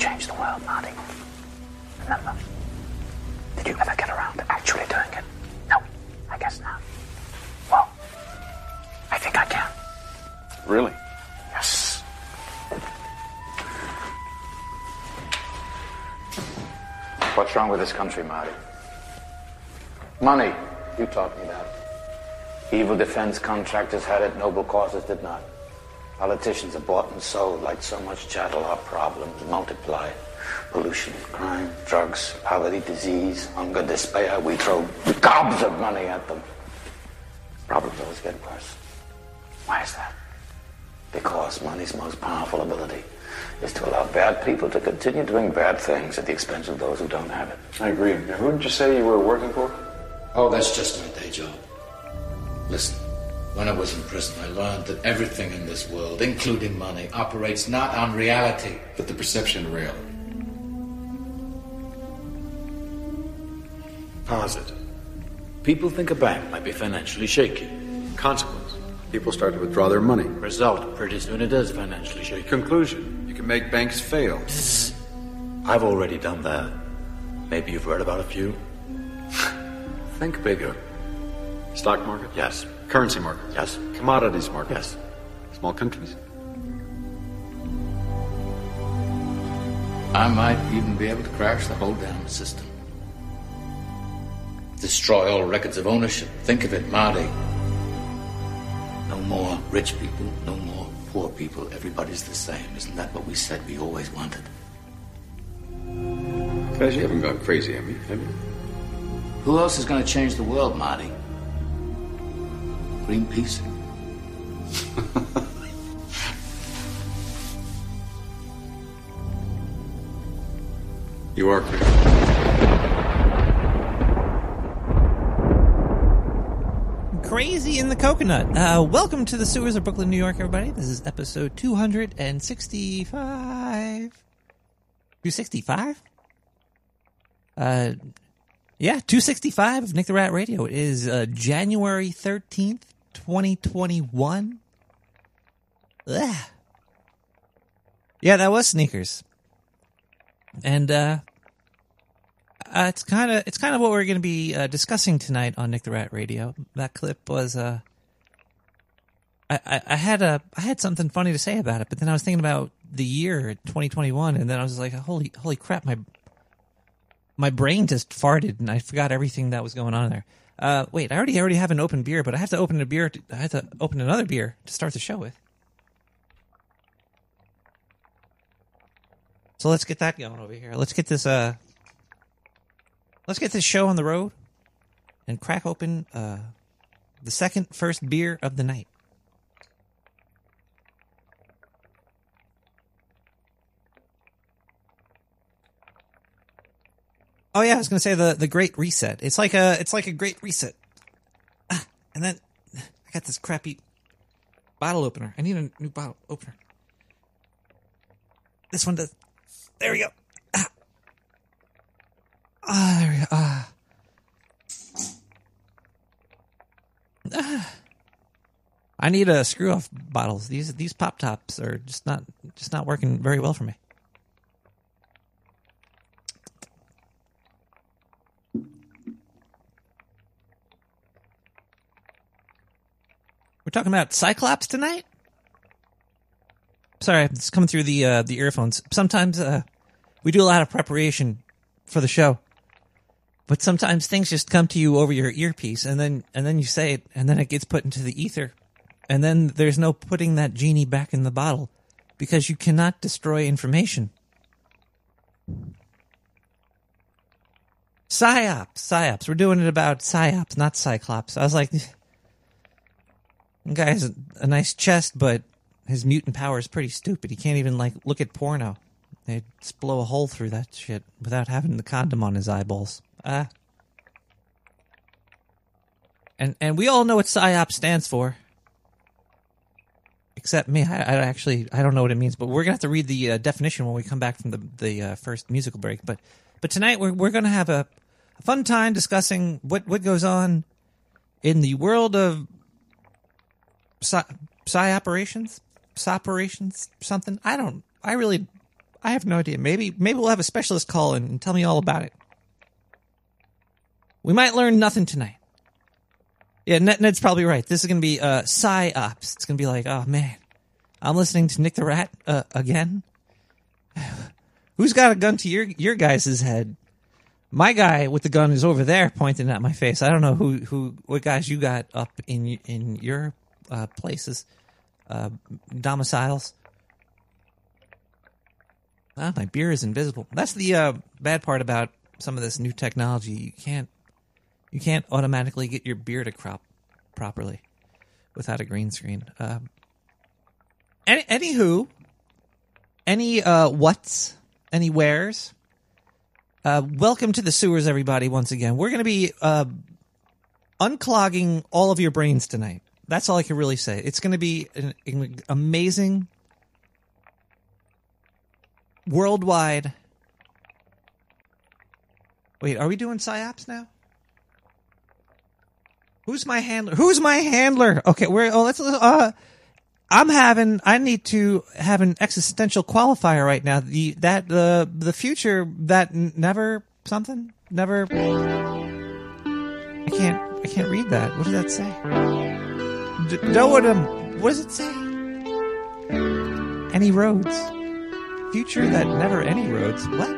change the world, Marty. Remember? Did you ever get around to actually doing it? No, I guess not. Well, I think I can. Really? Yes. What's wrong with this country, Marty? Money, you taught me that. Evil defense contractors had it, noble causes did not. Politicians are bought and sold like so much chattel. Our problems multiply. Pollution, crime, drugs, poverty, disease, hunger, despair. We throw gobs of money at them. Problems always get worse. Why is that? Because money's most powerful ability is to allow bad people to continue doing bad things at the expense of those who don't have it. I agree. Now, who did you say you were working for? Oh, that's just my day job. Listen, when I was in prison, I learned that everything in this world, including money, operates not on reality, but the perception of reality. Posit. People think a bank might be financially shaky. Consequence. People start to withdraw their money. Result. Pretty soon it is financially shaky. Conclusion. You can make banks fail. Psst. I've already done that. Maybe you've read about a few. Think bigger. Stock market? Yes. Currency market? Yes. Commodities market? Yes. Small countries? I might even be able to crash the whole damn system. Destroy all records of ownership. Think of it, Marty. No more rich people, no more poor people. Everybody's the same. Isn't that what we said we always wanted? Guys, you haven't gone crazy, have you? Who else is going to change the world, Marty? Greenpeace? You are clear. Crazy in the coconut. Welcome to the sewers of Brooklyn, New York, everybody. This is episode 265. 265? Yeah, 265 of Nick the Rat Radio. It is January 13th, 2021. Ugh. Yeah, that was Sneakers. And it's kind of what we're going to be discussing tonight on Nick the Rat Radio. That clip was I had something funny to say about it, but then I was thinking about the year 2021 and then I was like, holy crap, my brain just farted, and I forgot everything that was going on there. Wait, I already have an open beer, but I have to open another beer to start the show with. So let's get that going over here. Let's get this show on the road and crack open the first beer of the night. Oh yeah, I was gonna say the Great Reset. It's like a Great Reset. And then I got this crappy bottle opener. I need a new bottle opener. This one does. There we go. There we go. I need a screw off bottles. These pop tops are just not working very well for me. We're talking about Cyclops tonight? Sorry, it's coming through the earphones. Sometimes we do a lot of preparation for the show, but sometimes things just come to you over your earpiece, and then you say it, and then it gets put into the ether, and then there's no putting that genie back in the bottle, because you cannot destroy information. Psyops. We're doing it about Psyops, not Cyclops. I was like... The guy has a nice chest, but his mutant power is pretty stupid. He can't even, look at porno. They'd blow a hole through that shit without having the condom on his eyeballs. And we all know what PSYOP stands for. Except me. I don't know what it means, but we're going to have to read the definition when we come back from the first musical break. But tonight we're going to have a fun time discussing what goes on in the world of... Psy operations? Something? I don't... I really... I have no idea. Maybe we'll have a specialist call in and tell me all about it. We might learn nothing tonight. Yeah, Ned's probably right. This is going to be psy-ops. It's going to be like, oh, man, I'm listening to Nick the Rat again. Who's got a gun to your guys' head? My guy with the gun is over there pointing at my face. I don't know what guys you got up in your places, domiciles. Ah, my beer is invisible. That's the bad part about some of this new technology. You can't automatically get your beer to crop properly without a green screen. Anywho, any whats, any wheres. Welcome to the sewers, everybody, once again. We're going to be unclogging all of your brains tonight. That's all I can really say. It's going to be an amazing worldwide... Wait, are we doing psyops now? Who's my handler? Okay, I need to have an existential qualifier right now. The future that never. I can't read that. What did that say? What does it say? Any roads? Future that never any roads. What?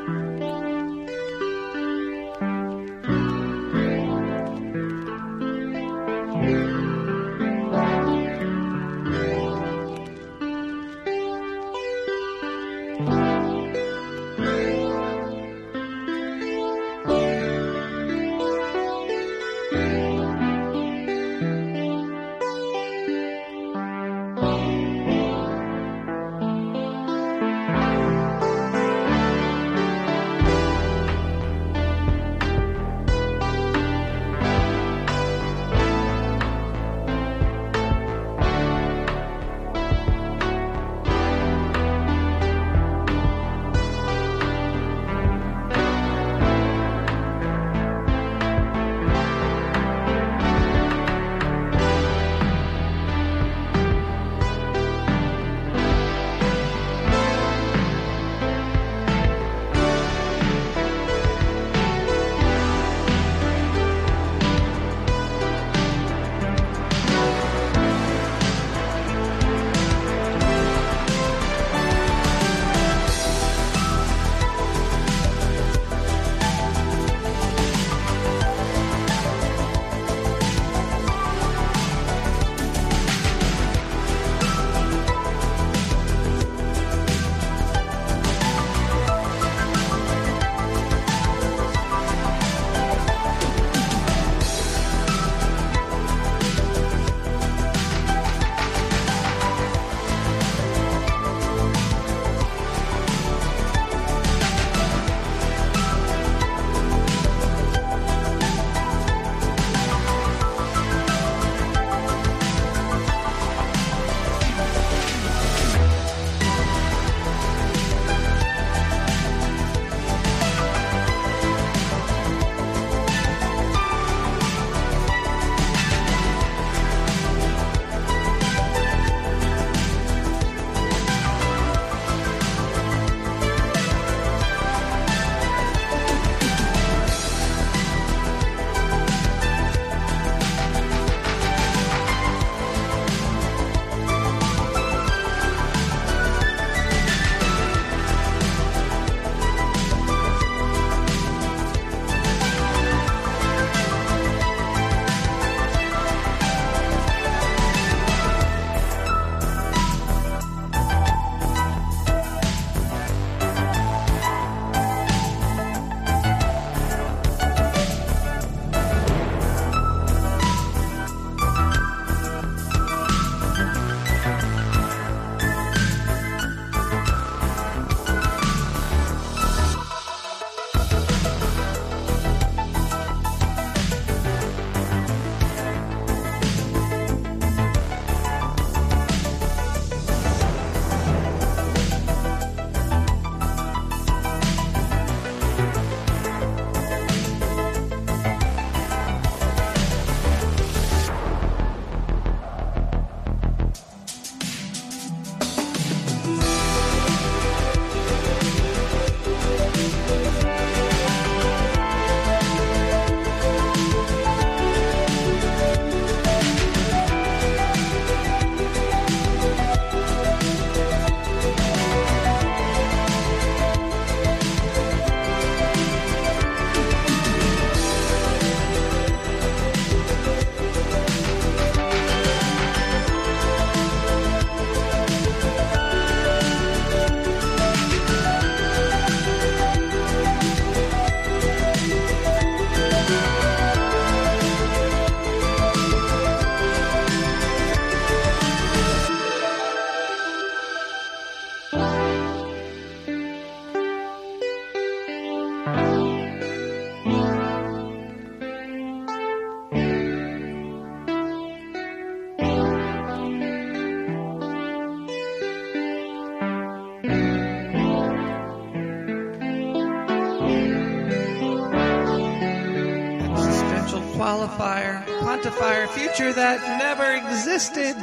qualifier, quantifier, future that never existed.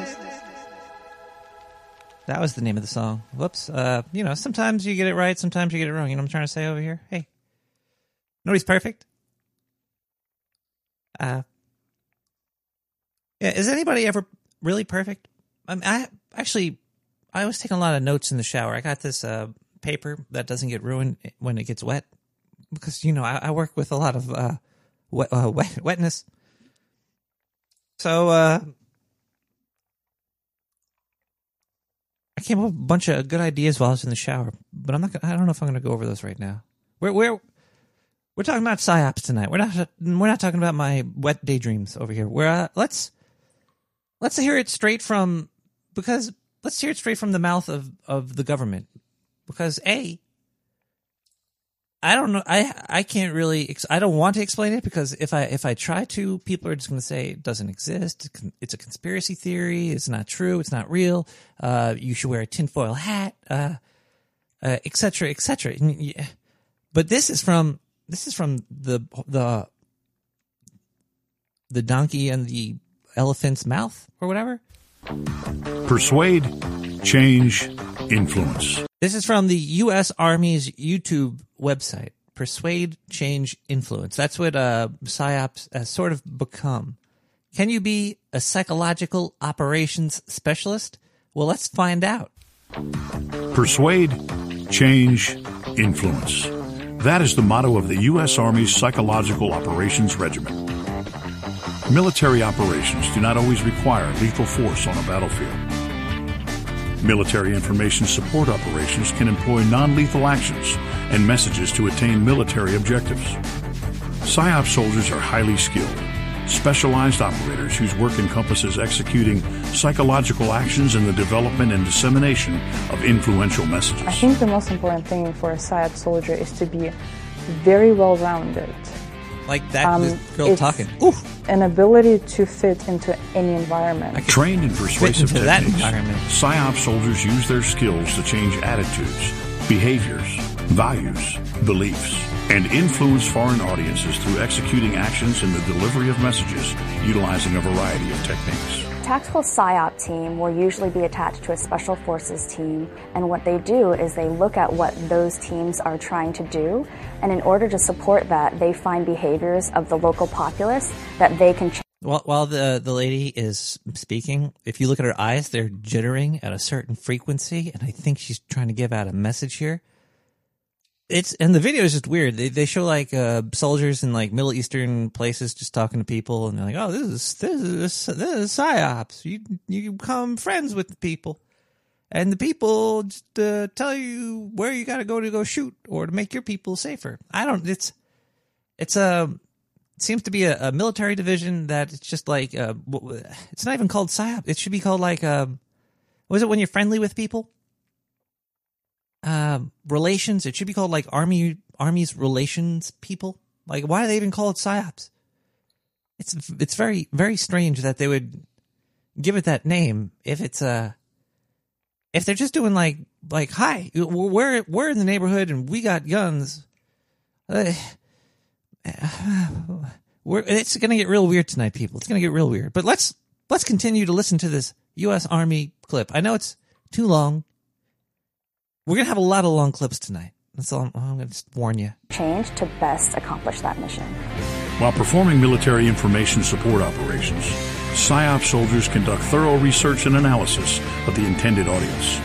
That was the name of the song. Whoops. You know, sometimes you get it right, sometimes you get it wrong. You know what I'm trying to say over here? Hey, nobody's perfect. Yeah, is anybody ever really perfect? I was taking a lot of notes in the shower. I got this paper that doesn't get ruined when it gets wet. Because, you know, I work with a lot of wetness. So I came up with a bunch of good ideas while I was in the shower. But I don't know if I'm going to go over those right now. We're talking about psyops tonight. We're not talking about my wet daydreams over here. Let's hear it straight from the mouth of the government. Because I don't know. I can't really. I don't want to explain it because if I try to, people are just going to say it doesn't exist. It's a conspiracy theory. It's not true. It's not real. You should wear a tinfoil hat, et cetera, et cetera. Yeah. But this is from the donkey and the elephant's mouth or whatever. Persuade, change, influence. This is from the U.S. Army's YouTube website. Persuade, change, influence. That's what PSYOPs sort of become. Can you be a psychological operations specialist? Well, let's find out. Persuade, change, influence. That is the motto of the U.S. Army's Psychological Operations Regiment. Military operations do not always require lethal force on a battlefield. Military information support operations can employ non-lethal actions and messages to attain military objectives. PSYOP soldiers are highly skilled, specialized operators whose work encompasses executing psychological actions and the development and dissemination of influential messages. I think the most important thing for a PSYOP soldier is to be very well-rounded. Like that girl talking. Oof. An ability to fit into any environment. Trained in persuasive techniques, PSYOP soldiers use their skills to change attitudes, behaviors, values, beliefs, and influence foreign audiences through executing actions and the delivery of messages utilizing a variety of techniques. Tactical PSYOP team will usually be attached to a special forces team, and what they do is they look at what those teams are trying to do, and in order to support that, they find behaviors of the local populace that they can change. While the lady is speaking, if you look at her eyes, they're jittering at a certain frequency, and I think she's trying to give out a message here. And the video is just weird. They show like soldiers in like Middle Eastern places just talking to people, and they're like, "Oh, this is psyops. You become friends with the people, and the people just tell you where you got to go shoot or to make your people safer." I don't. It seems to be a military division that it's just like it's not even called psyop. It should be called like was it when you're friendly with people? Relations. It should be called like Army's relations people. Like, why do they even call it PSYOPs? It's very, very strange that they would give it that name if it's if they're just doing like hi, we're in the neighborhood and we got guns. It's gonna get real weird tonight, people. It's gonna get real weird. But let's continue to listen to this U.S. Army clip. I know it's too long. We're going to have a lot of long clips tonight. That's all I'm going to warn you. Change to best accomplish that mission. While performing military information support operations, PSYOP soldiers conduct thorough research and analysis of the intended audience.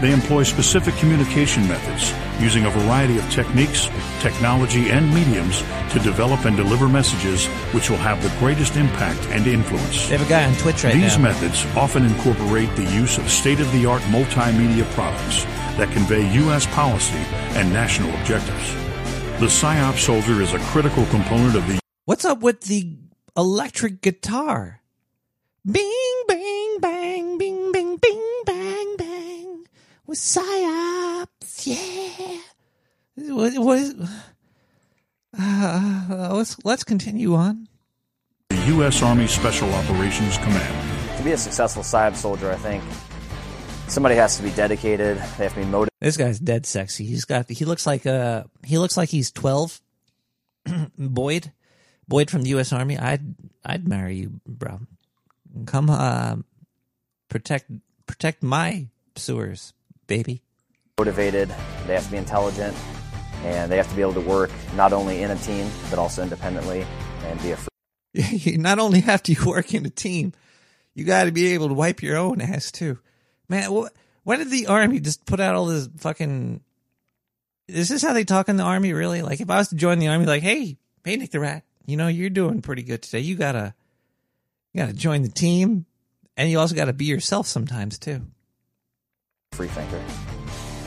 They employ specific communication methods using a variety of techniques, technology, and mediums to develop and deliver messages which will have the greatest impact and influence. They have a guy on Twitch right now. These methods often incorporate the use of state-of-the-art multimedia products that convey U.S. policy and national objectives. The PSYOP soldier is a critical component of the... What's up with the electric guitar? Bing, bang, bang, bing, bing, bing, bang, bang. With PSYOPs, yeah. Let's continue on. The U.S. Army Special Operations Command. To be a successful PSYOP soldier, I think, somebody has to be dedicated. They have to be motivated. This guy's dead sexy. He looks like he's 12, Boyd, Boyd from the U.S. Army, I'd marry you, bro. Come protect my sewers, baby. Motivated, they have to be intelligent, and they have to be able to work not only in a team but also independently and be a free. You not only have to work in a team, you got to be able to wipe your own ass too. Man, why did the Army just put out all this fucking... Is this how they talk in the Army, really? Like, if I was to join the Army, like, hey, Nick the Rat, you know, you're doing pretty good today. You gotta join the team, and you also gotta be yourself sometimes, too. Free thinker.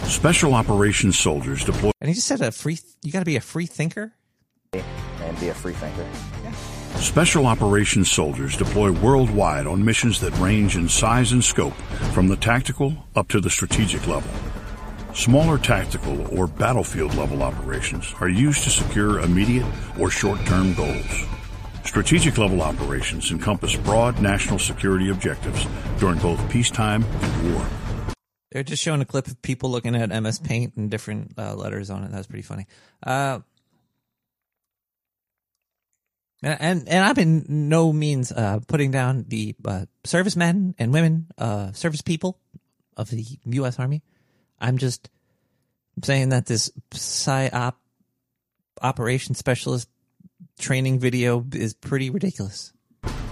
Special operations soldiers deployed... And he just said you gotta be a free thinker? And be a free thinker. Yeah. Special operations soldiers deploy worldwide on missions that range in size and scope from the tactical up to the strategic level. Smaller tactical or battlefield level operations are used to secure immediate or short-term goals. Strategic level operations encompass broad national security objectives during both peacetime and war. They're just showing a clip of people looking at MS Paint and different letters on it. That was pretty funny. And I'm in no means putting down the servicemen and women, service people of the U.S. Army. I'm just saying that this PSYOP operation specialist training video is pretty ridiculous.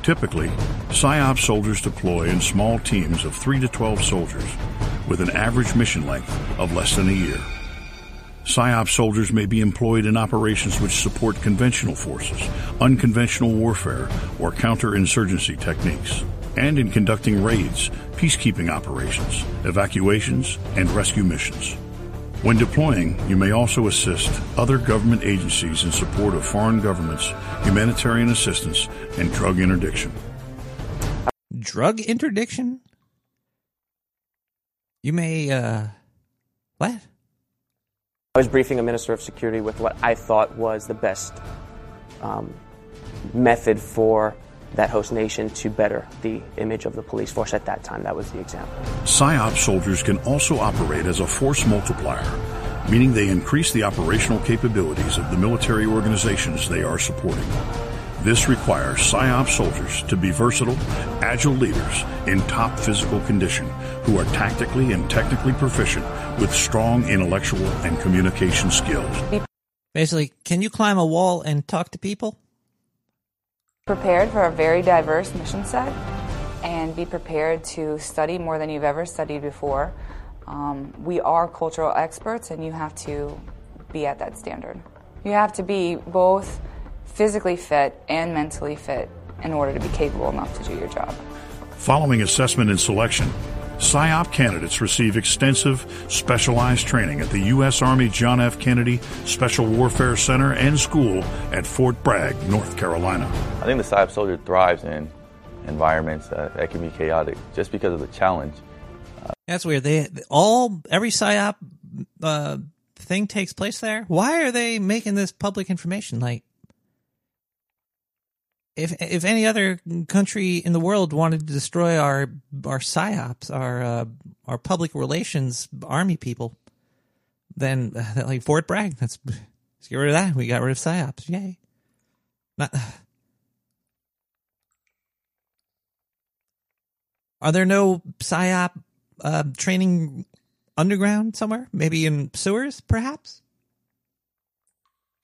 Typically, PSYOP soldiers deploy in small teams of 3 to 12 soldiers with an average mission length of less than a year. PSYOP soldiers may be employed in operations which support conventional forces, unconventional warfare, or counterinsurgency techniques, and in conducting raids, peacekeeping operations, evacuations, and rescue missions. When deploying, you may also assist other government agencies in support of foreign governments, humanitarian assistance, and drug interdiction. Drug interdiction? You may, what? I was briefing a minister of security with what I thought was the best method for that host nation to better the image of the police force at that time. That was the example. PSYOP soldiers can also operate as a force multiplier, meaning they increase the operational capabilities of the military organizations they are supporting. This requires PSYOP soldiers to be versatile, agile leaders in top physical condition who are tactically and technically proficient with strong intellectual and communication skills. Basically, can you climb a wall and talk to people? Prepared for a very diverse mission set, and be prepared to study more than you've ever studied before. We are cultural experts, and you have to be at that standard. You have to be both physically fit and mentally fit in order to be capable enough to do your job. Following assessment and selection, PSYOP candidates receive extensive, specialized training at the U.S. Army John F. Kennedy Special Warfare Center and School at Fort Bragg, North Carolina. I think the PSYOP soldier thrives in environments that can be chaotic just because of the challenge. That's weird. Every PSYOP thing takes place there. Why are they making this public information? Like, If any other country in the world wanted to destroy our PSYOPs, our public relations army people, then like Fort Bragg, let's get rid of that. We got rid of PSYOPs. Yay. Are there no PSYOP training underground somewhere? Maybe in sewers, perhaps?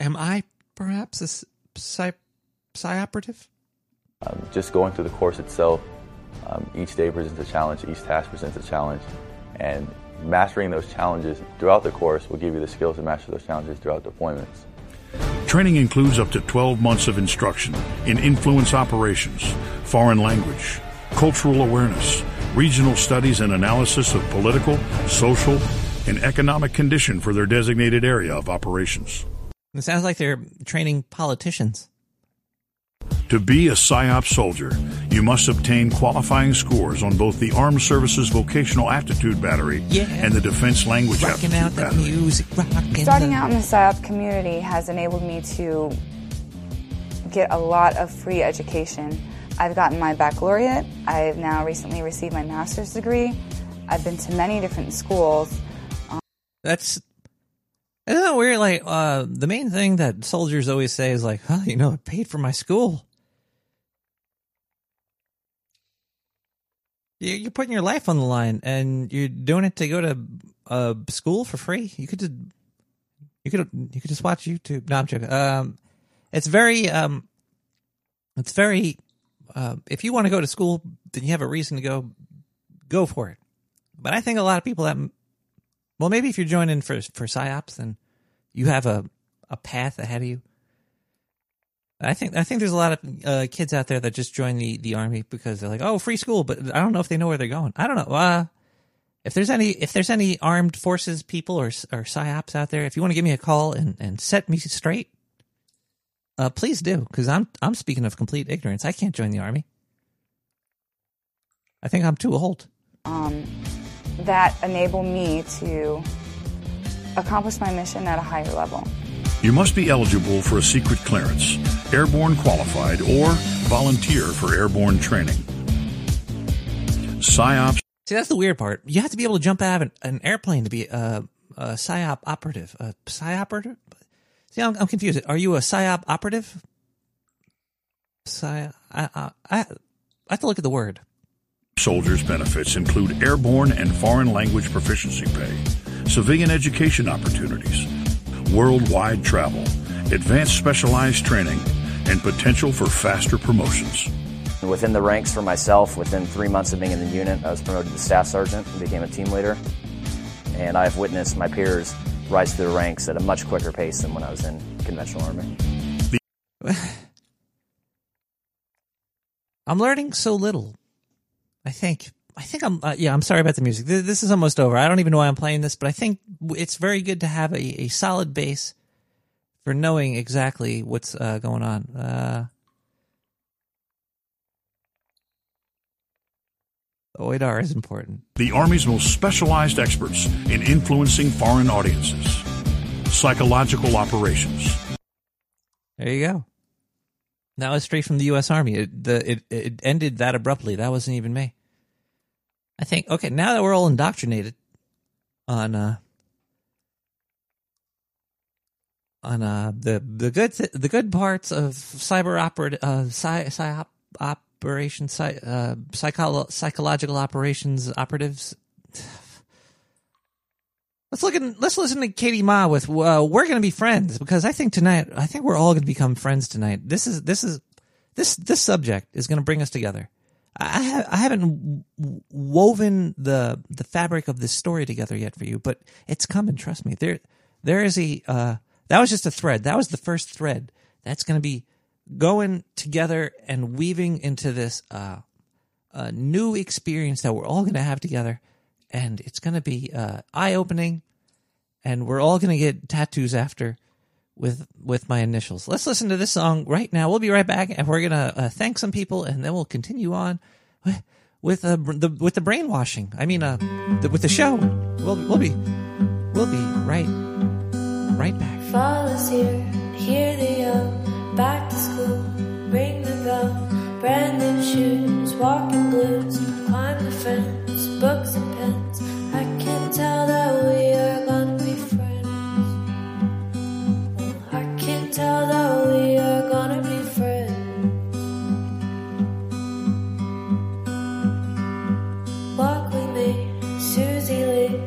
Am I perhaps a psyoperative? Just going through the course itself, each day presents a challenge, each task presents a challenge, and mastering those challenges throughout the course will give you the skills to master those challenges throughout deployments. Training includes up to 12 months of instruction in influence operations, foreign language, cultural awareness, regional studies and analysis of political, social, and economic condition for their designated area of operations. It sounds like they're training politicians. To be a PSYOP soldier, you must obtain qualifying scores on both the Armed Services Vocational Aptitude Battery and the Defense Language Aptitude Battery. Starting out in the PSYOP community has enabled me to get a lot of free education. I've gotten my baccalaureate. I've now recently received my master's degree. I've been to many different schools. That's Isn't that weird? Like, the main thing that soldiers always say is like, oh, you know, it paid for my school. You're putting your life on the line and you're doing it to go to school for free. You could just watch YouTube. No, I'm joking. It's very, if you want to go to school, then you have a reason to go for it. But I think a lot of people that, well, maybe if you're joining for PSYOPs, then you have a path ahead of you. I think there's a lot of kids out there that just join the Army because they're like, oh, free school, but I don't know if they know where they're going. I don't know. If there's any armed forces people or PSYOPs out there, if you want to give me a call and set me straight, please do, because I'm speaking of complete ignorance. I can't join the Army. I think I'm too old. That enable me to accomplish my mission at a higher level. You must be eligible for a secret clearance, airborne qualified, or volunteer for airborne training. PSYOPs. See, that's the weird part. You have to be able to jump out of an airplane to be a PSYOP operative. A PSYOP operative? See, I'm confused. Are you a PSYOP operative? I have to look at the word. Soldiers' benefits include airborne and foreign language proficiency pay, civilian education opportunities, worldwide travel, advanced specialized training, and potential for faster promotions. Within the ranks for myself, within 3 months of being in the unit, I was promoted to staff sergeant and became a team leader. And I've witnessed my peers rise through the ranks at a much quicker pace than when I was in conventional Army. I'm learning so little. I think I'm, yeah, I'm sorry about the music. This is almost over. I don't even know why I'm playing this, but I think it's very good to have a solid base for knowing exactly what's going on. The OIDAR is important. The Army's most specialized experts in influencing foreign audiences. Psychological operations. There you go. That was straight from the U.S. Army. It ended that abruptly. That wasn't even me. I think, okay, now that we're all indoctrinated on the good parts of psychological operations operatives. Let's listen to Katie Ma with "We're Gonna Be Friends," because I think we're all gonna become friends tonight. This subject is gonna bring us together. I haven't woven the fabric of this story together yet for you, but it's coming. Trust me. There is a that was just a thread. That was the first thread. That's gonna be going together and weaving into this new experience that we're all gonna have together. And it's going to be eye-opening, and we're all going to get tattoos after with my initials. Let's listen to this song right now. We'll be right back, and we're going to thank some people, and then we'll continue on with the brainwashing. I mean, with the show. We'll be right back. Fall is here. Hear the yell. Back to school. Ring the bell. Brand new shoes. Walking blues. Climb the fence. Books and pens. I can tell that we are gonna be friends. I can tell that we are gonna be friends. Walk with me, Susie Lee,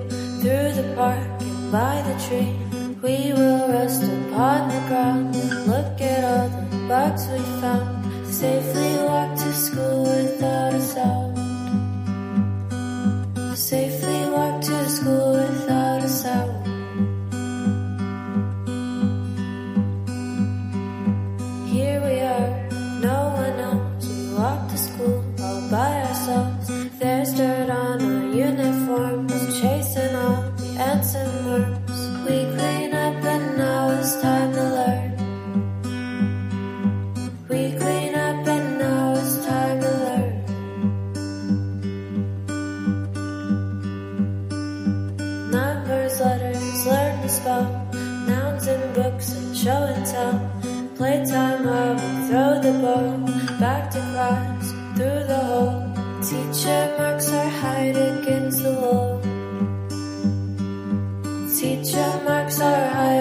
through the park and by the tree. We will rest upon the ground and look at all the bugs we found. Safely walk to school without a sound. Safely walk to school without a sound. Here we are, no one else. We walk to school all by ourselves. There's dirt on our uniforms, chasing all the ants and worms. We clean up and now it's time to learn. We clean up and now it's time to learn. Nouns and books and show and tell. Playtime, I will throw the ball. Back to class, through the hole. Teacher marks our hide against the wall. Teacher marks our hide.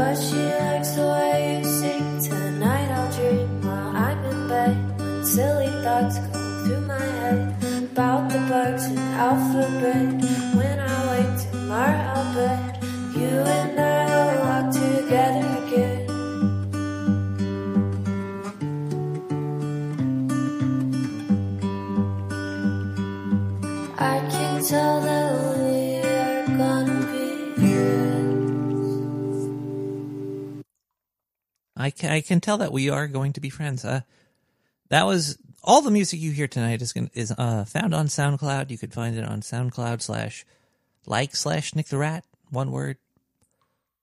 But she likes the way you sing. Tonight I'll dream while I'm in bed, when silly thoughts go through my head about the bugs and alphabet. When I wake tomorrow I'll bet you and I'll walk together again. I can tell that we are gonna be friends. I can tell that we are going to be friends. That was all the music you hear tonight is found on SoundCloud. You could find it on SoundCloud/Nick the Rat, one word,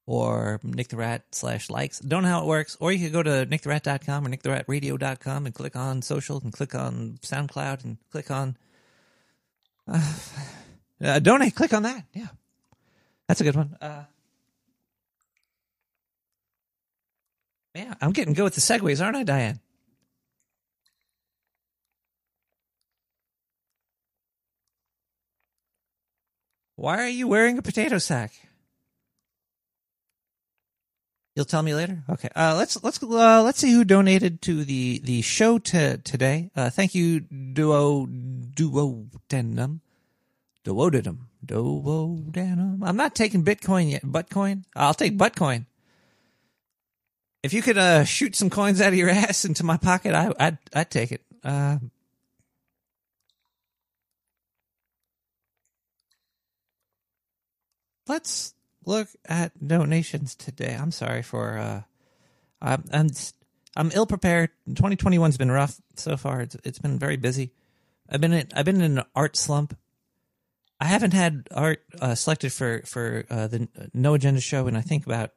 or Nick the Rat /likes. Don't know how it works. Or you could go to nicktherat.com or nicktheratradio.com and click on social and click on SoundCloud and click on. Donate, click on that. Yeah, that's a good one. Yeah, I'm getting good with the segues, aren't I, Diane? Why are you wearing a potato sack? You'll tell me later. Okay. Let's see who donated to the show today. Thank you, Duodenum. I'm not taking Bitcoin yet. Buttcoin. I'll take Buttcoin. If you could shoot some coins out of your ass into my pocket, I'd take it. Let's look at donations today. I'm sorry for I'm ill prepared. 2021's been rough so far. It's been very busy. I've been in an art slump. I haven't had art selected for the No Agenda show in I think about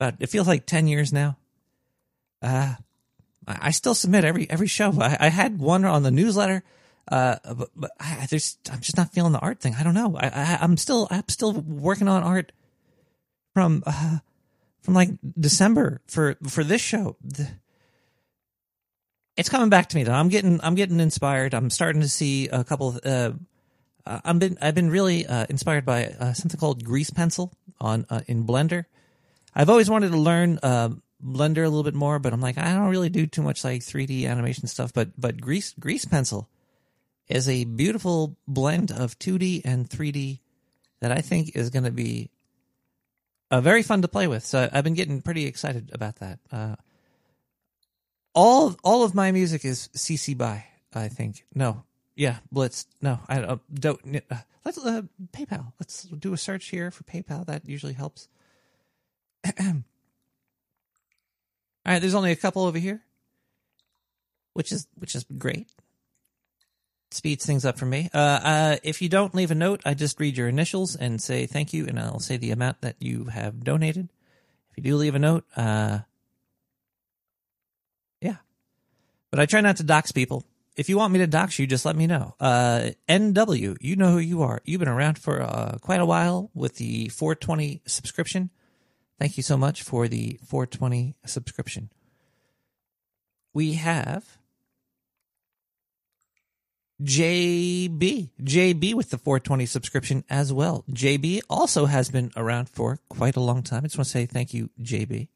it feels like 10 years now. I still submit every show. I had one on the newsletter. I'm just not feeling the art thing. I don't know. I'm still working on art from like December for this show. It's coming back to me though. I'm getting inspired. I'm starting to see a couple of, I've been really inspired by something called Grease Pencil in Blender. I've always wanted to learn Blender a little bit more, but I'm like, I don't really do too much like 3D animation stuff, but Grease Pencil is a beautiful blend of 2D and 3D that I think is going to be very fun to play with. So I've been getting pretty excited about that. All of my music is CC BY, I think. No. Yeah, Blitz. No, I don't. Let's PayPal. Let's do a search here for PayPal. That usually helps. All right, there's only a couple over here, which is great. Speeds things up for me. If you don't leave a note, I just read your initials and say thank you, and I'll say the amount that you have donated. If you do leave a note, yeah. But I try not to dox people. If you want me to dox you, just let me know. NW, you know who you are. You've been around for quite a while with the 420 subscription. Thank you so much for the 420 subscription. We have JB with the 420 subscription as well. JB also has been around for quite a long time. I just want to say thank you, JB.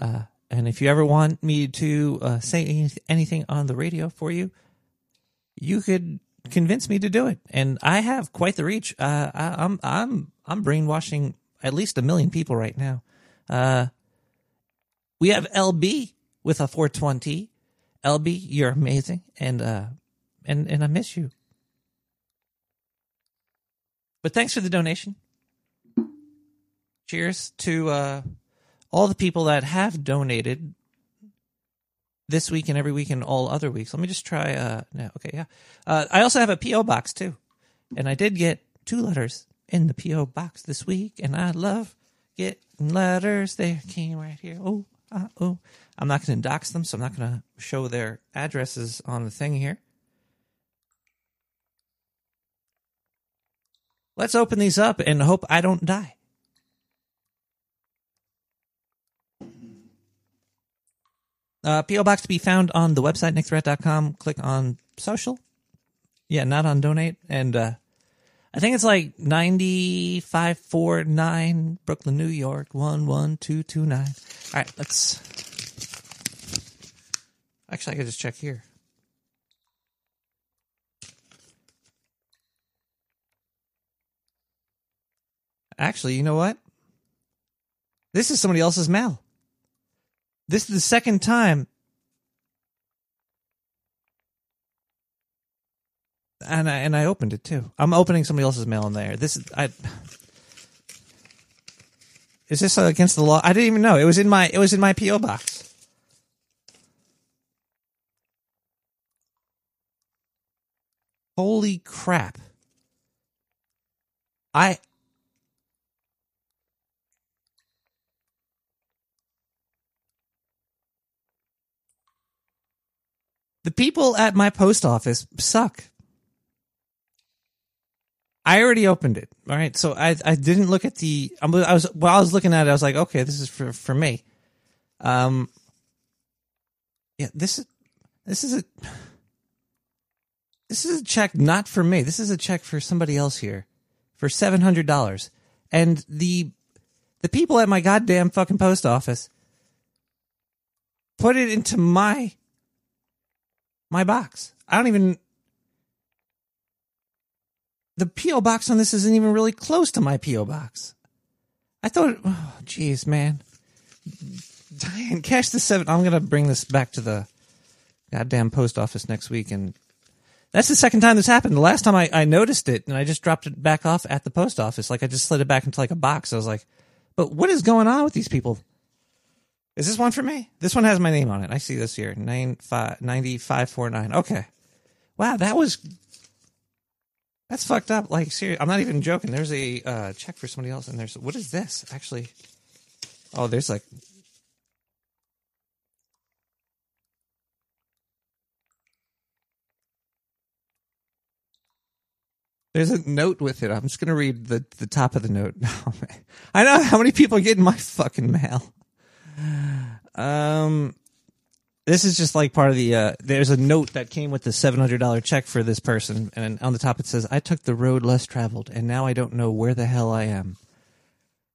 And if you ever want me to say anything on the radio for you, you could convince me to do it. And I have quite the reach. I'm brainwashing at least 1 million people right now. We have LB with a 420. LB, you're amazing. And I miss you. But thanks for the donation. Cheers to all the people that have donated this week and every week and all other weeks. Let me just try. No, okay, yeah. I also have a P.O. box too. And I did get 2 letters in the P.O. box this week. And I love getting letters. They came right here. Oh. I'm not going to dox them, so I'm not going to show their addresses on the thing here. Let's open these up and hope I don't die. P.O. Box to be found on the website, nickthreat.com. Click on social. Yeah, not on donate. And I think it's like 9549 Brooklyn, New York, 11229. All right, let's... Actually, I could just check here. Actually, you know what? This is somebody else's mail. This is the second time. And I opened it too. I'm opening somebody else's mail in there. Is this against the law? I didn't even know. It was in my PO box. Holy crap. The people at my post office suck. I already opened it. All right. So I didn't look at the, while I was looking at it, I was like, okay, this is for me. Yeah, this is a check not for me. This is a check for somebody else here for $700. And the people at my goddamn fucking post office put it into my box. I don't even. The P.O. box on this isn't even really close to my P.O. box. I thought, oh, jeez, man. Diane, cash the $7. I'm going to bring this back to the goddamn post office next week. And that's the second time this happened. The last time I noticed it, and I just dropped it back off at the post office. Like, I just slid it back into, like, a box. I was like, but what is going on with these people? Is this one for me? This one has my name on it. I see this here. 9549. Okay. Wow, that was... That's fucked up. Like, seriously, I'm not even joking. There's a check for somebody else in there. So what is this, actually? Oh, there's like... There's a note with it. I'm just going to read the top of the note. Oh, man. I know how many people get in my fucking mail. This is just like part of the, there's a note that came with the $700 check for this person. And on the top it says, I took the road less traveled and now I don't know where the hell I am.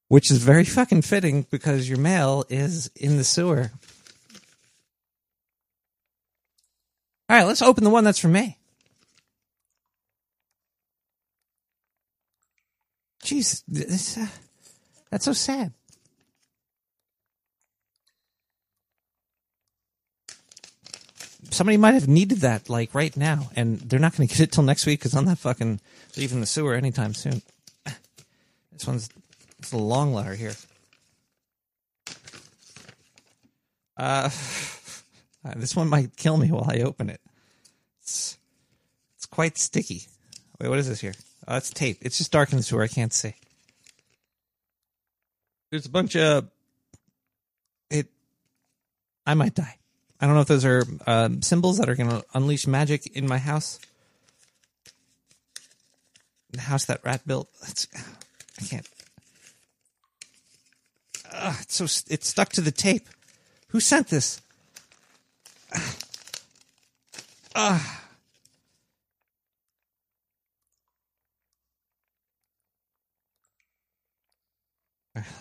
Which is very fucking fitting because your mail is in the sewer. All right, let's open the one that's for me. Jeez, that's so sad. Somebody might have needed that, like, right now. And they're not going to get it till next week because I'm not fucking leaving the sewer anytime soon. This one's... It's a long letter here. This one might kill me while I open it. It's quite sticky. Wait, what is this here? Oh, it's tape. It's just dark in the sewer. I can't see. There's a bunch of... I might die. I don't know if those are symbols that are going to unleash magic in my house. The house that rat built. I can't. It's stuck to the tape. Who sent this?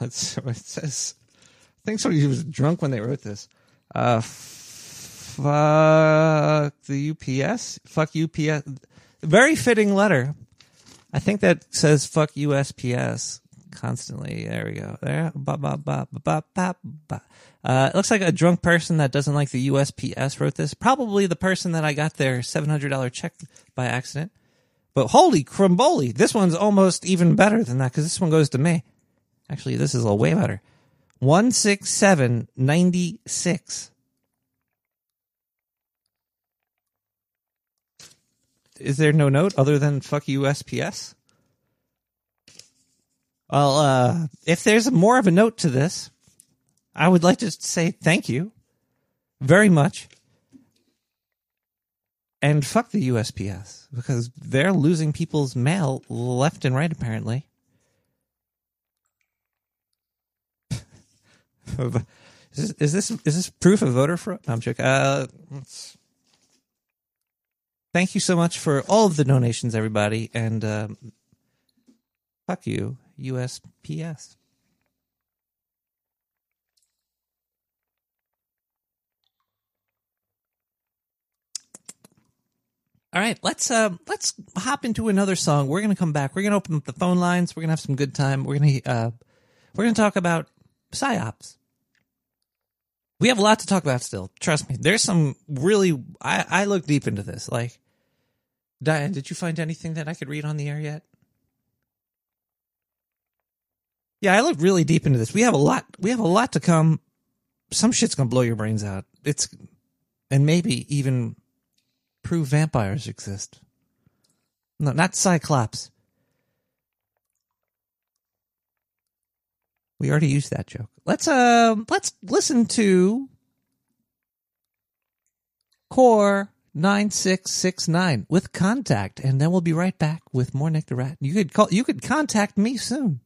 Let's see what it says. I think somebody was drunk when they wrote this. Fuck the UPS. Fuck UPS. Very fitting letter. I think that says fuck USPS constantly. There we go. There. It looks like a drunk person that doesn't like the USPS wrote this. Probably the person that I got their $700 check by accident. But holy crumboli. This one's almost even better than that because this one goes to me. Actually, this is a way better. 16796. Is there no note other than fuck USPS? Well, if there's more of a note to this, I would like to say thank you very much. And fuck the USPS, because they're losing people's mail left and right, apparently. Is this proof of voter fraud? No, I'm joking. Thank you so much for all of the donations, everybody, and Fuck you, USPS. All right, let's hop into another song. We're gonna come back. We're gonna open up the phone lines. We're gonna have some good time. We're gonna talk about psyops. We have a lot to talk about still. Trust me. There's some really. I looked deep into this. Like, Diane, did you find anything that I could read on the air yet? Yeah, I looked really deep into this. We have a lot to come. Some shit's gonna blow your brains out. And maybe even prove vampires exist. No, not Cyclops. We already used that joke. Let's listen to Core 9669 with Contact, and then we'll be right back with more Nick the Rat. You could contact me soon.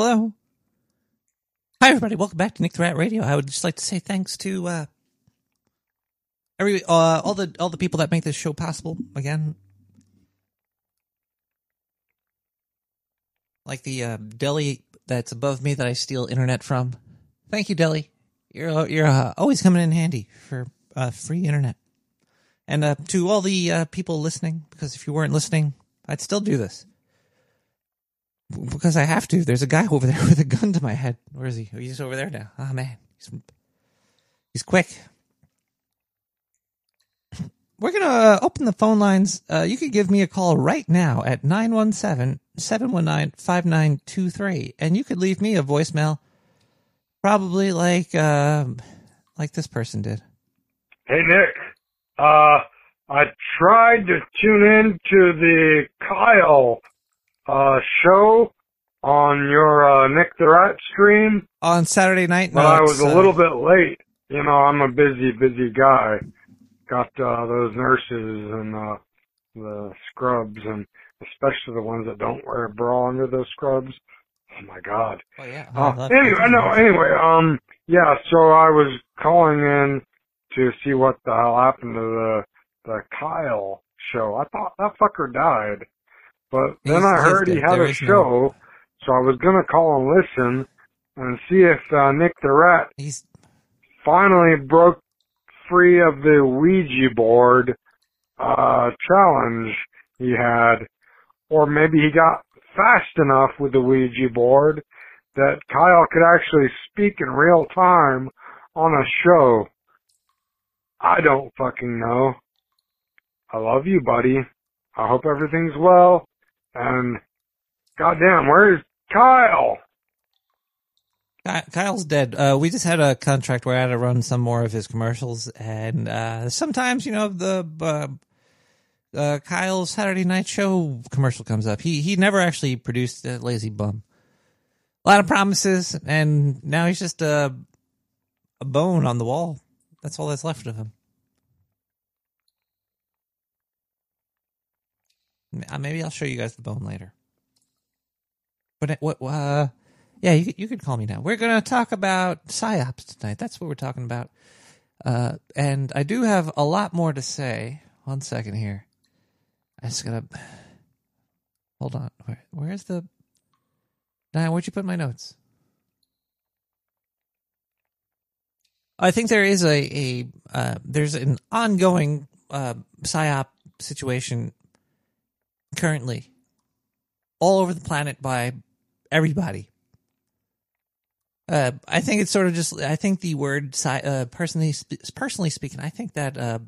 Hello. Hi, everybody. Welcome back to Nick the Rat Radio. I would just like to say thanks to all the people that make this show possible. Again, like the deli that's above me that I steal internet from. Thank you, deli. You're always coming in handy for free internet. And to all the people listening, because if you weren't listening, I'd still do this. Because I have to. There's a guy over there with a gun to my head. Where is he? Oh, he's over there now. Oh, man. He's quick. We're going to open the phone lines. You can give me a call right now at 917-719-5923. And you could leave me a voicemail probably like this person did. Hey, Nick. I tried to tune in to the Kyle show on your Nick the Rat stream on Saturday night. But I was a little bit late. You know, I'm a busy guy. Got those nurses and the scrubs, and especially the ones that don't wear a bra under those scrubs. Oh my God! Oh yeah. Anyway. Yeah. So I was calling in to see what the hell happened to the Kyle show. I thought that fucker died. But then I heard he had a show, so I was going to call and listen and see if Nick the Rat finally broke free of the Ouija board challenge he had, or maybe he got fast enough with the Ouija board that Kyle could actually speak in real time on a show. I don't fucking know. I love you, buddy. I hope everything's well. And goddamn, where is Kyle? Kyle's dead. We just had a contract where I had to run some more of his commercials, and sometimes, you know, the Kyle's Saturday Night Show commercial comes up. He never actually produced that. Lazy bum. A lot of promises, and now he's just a bone on the wall. That's all that's left of him. Maybe I'll show you guys the bone later. But what? Yeah, you could call me now. We're going to talk about PSYOPs tonight. That's what we're talking about. And I do have a lot more to say. One second here. I just got to... Hold on. Where's the... Diane, where'd you put my notes? I think there is there's an ongoing PSYOP situation currently all over the planet by everybody. I think it's sort of just, I think the word personally speaking, I think that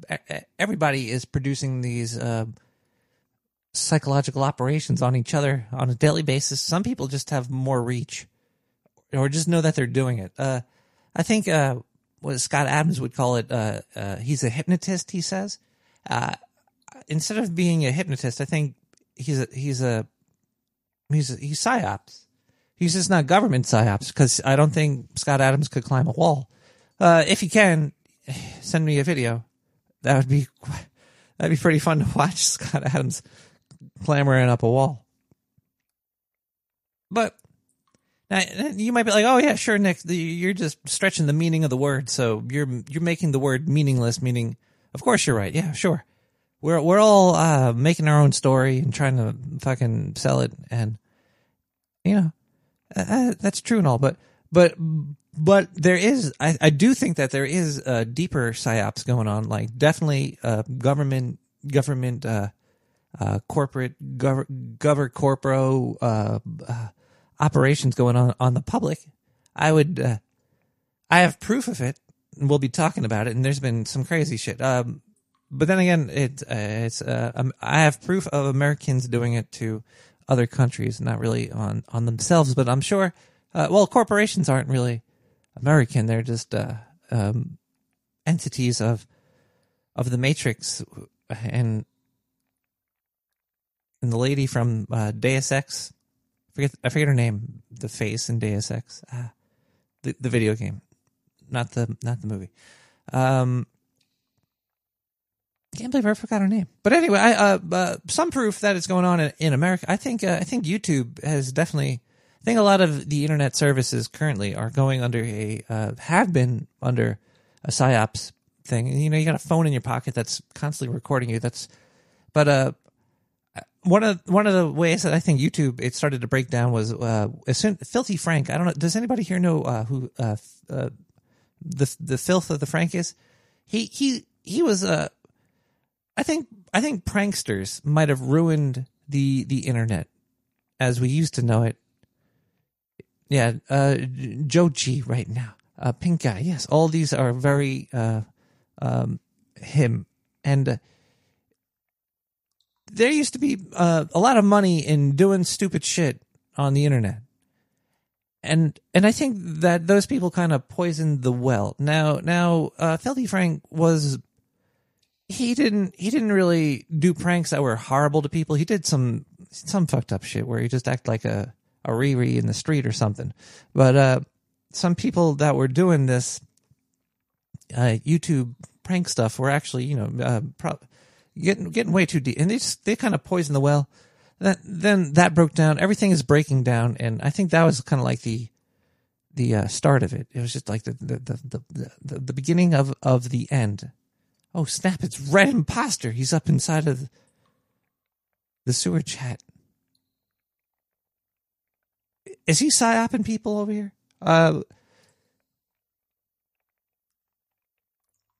everybody is producing these psychological operations on each other on a daily basis. Some people just have more reach or just know that they're doing it. I think what Scott Adams would call it, he's a hypnotist, he says. Instead of being a hypnotist, I think he's psyops. He's just not government psyops, because I don't think Scott Adams could climb a wall. If you can, send me a video. That'd be pretty fun to watch Scott Adams clambering up a wall. But now you might be like, "Oh yeah, sure, Nick, you're just stretching the meaning of the word, so you're making the word meaningless." Meaning, of course, you're right. Yeah, sure. We're all making our own story and trying to fucking sell it, and you know. That's true and all, but there is, I do think that there is deeper psyops going on, like definitely government, corporate, corporo operations going on the public. I have proof of it, and we'll be talking about it, and there's been some crazy shit. But then again, I have proof of Americans doing it to other countries, not really on themselves, but I'm sure, well, corporations aren't really American. They're just entities of the Matrix, and the lady from Deus Ex, I forget her name, the face in Deus Ex, the video game, not the movie. Can't believe I forgot her name. But anyway, some proof that it's going on in America. I think YouTube has definitely. I think a lot of the internet services currently are going under a psyops thing. You know, you got a phone in your pocket that's constantly recording you. One of the ways that I think YouTube it started to break down was Filthy Frank. I don't know. Does anybody here know who the Filth of the Frank is? He was a. I think pranksters might have ruined the internet as we used to know it. Yeah, Joji right now, Pink Guy. Yes, all these are very him. And there used to be a lot of money in doing stupid shit on the internet, and I think that those people kind of poisoned the well. Now, Filthy Frank was. He didn't really do pranks that were horrible to people. He did some fucked up shit where he just acted like a Riri in the street or something. But some people that were doing this YouTube prank stuff were actually, you know, getting way too deep, and they kind of poisoned the well. Then that broke down. Everything is breaking down, and I think that was kind of like the start of it. It was just like the beginning of the end. Oh, snap, it's Red Imposter. He's up inside of the sewer chat. Is he psyoping people over here?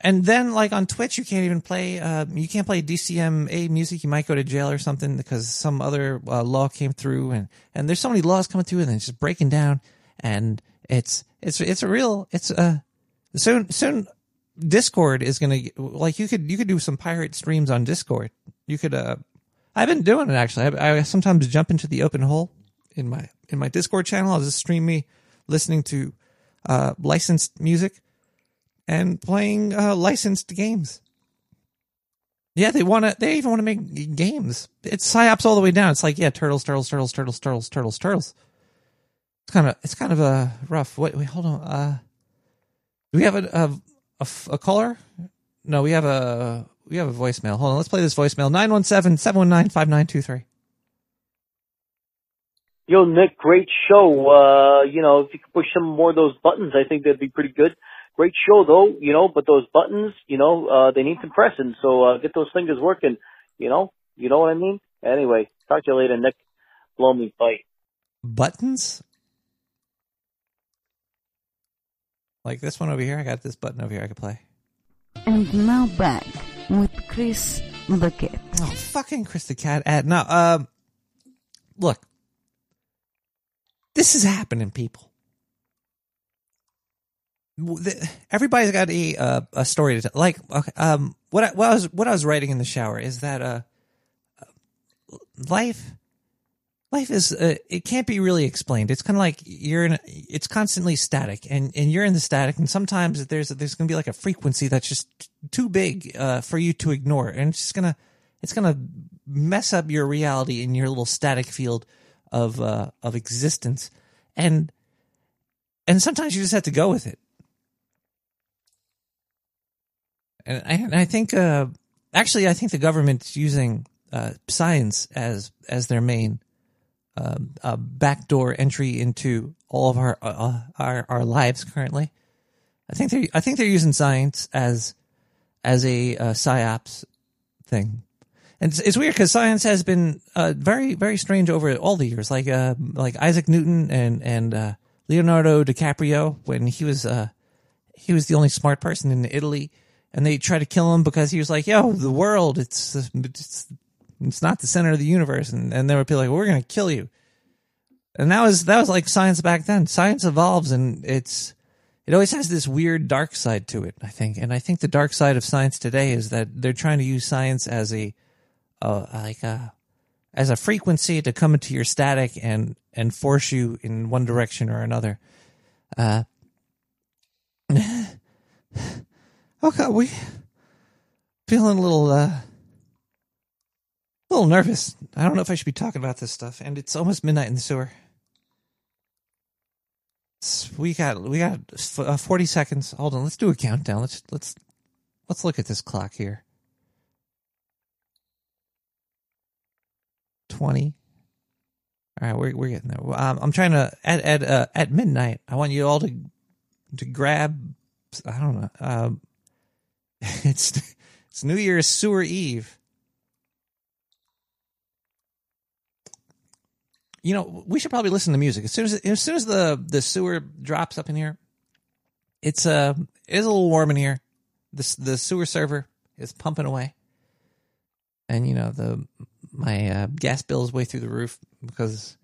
And then, like, on Twitch, you can't even play, you can't play DCMA music. You might go to jail or something because some other law came through, and there's so many laws coming through and it's just breaking down. And it's a real, it's a, soon Discord is going to, like, you could do some pirate streams on Discord. You could, I've been doing it actually. I sometimes jump into the open hole in my Discord channel. I'll just stream me listening to, licensed music. And playing licensed games. Yeah, they even want to make games. It's psyops all the way down. It's like, yeah, turtles. It's kind of a rough. Wait, hold on. Do we have a caller? No, we have a voicemail. Hold on, let's play this voicemail. 917-719-5923. Yo, Nick, great show. If you could push some more of those buttons, I think that'd be pretty good. Great show, though, but those buttons, they need some pressing. So get those fingers working, you know what I mean? Anyway, talk to you later, Nick. Blow me, bye. Buttons? Like this one over here? I got this button over here I could play. And now back with Chris the Cat. Oh, fucking Chris the Cat. Look. This is happening, people. Everybody's got a story to tell. Like, okay, what I was writing in the shower is that life is it can't be really explained. It's kind of like it's constantly static, and you're in the static, and sometimes there's gonna be like a frequency that's just too big for you to ignore, and it's just gonna mess up your reality in your little static field of existence, and sometimes you just have to go with it. And I think, I think the government's using science as their main backdoor entry into all of our lives currently. I think they're using science as a psyops thing, and it's weird because science has been very very strange over all the years. Like Isaac Newton and Leonardo DiCaprio when he was the only smart person in Italy. And they try to kill him because he was like, yo, the world, it's not the center of the universe. And they would be like, well, we're going to kill you. And that was like science back then. Science evolves, and it always has this weird dark side to it, I think. And I think the dark side of science today is that they're trying to use science as a frequency to come into your static and force you in one direction or another. Okay, we feeling a little nervous. I don't know if I should be talking about this stuff, and it's almost midnight in the sewer. We got 40 seconds. Hold on, let's do a countdown. Let's look at this clock here. 20. All right, we're getting there. I'm trying to at midnight. I want you all to grab. I don't know. It's New Year's Sewer Eve. We should probably listen to music as soon as the sewer drops up in here. It's a little warm in here. The sewer server is pumping away, and my gas bill is way through the roof because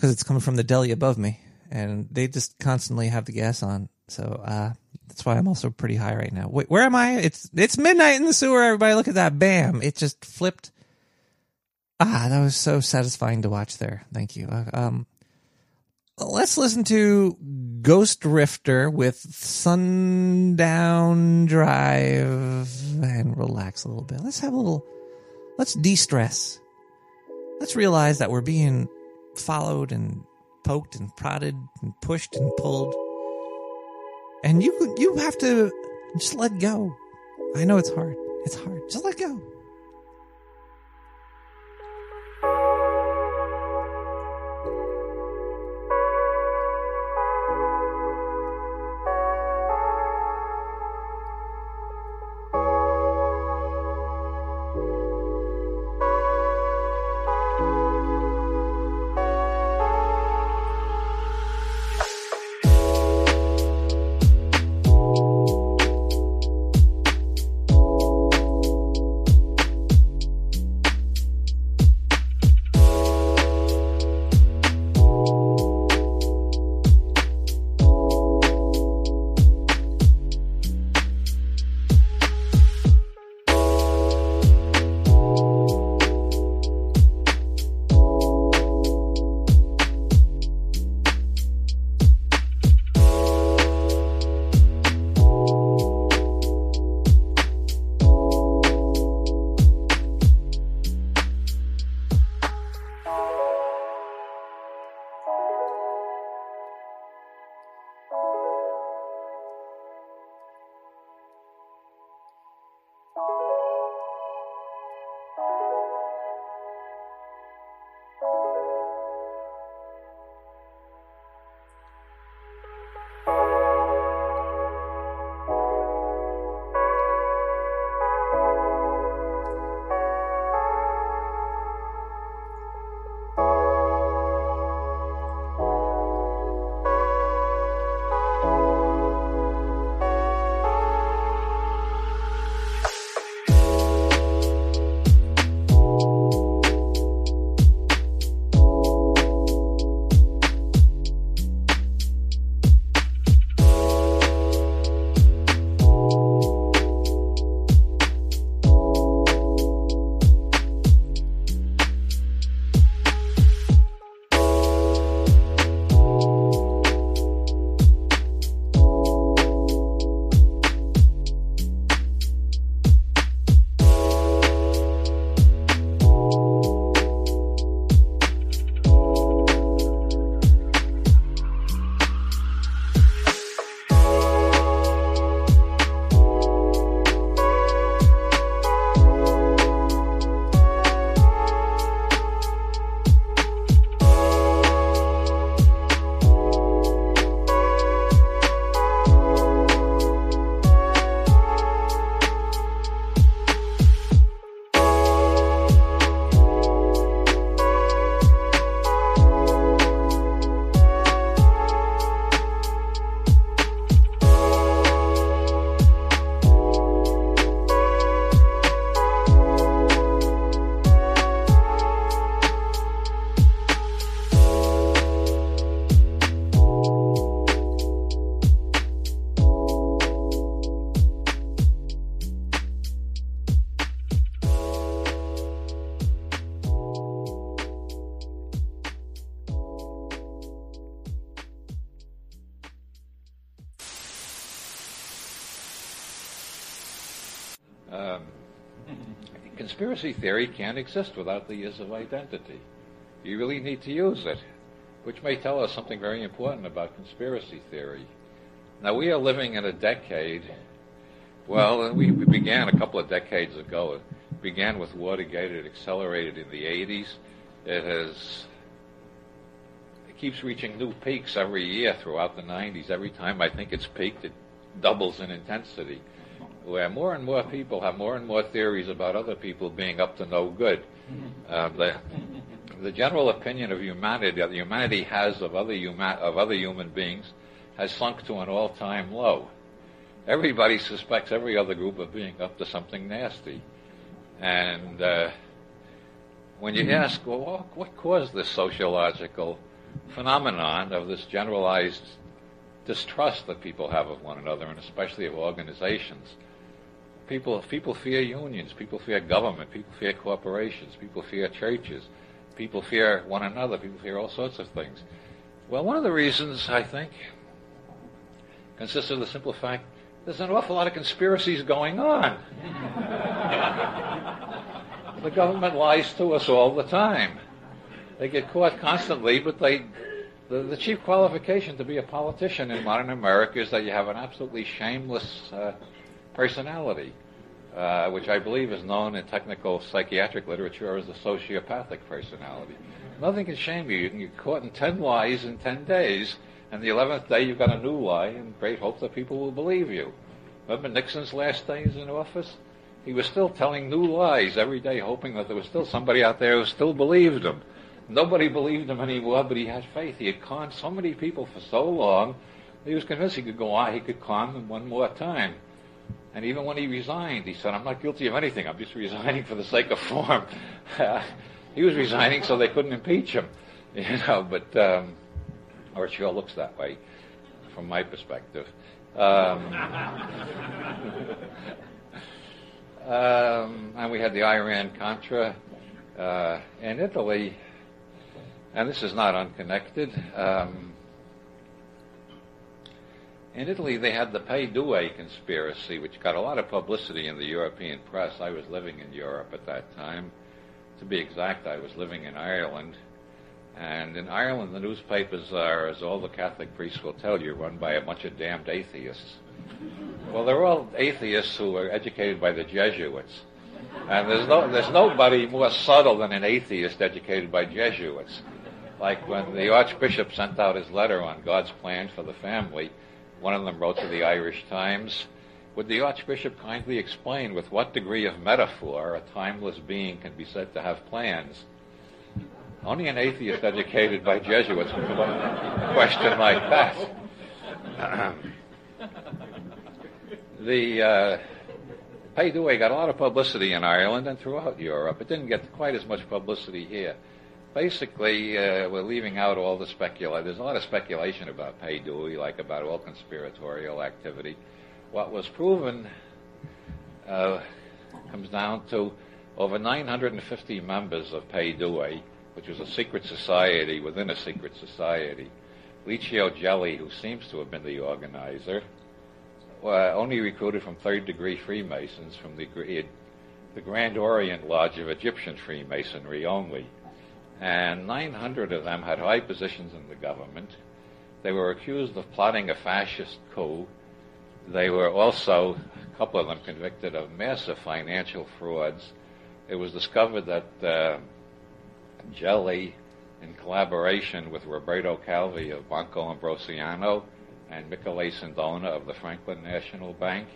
it's coming from the deli above me, and they just constantly have the gas on. So that's why I'm also pretty high right now. Wait, where am I? It's midnight in the sewer, everybody. Look at that. Bam. It just flipped. Ah, that was so satisfying to watch there. Thank you. Let's listen to Ghost Rifter with Sundown Drive and relax a little bit. Let's de-stress. Let's realize that we're being followed and poked and prodded and pushed and pulled. And you have to just let go. I know it's hard. It's hard. Just let go. Conspiracy theory can't exist without the use of identity. You really need to use it, which may tell us something very important about conspiracy theory. Now, we are living in a decade. Well, we began a couple of decades ago. It began with Watergate. It accelerated in the 80s. It keeps reaching new peaks every year throughout the 90s. Every time I think it's peaked, it doubles in intensity, where more and more people have more and more theories about other people being up to no good. The general opinion of humanity, that humanity has of other human beings, has sunk to an all-time low. Everybody suspects every other group of being up to something nasty. And when you ask, well, what caused this sociological phenomenon of this generalized distrust that people have of one another, and especially of organizations, people fear unions, people fear government, people fear corporations, people fear churches, people fear one another, people fear all sorts of things. Well, one of the reasons, I think, consists of the simple fact there's an awful lot of conspiracies going on. The government lies to us all the time. They get caught constantly, but the chief qualification to be a politician in modern America is that you have an absolutely shameless personality, which I believe is known in technical psychiatric literature as the sociopathic personality. Nothing can shame you. You can get caught in 10 lies in 10 days, and the 11th day you've got a new lie in great hope that people will believe you. Remember Nixon's last days in office? He was still telling new lies every day, hoping that there was still somebody out there who still believed him. Nobody believed him anymore, but he had faith. He had conned so many people for so long, he was convinced he could go on, he could con them one more time. And even when he resigned, he said, I'm not guilty of anything, I'm just resigning for the sake of form. He was resigning so they couldn't impeach him, but, or it sure looks that way, from my perspective. And we had the Iran-Contra in Italy, and this is not unconnected. In Italy, they had the P2 conspiracy, which got a lot of publicity in the European press. I was living in Europe at that time. To be exact, I was living in Ireland. And in Ireland, the newspapers are, as all the Catholic priests will tell you, run by a bunch of damned atheists. Well, they're all atheists who were educated by the Jesuits. And there's nobody more subtle than an atheist educated by Jesuits. Like when the Archbishop sent out his letter on God's plan for the family, one of them wrote to the Irish Times, would the Archbishop kindly explain with what degree of metaphor a timeless being can be said to have plans? Only an atheist educated by Jesuits would put a question like that. The P2 got a lot of publicity in Ireland and throughout Europe. It didn't get quite as much publicity here. Basically, we're leaving out all the speculation. There's a lot of speculation about P2, like about all conspiratorial activity. What was proven comes down to over 950 members of P2, which was a secret society within a secret society. Licio Gelli, who seems to have been the organizer, only recruited from third-degree Freemasons from the Grand Orient Lodge of Egyptian Freemasonry only. And 900 of them had high positions in the government. They were accused of plotting a fascist coup. They were also, a couple of them, convicted of massive financial frauds. It was discovered that Gelli, in collaboration with Roberto Calvi of Banco Ambrosiano and Michele Sindona of the Franklin National Bank,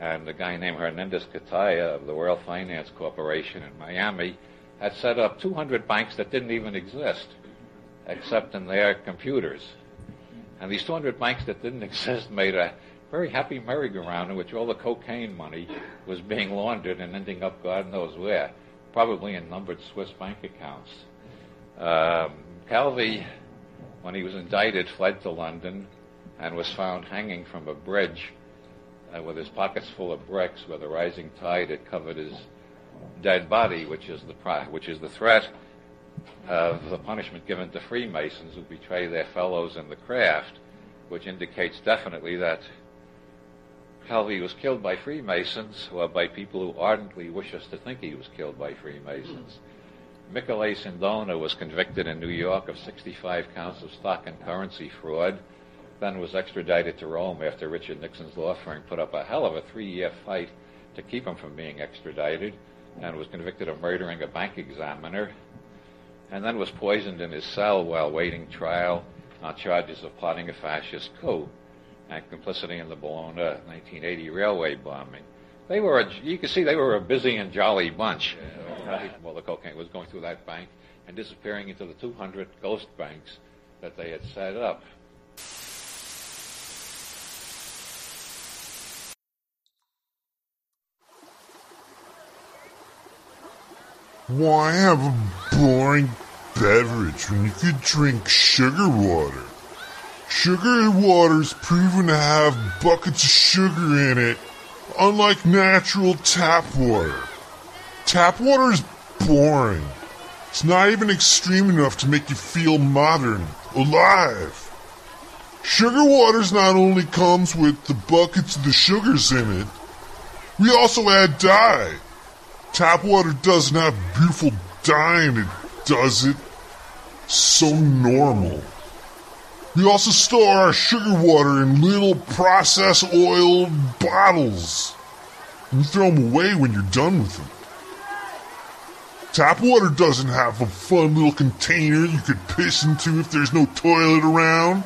and a guy named Hernandez-Cataya of the World Finance Corporation in Miami, had set up 200 banks that didn't even exist, except in their computers. And these 200 banks that didn't exist made a very happy merry-go-round in which all the cocaine money was being laundered and ending up God knows where, probably in numbered Swiss bank accounts. Calvi, when he was indicted, fled to London and was found hanging from a bridge with his pockets full of bricks, where the rising tide had covered his dead body, which is the threat of the punishment given to Freemasons who betray their fellows in the craft, which indicates definitely that Calvi was killed by Freemasons, or by people who ardently wish us to think he was killed by Freemasons. Michele Sindona was convicted in New York of 65 counts of stock and currency fraud, then was extradited to Rome after Richard Nixon's law firm put up a hell of a 3-year fight to keep him from being extradited, and was convicted of murdering a bank examiner, and then was poisoned in his cell while waiting trial on charges of plotting a fascist coup and complicity in the Bologna 1980 railway bombing. They were, you can see they were a busy and jolly bunch. Well, the cocaine was going through that bank and disappearing into the 200 ghost banks that they had set up. Why have a boring beverage when you could drink sugar water? Sugar water's proven to have buckets of sugar in it, unlike natural tap water. Tap water is boring. It's not even extreme enough to make you feel modern, alive. Sugar water's not only comes with the buckets of the sugars in it, we also add dye. Tap water doesn't have beautiful dye in it, does it? So normal. We also store our sugar water in little process oil bottles. You throw them away when you're done with them. Tap water doesn't have a fun little container you could piss into if there's no toilet around.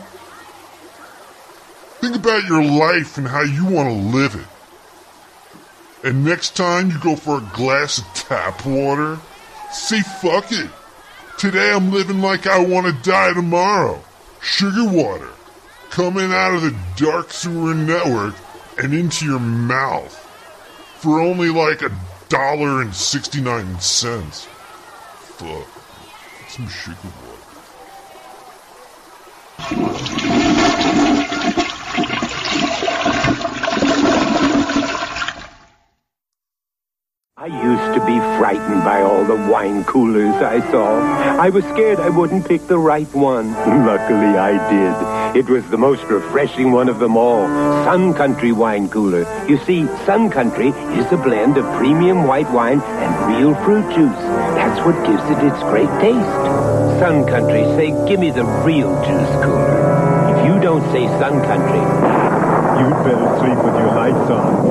Think about your life and how you want to live it. And next time you go for a glass of tap water, say fuck it. Today I'm living like I want to die tomorrow. Sugar water, coming out of the dark sewer network and into your mouth for only like $1.69. Fuck. Some sugar water. I used to be frightened by all the wine coolers I saw. I was scared I wouldn't pick the right one. Luckily, I did. It was the most refreshing one of them all, Sun Country Wine Cooler. You see, Sun Country is a blend of premium white wine and real fruit juice. That's what gives it its great taste. Sun Country, say, give me the real juice cooler. If you don't say Sun Country, you'd better sleep with your lights on.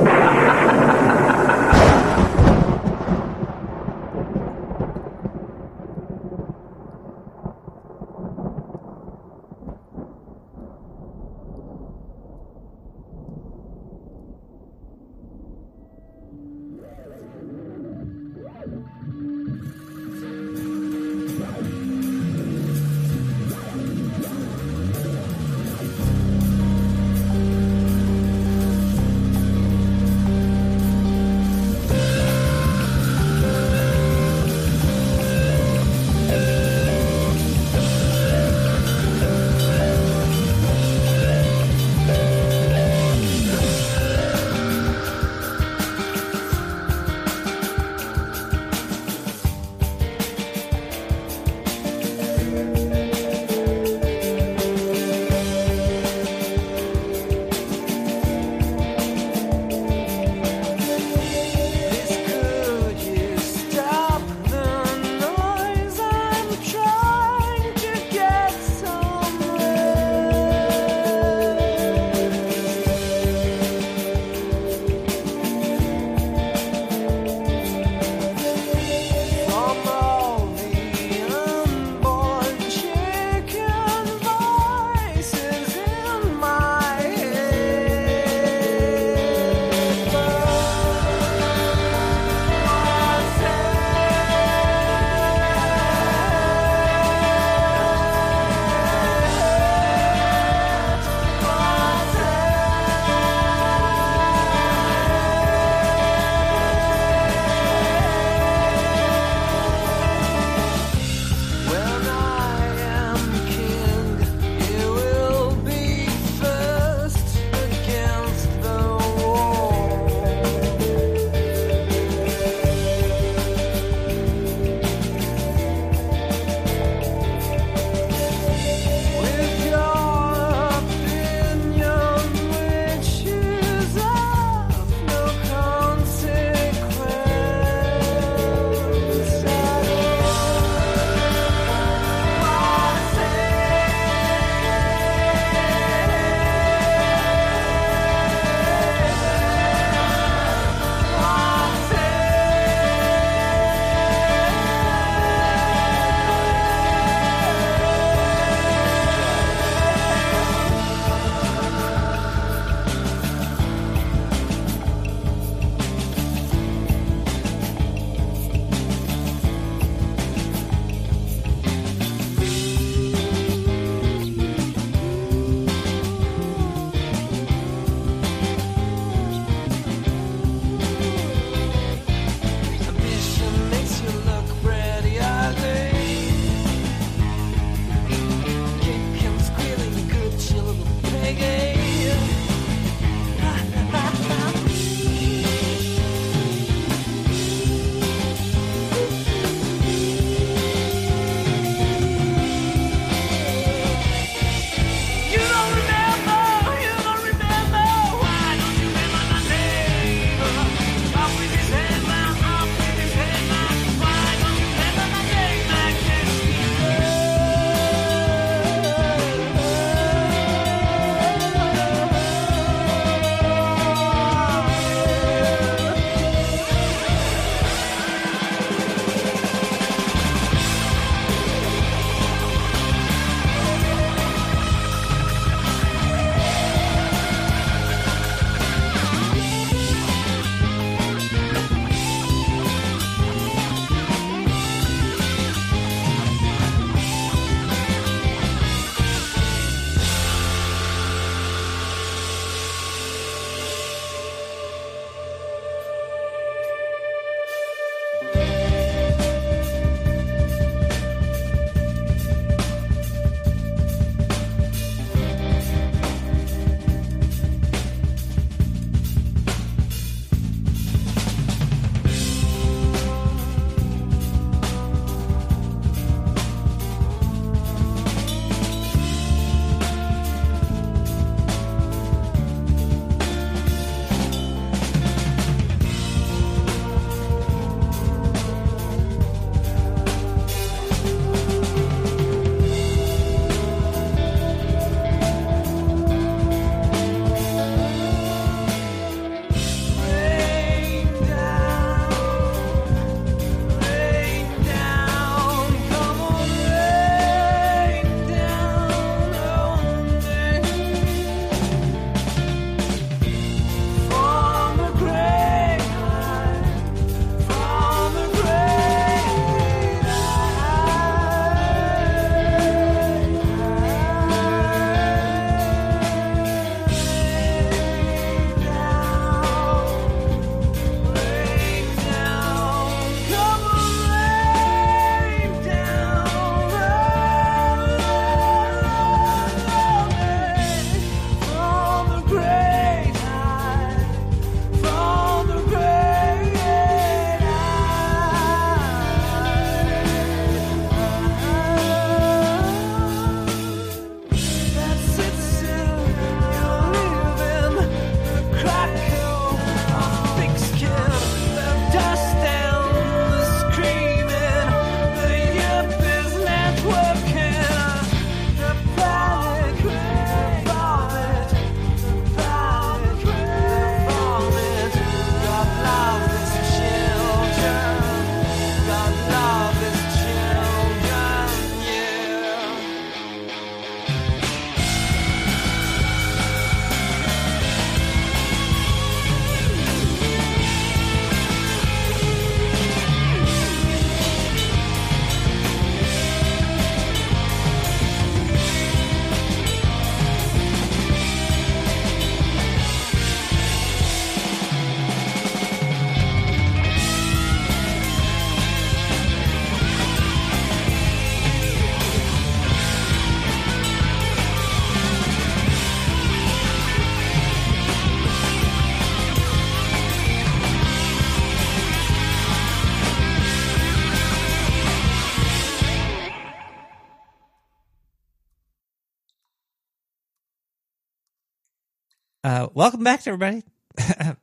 Welcome back, everybody. Well,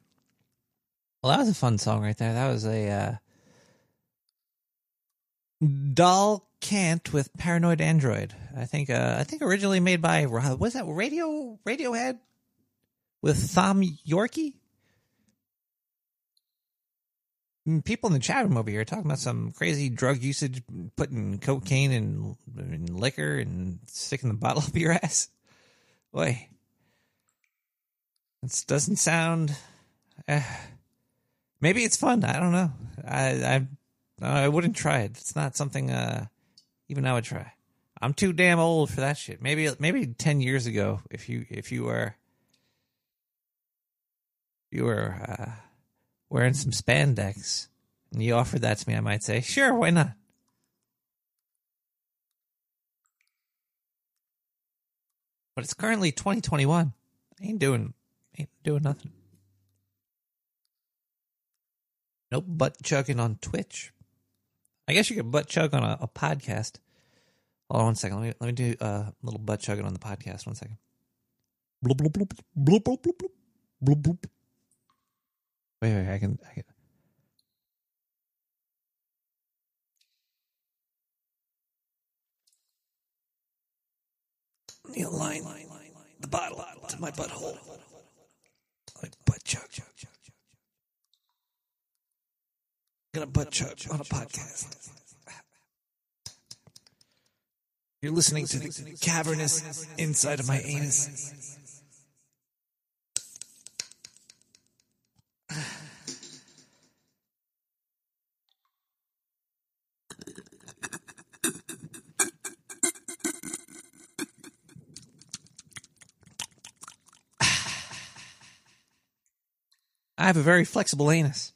that was a fun song right there. That was a Doll Cant with Paranoid Android. I think originally made by, was that Radiohead with Thom Yorke? People in the chat room over here are talking about some crazy drug usage, putting cocaine and liquor and sticking the bottle up your ass. Boy, this doesn't sound. Maybe it's fun. I don't know. I wouldn't try it. It's not something even I would try. I'm too damn old for that shit. Maybe 10 years ago, if you were wearing some spandex and you offered that to me, I might say, sure, why not? But it's currently 2021. Ain't doing nothing. No butt chugging on Twitch. I guess you could butt chug on a podcast. Hold on one second. Let me do a little butt chugging on the podcast. One second. Bloop, bloop, bloop, bloop, bloop, bloop, bloop, bloop. Wait, I can. The line. The bottle to my butthole. Like butt chug. Gonna butt chug on a podcast. You're listening to the cavernous inside of my anus. I have a very flexible anus.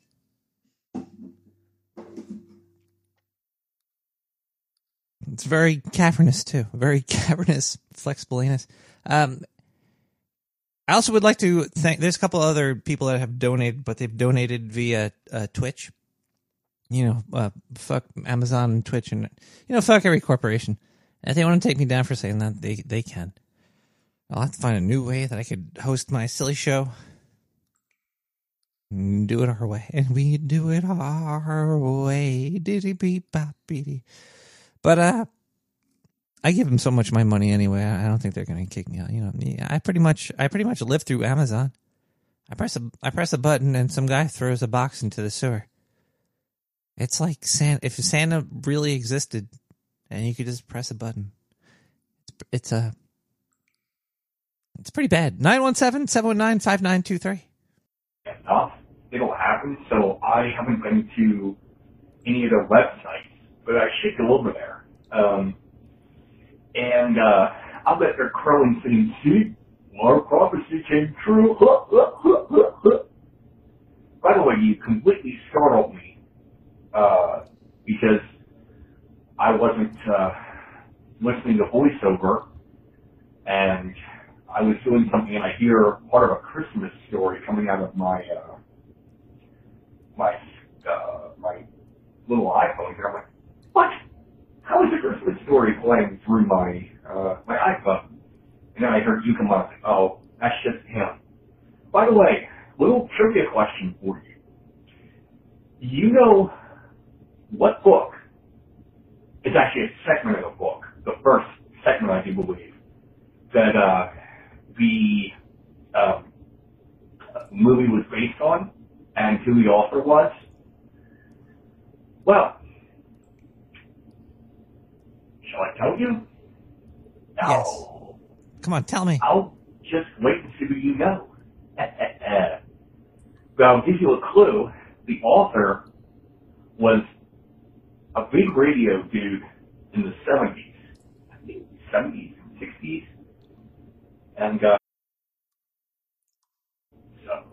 It's very cavernous too. Very cavernous, flexible anus. I also would like to thank, there's a couple other people that have donated, but they've donated via Twitch. You know, fuck Amazon and Twitch and, you know, fuck every corporation. And if they want to take me down for saying that, they can. I'll have to find a new way that I could host my silly show. And do it our way. And we do it our way. Diddy beep bop beady. But, I give them so much of my money anyway. I don't think they're going to kick me out. You know, I pretty much live through Amazon. I press a button and some guy throws a box into the sewer. It's like Santa, if Santa really existed, and you could just press a button. It's pretty bad. 917-719-5923. Enough. It'll happen. So I haven't been to any of the websites, but I should go over there. And I'll bet they're crowing saying, see, our prophecy came true. By the way, you completely startled me, because I wasn't, listening to voiceover, and I was doing something and I hear part of a Christmas story coming out of my, my little iPhone here. I'm like, what? How is the Christmas story playing through my my iPhone? And then I heard you come up and say, oh, that's just him. By the way, little trivia question for you. You know what book is actually a segment of the book, the first segment, I do believe, that the movie was based on and who the author was? Well, shall I tell you? No. Yes. Come on, tell me. I'll just wait and see what you know. But I'll give you a clue. The author was a big radio dude in the 70s. I think 70s and 60s. And, so,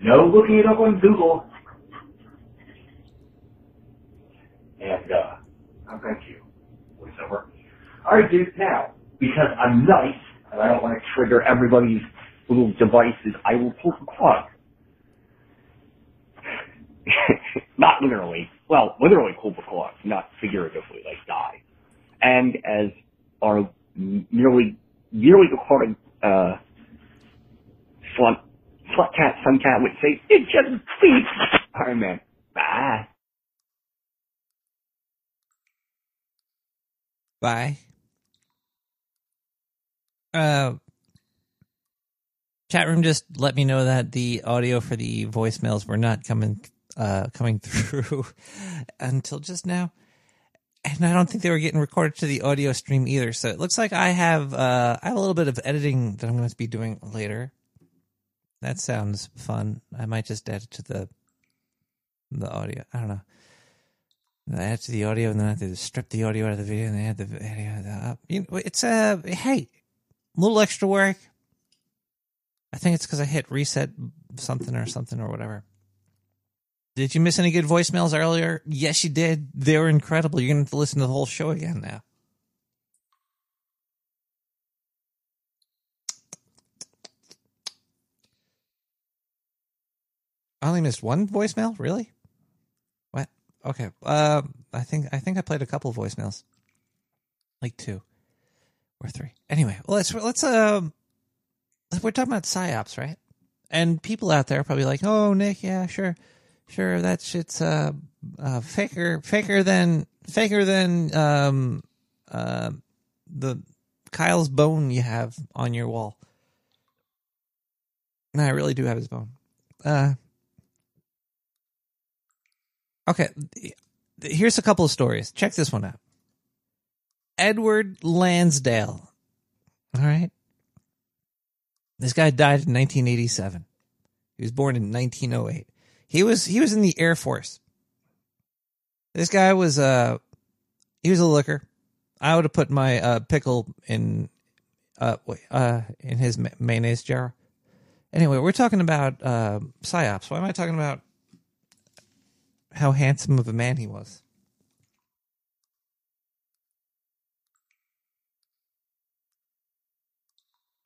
no looking it up on Google. And, oh, thank you. Over. All right, dude, now, because I'm nice, and I don't want to trigger everybody's little devices, I will pull the plug. Not literally. Well, literally pull the plug, not figuratively, like die. And as our nearly departed some cat would say, it just creeps. Iron Man, bye. Bye. Chat room just let me know that the audio for the voicemails were not coming through until just now. And I don't think they were getting recorded to the audio stream either. So it looks like I have a little bit of editing that I'm going to be doing later. That sounds fun. I might just add it to the audio. I don't know. I add it to the audio, and then I have to strip the audio out of the video, and then add the video up. You know, it's hey, a little extra work. I think it's because I hit reset something or whatever. Did you miss any good voicemails earlier? Yes, you did. They were incredible. You're going to have to listen to the whole show again now. I only missed one voicemail? Really? What? Okay. I think I played a couple voicemails. Like two or three. Anyway, let's we're talking about psyops, right? And people out there are probably like, "Oh, Nick, yeah, sure, that shit's faker than the Kyle's bone you have on your wall." And I really do have his bone. Okay, here's a couple of stories. Check this one out. Edward Lansdale. All right. This guy died in 1987. He was born in 1908. He was in the Air Force. This guy was a looker. I would have put my pickle in his mayonnaise jar. Anyway, we're talking about psyops. Why am I talking about how handsome of a man he was?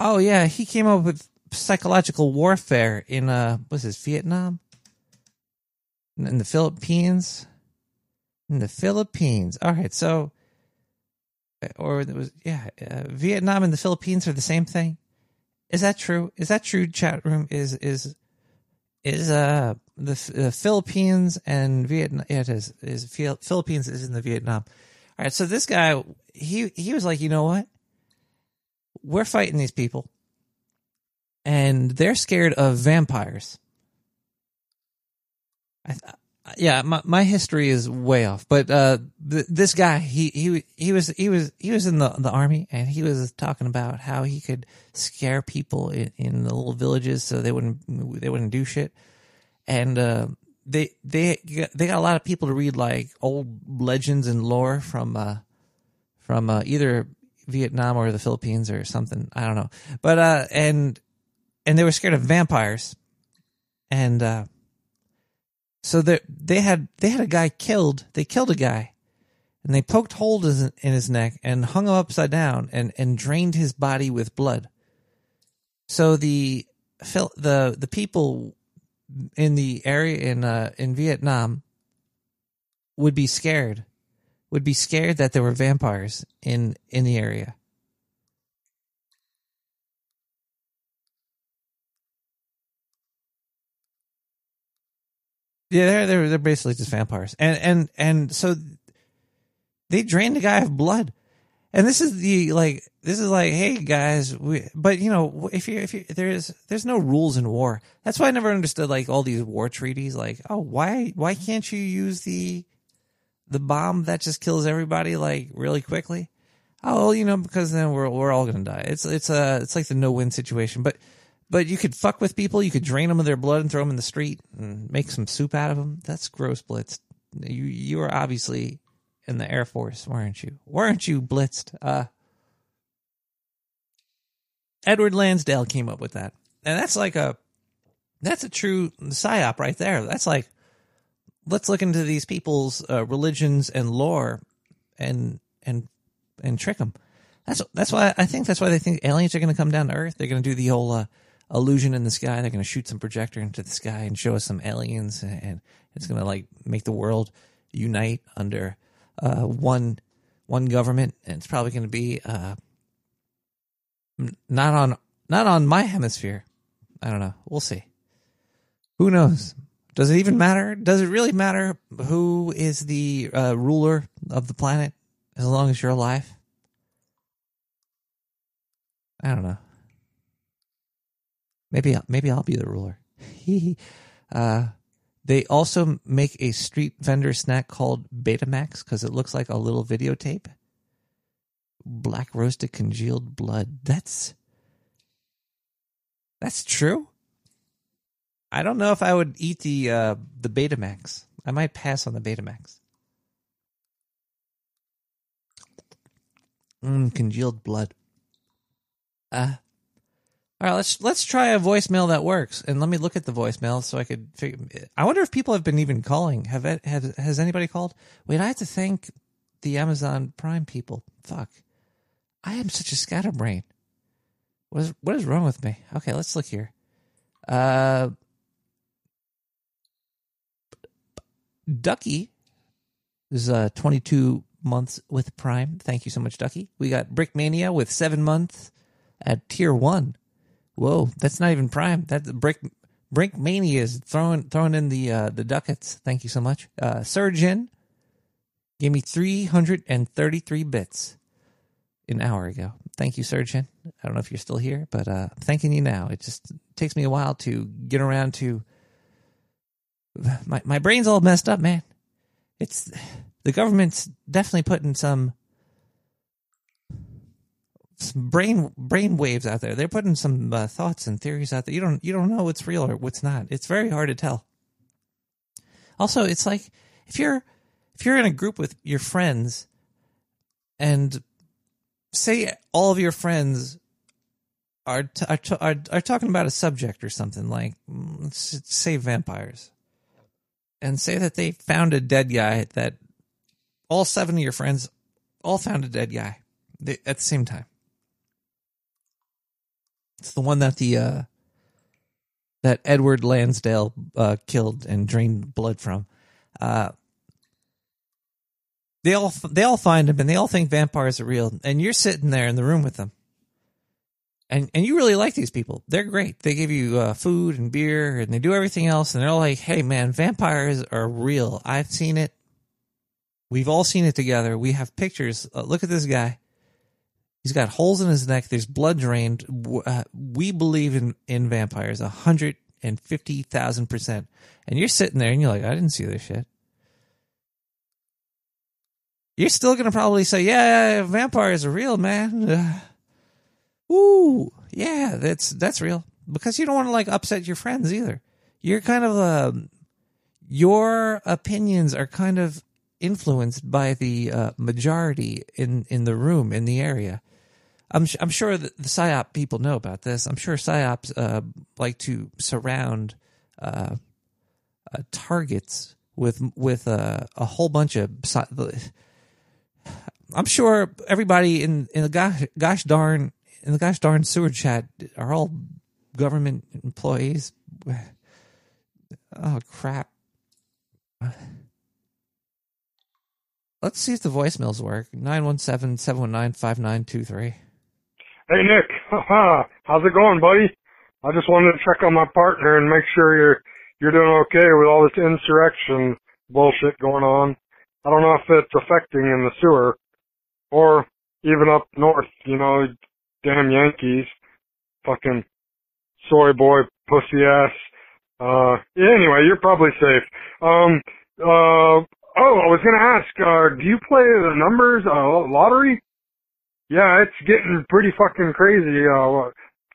Oh, yeah, he came up with psychological warfare in, Vietnam? In the Philippines? All right, so, Vietnam and the Philippines are the same thing? Is that true? Chat room is the Philippines and Vietnam? Yeah, it is. Philippines is in the Vietnam. All right, so this guy, he was like, you know what? We're fighting these people, and they're scared of vampires. My history is way off, but this guy, he was in the army, and he was talking about how he could scare people in the little villages so they wouldn't do shit, and they got a lot of people to read like old legends and lore from either Vietnam or the Philippines or something. I don't know. But, and they were scared of vampires. And, so they had a guy killed. They killed a guy, and they poked holes in his neck and hung him upside down and drained his body with blood. So the people in the area in Vietnam would be scared that there were vampires in the area. Yeah, they're basically just vampires. And so they drained a guy of blood. And this is like, hey guys, but you know, if you there's no rules in war. That's why I never understood like all these war treaties, like, oh, why can't you use the bomb that just kills everybody like really quickly? Oh, well, you know, because then we're all gonna die. It's like the no-win situation. But you could fuck with people. You could drain them of their blood and throw them in the street and make some soup out of them. That's gross, Blitz. You were obviously in the Air Force, weren't you? Weren't you blitzed? Edward Lansdale came up with that, and that's a true psyop right there. That's like, let's look into these people's religions and lore, and trick them. That's why they think aliens are going to come down to Earth. They're going to do the whole illusion in the sky. They're going to shoot some projector into the sky and show us some aliens, and it's going to like make the world unite under one government. And it's probably going to be not on my hemisphere. I don't know. We'll see. Who knows? Does it even matter? Does it really matter who is the ruler of the planet as long as you're alive? I don't know. Maybe I'll be the ruler. They also make a street vendor snack called Betamax because it looks like a little videotape. Black roasted congealed blood. That's true. I don't know if I would eat the Betamax. I might pass on the Betamax. Congealed blood. All right, let's try a voicemail that works, and let me look at the voicemail so I could figure. I wonder if people have been even calling. Has anybody called? Wait, I have to thank the Amazon Prime people. Fuck, I am such a scatterbrain. What is wrong with me? Okay, let's look here. Ducky is 22 months with Prime. Thank you so much, Ducky. We got Brickmania with 7 months at tier 1. Whoa, that's not even Prime. That Brickmania is throwing in the ducats. Thank you so much. Surgeon gave me 333 bits an hour ago. Thank you, Surgeon. I don't know if you're still here, but thanking you now. It just takes me a while to get around to my brain's all messed up, man. It's the government's definitely putting some brain waves out there. They're putting some thoughts and theories out there. You don't know what's real or what's not. It's very hard to tell. Also, it's like if you're in a group with your friends, and say all of your friends are talking about a subject or something, like let's say vampires, and say that they found a dead guy, that all 7 of your friends all found a dead guy at the same time. It's the one that that Edward Lansdale killed and drained blood from. They all find him, and they all think vampires are real. And you're sitting there in the room with them, and you really like these people. They're great. They give you food and beer, and they do everything else. And they're all like, "Hey, man, vampires are real. I've seen it. We've all seen it together. We have pictures. Look at this guy. He's got holes in his neck. There's blood drained. We believe in vampires 150,000%. And you're sitting there and you're like, I didn't see this shit. You're still going to probably say, yeah, vampires are real, man. Ooh, yeah, that's real. Because you don't want to like upset your friends either. You're kind of, your opinions are kind of influenced by the majority in the room, in the area. I'm sure that the PSYOP people know about this. I'm sure PSYOPs like to surround targets with a whole bunch of... I'm sure everybody in the gosh darn sewer chat are all government employees. Oh, crap. Let's see if the voicemails work. 917-719-5923. Hey, Nick. How's it going, buddy? I just wanted to check on my partner and make sure you're doing okay with all this insurrection bullshit going on. I don't know if it's affecting in the sewer or even up north, you know, damn Yankees, fucking soy boy, pussy ass. Anyway, you're probably safe. Oh, I was going to ask, do you play the numbers lottery? Yeah, it's getting pretty fucking crazy.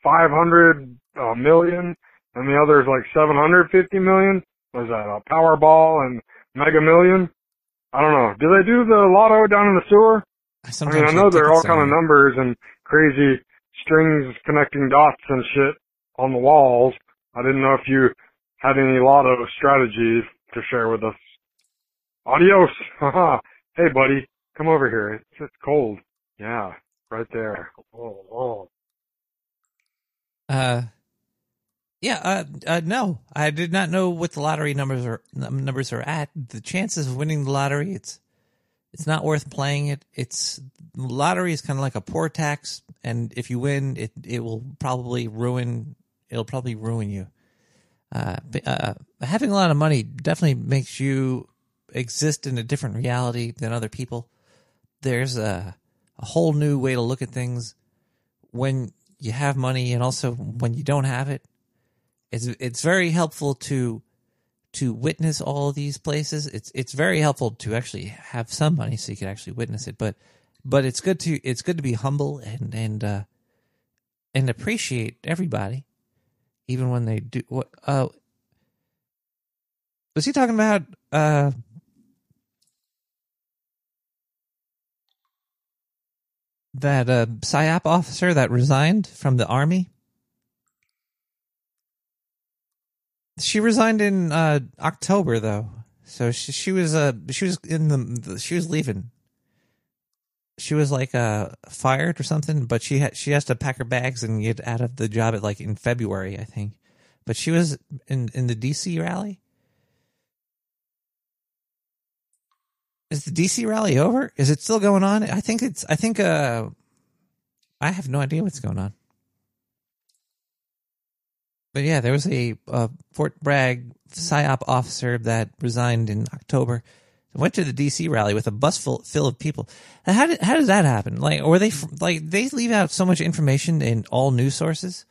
500 million, and the other's like 750 million. What is that, Powerball and Mega Million? I don't know. Do they do the lotto down in the sewer? I know they're all kind of numbers and crazy strings connecting dots and shit on the walls. I didn't know if you had any lotto strategies to share with us. Adios. Haha. Hey, buddy. Come over here. It's cold. Yeah. Right there. Oh. Yeah. No, I did not know what the lottery numbers are at. The chances of winning the lottery, it's not worth playing it. Lottery is kind of like a poor tax. And if you win, it will probably ruin It'll probably ruin you. Having a lot of money definitely makes you exist in a different reality than other people. There's a whole new way to look at things when you have money, and also when you don't have it. It's very helpful to witness all of these places. It's very helpful to actually have some money so you can actually witness it. But it's good to be humble and appreciate everybody, even when they do. Was he talking about? That PSYOP officer that resigned from the Army? She resigned in October, though. So she was leaving. She was like fired or something, but she has to pack her bags and get out of the job in February, I think. But she was in the DC rally. Is the DC rally over? Is it still going on? I think I have no idea what's going on. But yeah, there was a Fort Bragg PSYOP officer that resigned in October. Went to the DC rally with a bus full of people. How did that happen? They leave out so much information in all news sources.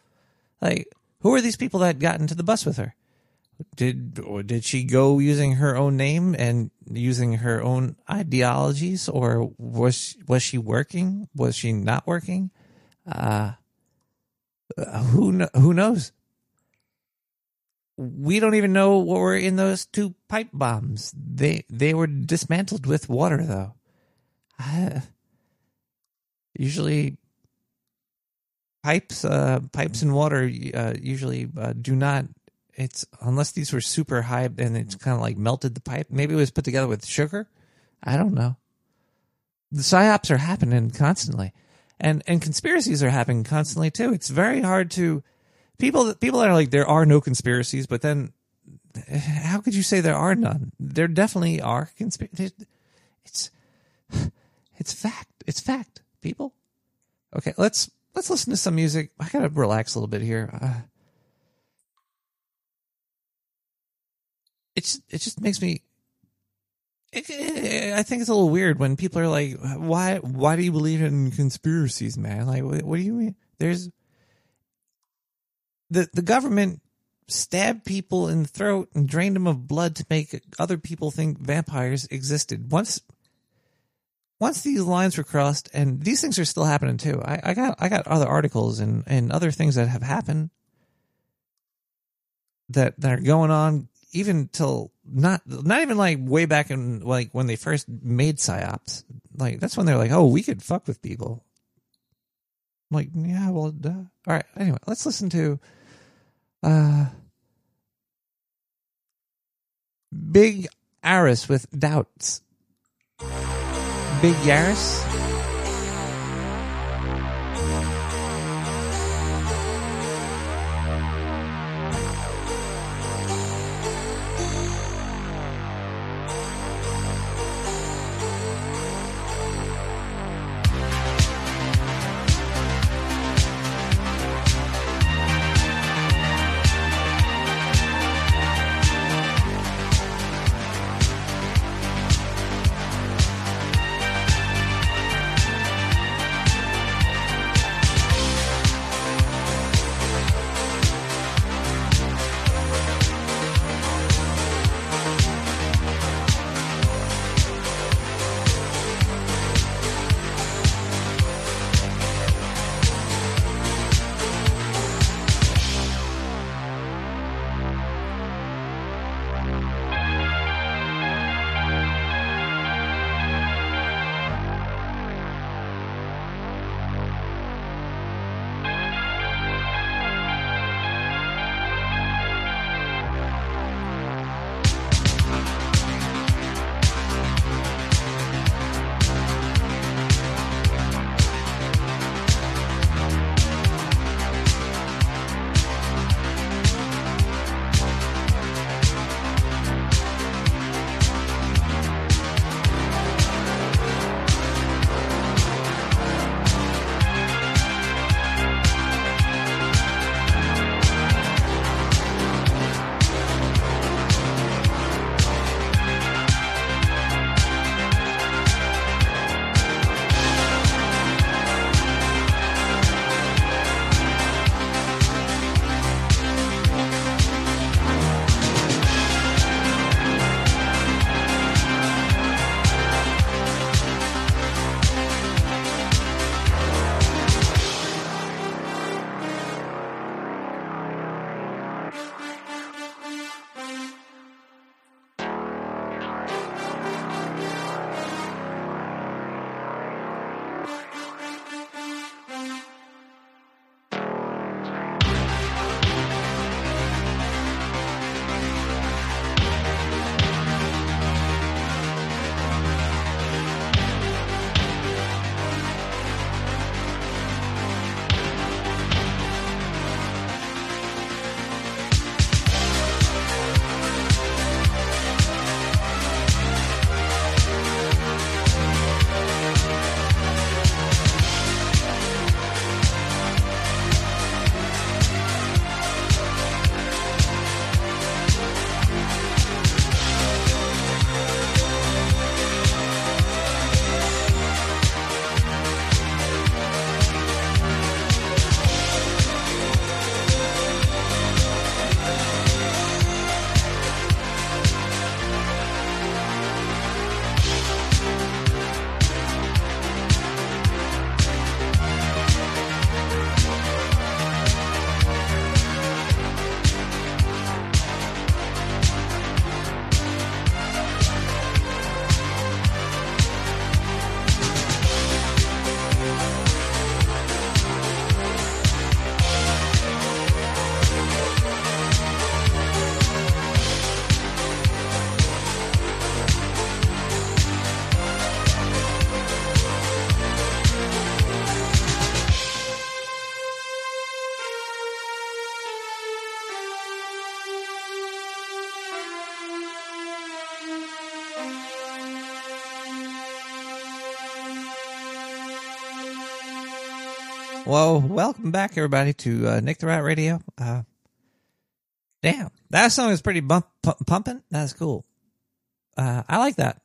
Who are these people that got into the bus with her? Did she go using her own name and using her own ideologies, or was she working? Was she not working? Who knows? We don't even know what were in those two pipe bombs. They were dismantled with water, though. Usually, pipes and water usually do not. It's unless these were super high and it's kind of melted the pipe. Maybe it was put together with sugar. I don't know. The psyops are happening constantly, and conspiracies are happening constantly too. It's very hard to people that are there are no conspiracies, but then how could you say there are none? There definitely are conspiracies. It's fact. It's fact, people. Okay, let's listen to some music. I gotta relax a little bit here. It just makes me. I think it's a little weird when people are like, "Why do you believe in conspiracies, man?" What do you mean? There's the government stabbed people in the throat and drained them of blood to make other people think vampires existed. Once these lines were crossed, and these things are still happening too. I got other articles and other things that have happened that are going on. Even till not even way back in when they first made psyops, that's when they're like, oh, we could fuck with people. I'm like, yeah, well, duh. All right. Anyway, let's listen to Big Yaris with Doubts. Big Yaris. Well, welcome back, everybody, to Nick the Rat Radio. Damn, that song is pretty pumping. That's cool. I like that.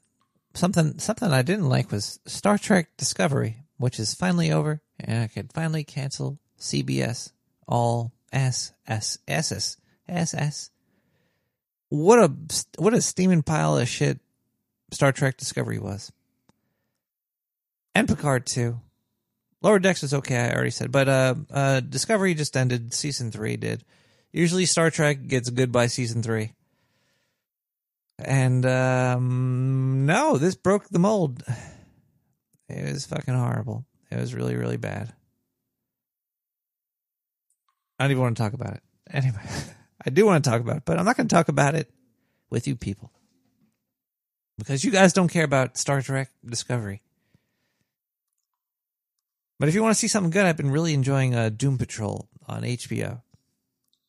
Something I didn't like was Star Trek Discovery, which is finally over, and I could finally cancel CBS all SS. What a steaming pile of shit Star Trek Discovery was. And Picard, too. Lower Decks was okay, I already said. But Discovery just ended. Season 3 did. Usually Star Trek gets good by Season 3. And, no, this broke the mold. It was fucking horrible. It was really, really bad. I don't even want to talk about it. Anyway, I do want to talk about it, but I'm not going to talk about it with you people. Because you guys don't care about Star Trek Discovery. But if you want to see something good, I've been really enjoying Doom Patrol on HBO.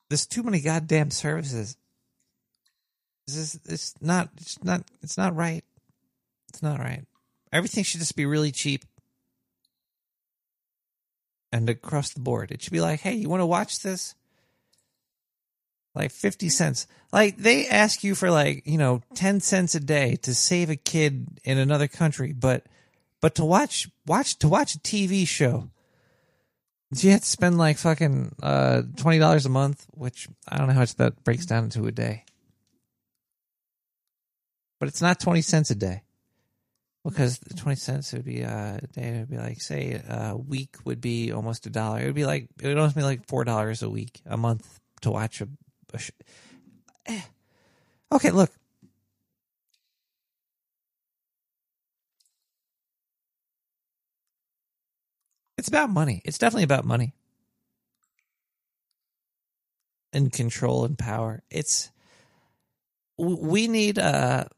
There's too many goddamn services. It's not right. It's not right. Everything should just be really cheap. And across the board. It should be like, hey, you want to watch this? Like 50 cents. Like they ask you for 10 cents a day to save a kid in another country, but to watch a TV show, you have to spend like fucking $20 a month, which I don't know how much that breaks down into a day. But it's not 20 cents a day, because 20 cents would be a day. It would be like, say, a week would be almost $1. It would almost be like $4 a week, a month to watch a show. Okay, look. It's about money. It's definitely about money. And control and power. We need a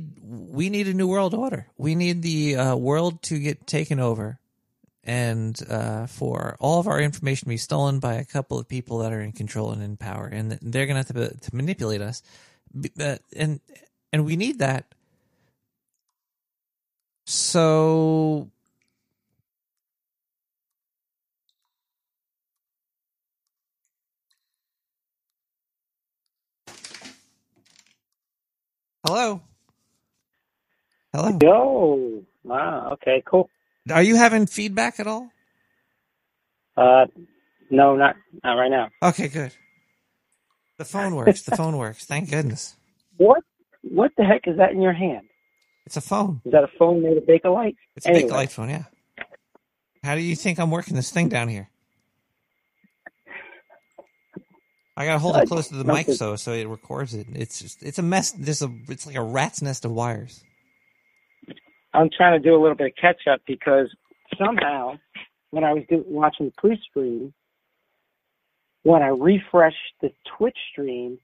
new world order. We need the world to get taken over and for all of our information to be stolen by a couple of people that are in control and in power, and they're going to have to manipulate us. And we need that. So Hello. Yo. Wow. Okay, cool. Are you having feedback at all? No, not right now. Okay, good. The phone works. Thank goodness. What the heck is that in your hand? It's a phone. Is that a phone made of Bakelite? It's a Bakelite phone, yeah. How do you think I'm working this thing down here? I gotta hold it close to the mic so it records it. It's a mess. It's like a rat's nest of wires. I'm trying to do a little bit of catch up because somehow when I was watching the pre-stream, when I refreshed the Twitch stream,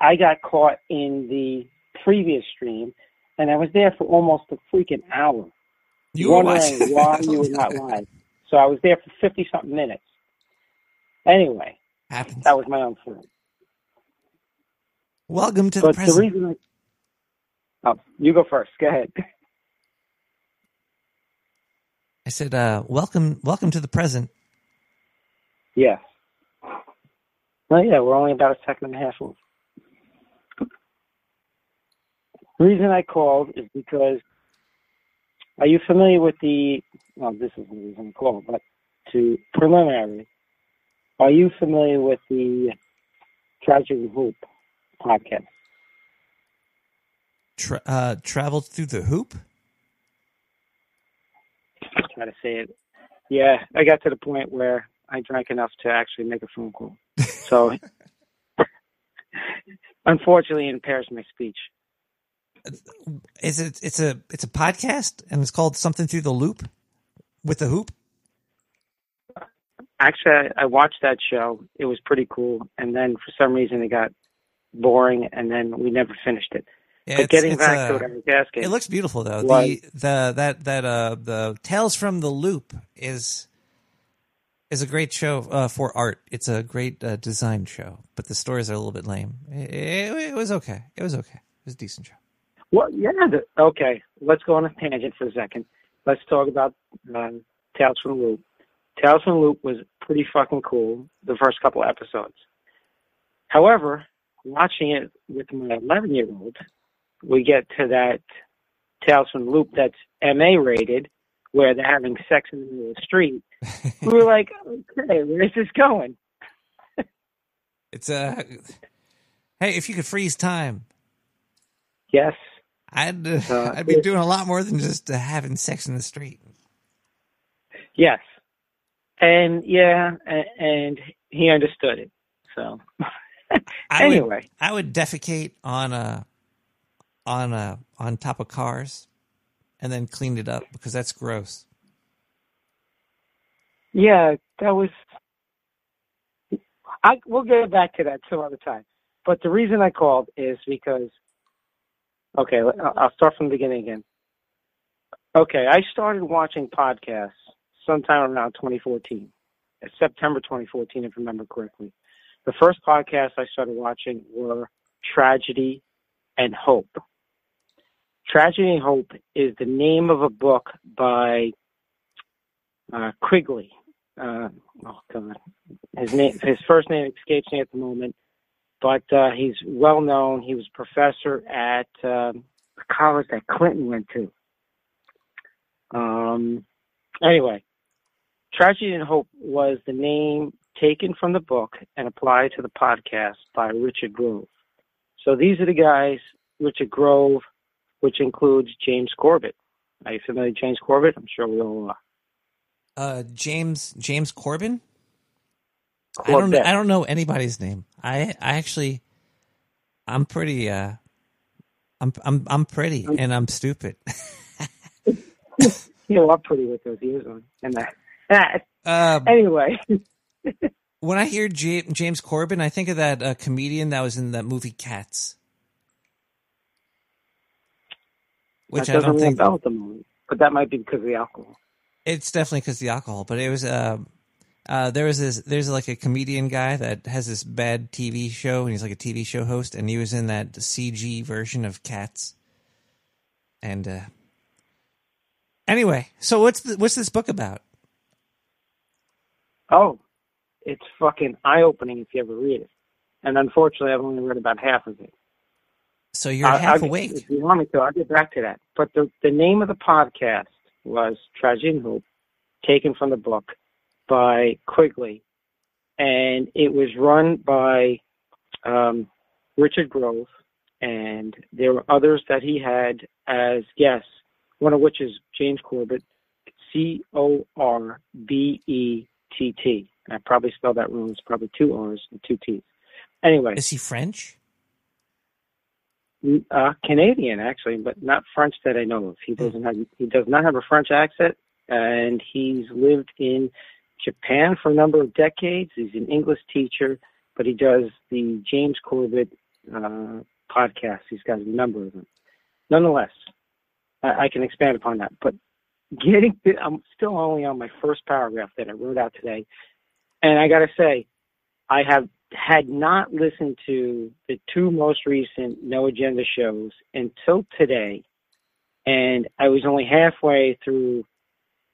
I got caught in the previous stream, and I was there for almost a freaking hour. You were wondering why you were not live. So I was there for 50-something minutes. Anyway. Happens. That was my own fault. Welcome to the present. You go first. Go ahead. I said, welcome to the present. Yes. Yeah. Well, yeah, we're only about a second and a half old. The reason I called is because, are you familiar with this isn't the reason I called, but to preliminary. Are you familiar with the Tragedy and Hope podcast? Traveled Through the Hoop? I'll try to say it. Yeah, I got to the point where I drank enough to actually make a phone call. So, unfortunately, it impairs my speech. It's a podcast, and it's called Something Through the Loop with the Hoop? Actually, I watched that show. It was pretty cool. And then for some reason it got boring and then we never finished it. Yeah, but getting back to what I was asking. It looks beautiful though. The Tales from the Loop is a great show for art. It's a great design show, but the stories are a little bit lame. It was okay. It was a decent show. Well, yeah. Okay. Let's go on a tangent for a second. Let's talk about Tales from the Loop. Tales from the Loop was pretty fucking cool, the first couple episodes. However, watching it with my 11-year-old, we get to that Tales from the Loop that's MA-rated, where they're having sex in the middle of the street. We were like, okay, where's this going? It's a... Hey, if you could freeze time. Yes. I'd be doing a lot more than just having sex in the street. Yes. And, yeah, and he understood it. So, anyway. I would defecate on top of cars and then clean it up because that's gross. Yeah, that was... We'll get back to that some other time. But the reason I called is because... Okay, I'll start from the beginning again. Okay, I started watching podcasts sometime around 2014, September 2014, if I remember correctly. The first podcasts I started watching were Tragedy and Hope. Tragedy and Hope is the name of a book by Quigley. Oh God, his first name escapes me at the moment, but he's well known. He was a professor at a college that Clinton went to. Anyway, Tragedy and Hope was the name taken from the book and applied to the podcast by Richard Grove. So these are the guys, Richard Grove, which includes James Corbett. Are you familiar with James Corbett? I'm sure we all are. James Corbin? I don't know anybody's name. I'm pretty and I'm stupid. I'm pretty with those ears on and that. Anyway, when I hear James Corbin, I think of that comedian that was in that movie Cats, which that I don't think about the movie, but that might be because of the alcohol. It's definitely because of the alcohol, but it was there's like a comedian guy that has this bad TV show, and he's like a TV show host, and he was in that CG version of Cats, and. Anyway, so what's this book about? Oh, it's fucking eye-opening if you ever read it. And unfortunately, I've only read about half of it. So you're half awake. If you want me to, I'll get back to that. But the name of the podcast was Tragedy and Hope, taken from the book by Quigley. And it was run by Richard Grove, and there were others that he had as guests. One of which is James Corbett, Corbett. I probably spelled that wrong. It's probably two R's and two T's. Anyway. Is he French? Canadian, actually, but not French that I know of. He does not have a French accent, and he's lived in Japan for a number of decades. He's an English teacher, but he does the James Corbett podcast. He's got a number of them. Nonetheless, I can expand upon that, but I'm still only on my first paragraph that I wrote out today. And I got to say, I had not listened to the two most recent No Agenda shows until today. And I was only halfway through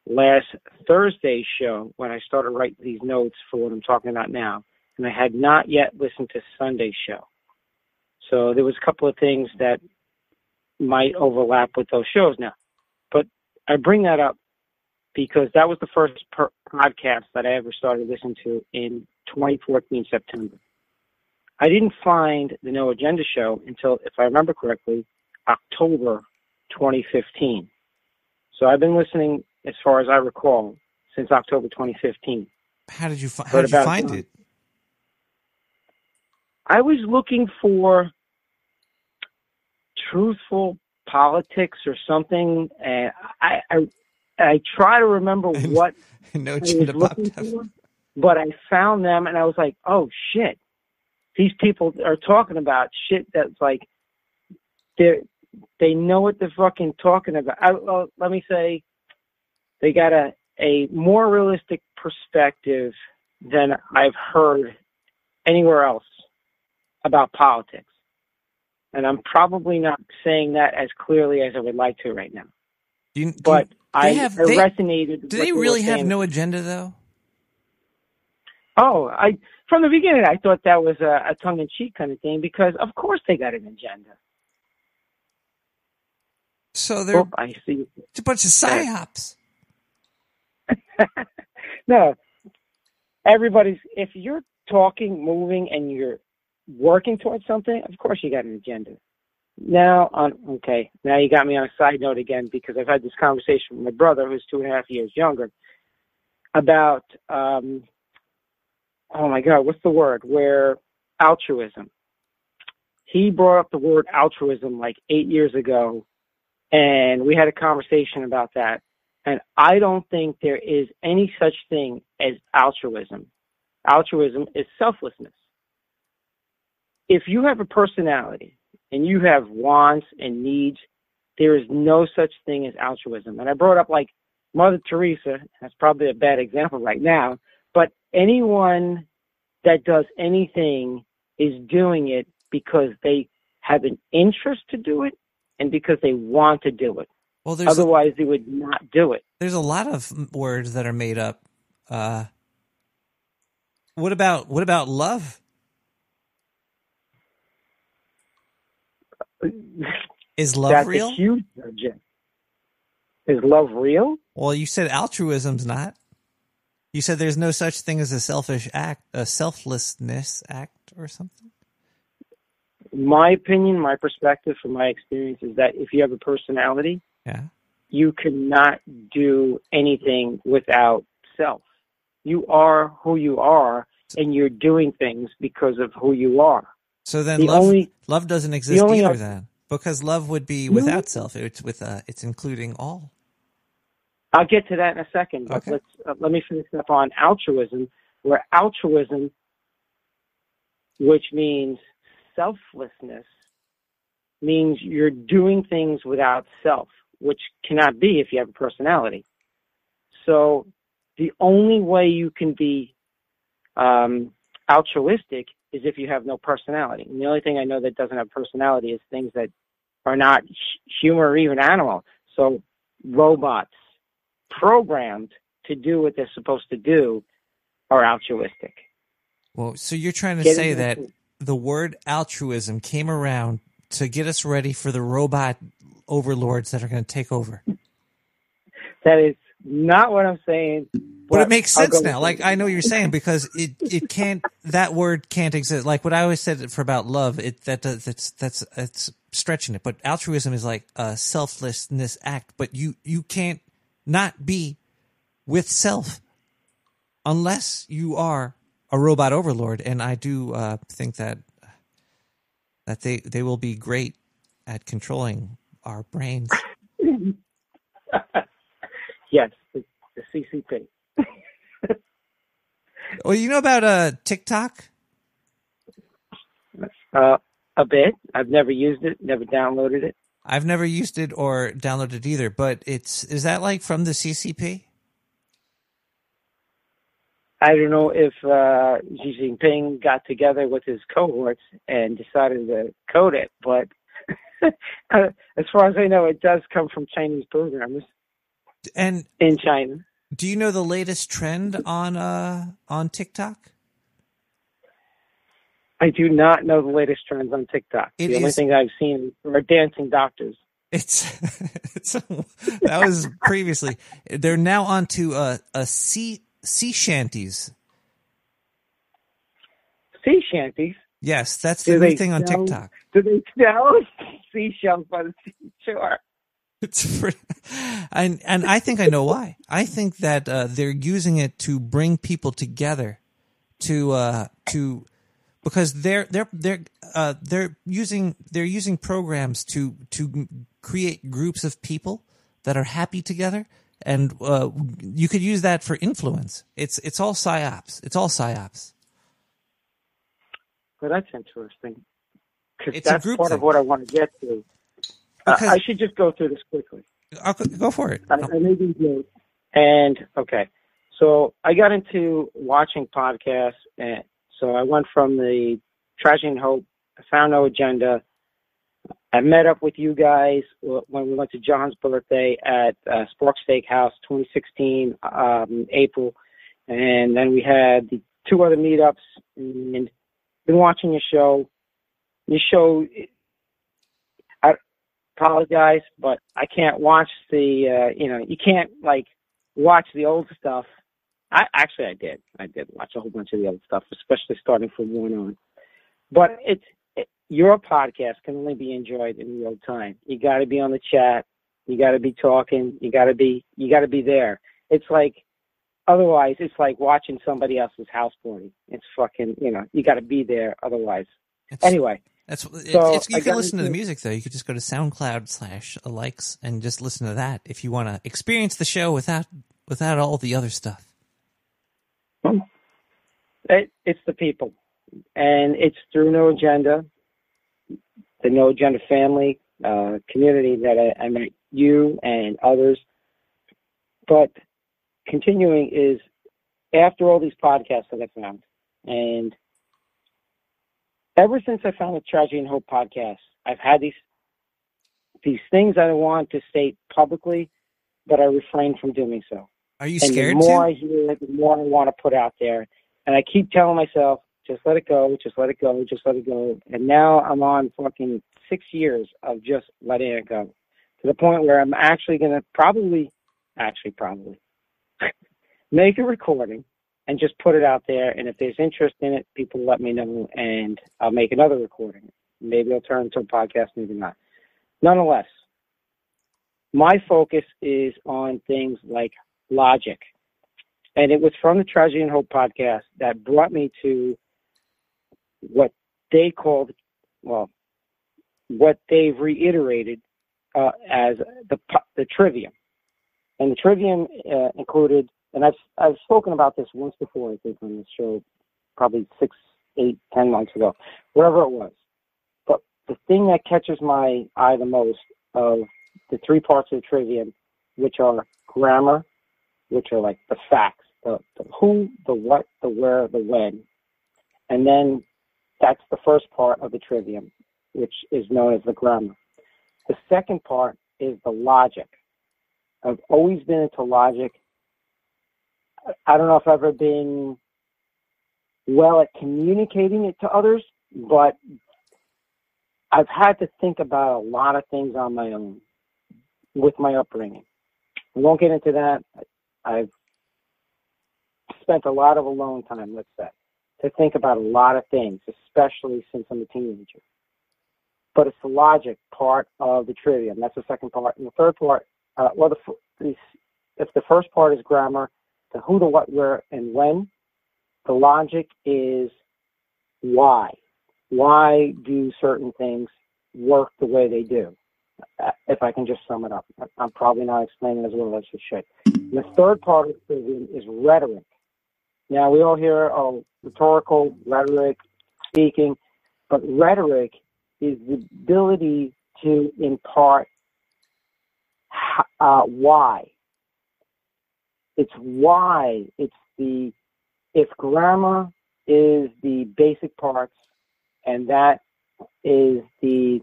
last Thursday's show when I started writing these notes for what I'm talking about now. And I had not yet listened to Sunday's show. So there was a couple of things that might overlap with those shows now. But I bring that up because that was the first podcast that I ever started listening to in 2014, September. I didn't find the No Agenda show until, if I remember correctly, October 2015. So I've been listening, as far as I recall, since October 2015. How did you find it? I was looking for truthful politics or something, and I try to remember what I was looking for, but I found them, and I was like, oh shit, these people are talking about shit that's like they know what they're fucking talking about. Let me say, they got a more realistic perspective than I've heard anywhere else about politics. And I'm probably not saying that as clearly as I would like to right now. But I resonated. Do they really have no agenda, though? Oh, from the beginning, I thought that was a tongue-in-cheek kind of thing because, of course, they got an agenda. So they're it's a bunch of psyops. No, everybody's. If you're talking, moving, and you're working towards something, of course you got an agenda. Now you got me on a side note again because I've had this conversation with my brother, who's 2.5 years younger, about what's the word? Where altruism. He brought up the word altruism like 8 years ago, and we had a conversation about that. And I don't think there is any such thing as altruism. Altruism is selflessness. If you have a personality and you have wants and needs, there is no such thing as altruism. And I brought up like Mother Teresa. That's probably a bad example right now. But anyone that does anything is doing it because they have an interest to do it and because they want to do it. Well, otherwise, they would not do it. There's a lot of words that are made up. What about love? Is love That's real? A huge subject. Is love real? Well, you said altruism's not. You said there's no such thing as a selfish act, a selflessness act, or something. My opinion, my perspective, from my experience, is that if you have a personality, you cannot do anything without self. You are who you are, and you're doing things because of who you are. So then, love doesn't exist either, then, because love would be without self. It's including all. I'll get to that in a second. But let me finish up on altruism, where altruism, which means selflessness, means you're doing things without self, which cannot be if you have a personality. So the only way you can be altruistic is if you have no personality. And the only thing I know that doesn't have personality is things that are not human or even animal. So robots programmed to do what they're supposed to do are altruistic. Well, so you're trying to say that the word altruism came around to get us ready for the robot overlords that are going to take over. That is not what I'm saying. But it makes sense now. Like, I know you're saying, because it can't, that word can't exist. Like what I always said for about love, that's stretching it. But altruism is like a selflessness act, but you can't not be with self unless you are a robot overlord. And I do think that they will be great at controlling our brains. Yes, the CCP. Well, you know about TikTok? A bit. I've never used it, never downloaded it. I've never used it or downloaded it either, but is that like from the CCP? I don't know if Xi Jinping got together with his cohorts and decided to code it, but as far as I know, it does come from Chinese programmers and in China. Do you know the latest trend on TikTok? I do not know the latest trends on TikTok. The only thing I've seen are dancing doctors. That was previously. They're now onto a sea shanties. Sea shanties? Yes, that's the new thing on TikTok. Do they sell seashells by the seashore? And I think I know why. I think that they're using it to bring people together, because they're using programs to create groups of people that are happy together, and you could use that for influence. It's all psyops. It's all psyops. Well, that's interesting, because that's part of what I want to get to. I should just go through this quickly. Go for it. I made these notes. So I got into watching podcasts. And so I went from the Tragedy and Hope. I found No Agenda. I met up with you guys when we went to John's birthday at Spork Steakhouse 2016, April. And then we had the two other meetups, and been watching your show. Your show, I apologize, but I can't watch the, you can't, like, watch the old stuff. I did watch a whole bunch of the old stuff, especially starting from one on. But your podcast can only be enjoyed in real time. You got to be on the chat. You got to be talking. You got to be there. It's like, otherwise, it's like watching somebody else's house party. It's fucking, you got to be there. Otherwise, anyway. You can listen to the music though. You could just go to SoundCloud/Alikes and just listen to that if you want to experience the show without all the other stuff. It's the people, and it's through No Agenda, the No Agenda family community that I met you and others. But continuing is after all these podcasts that I found, and ever since I found the Tragedy and Hope podcast, I've had these things that I want to state publicly, but I refrain from doing so. Are you scared? And the more I hear it, the more I want to put out there. And I keep telling myself, just let it go, just let it go, just let it go. And now I'm on fucking 6 years of just letting it go, to the point where I'm actually going to probably make a recording and just put it out there. And if there's interest in it, people let me know, and I'll make another recording. Maybe it'll turn into a podcast, maybe not. Nonetheless, my focus is on things like logic. And it was from the Tragedy and Hope podcast that brought me to what they called, well, what they've reiterated as the Trivium. And the Trivium included, and I've spoken about this once before, I think, on this show, probably 6, 8, 10 months ago, wherever it was. But the thing that catches my eye the most of the three parts of the Trivium, which are grammar, which are like the facts, the who, the what, the where, the when. And then that's the first part of the Trivium, which is known as the grammar. The second part is the logic. I've always been into logic. I don't know if I've ever been well at communicating it to others, but I've had to think about a lot of things on my own with my upbringing. I won't get into that. I've spent a lot of alone time, let's say, to think about a lot of things, especially since I'm a teenager. But it's the logic part of the Trivium. That's the second part. And the third part, if the first part is grammar, the who, the what, where, and when, the logic is why. Why do certain things work the way they do? If I can just sum it up. I'm probably not explaining as well as I should. The third part of Trivium is rhetoric. Now, we all hear, rhetorical, rhetoric, speaking, but rhetoric is the ability to impart why. It's why. If grammar is the basic parts, and that is the...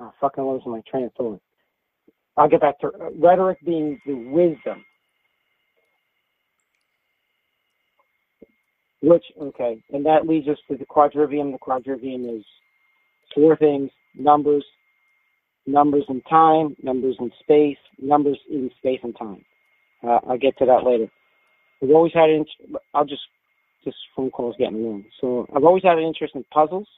I'm fucking losing my train of thought. I'll get back to rhetoric being the wisdom. And that leads us to the Quadrivium. The Quadrivium is 4 things: numbers in time, numbers in space and time. I'll get to that later. This phone call's getting long. So I've always had an interest in puzzles.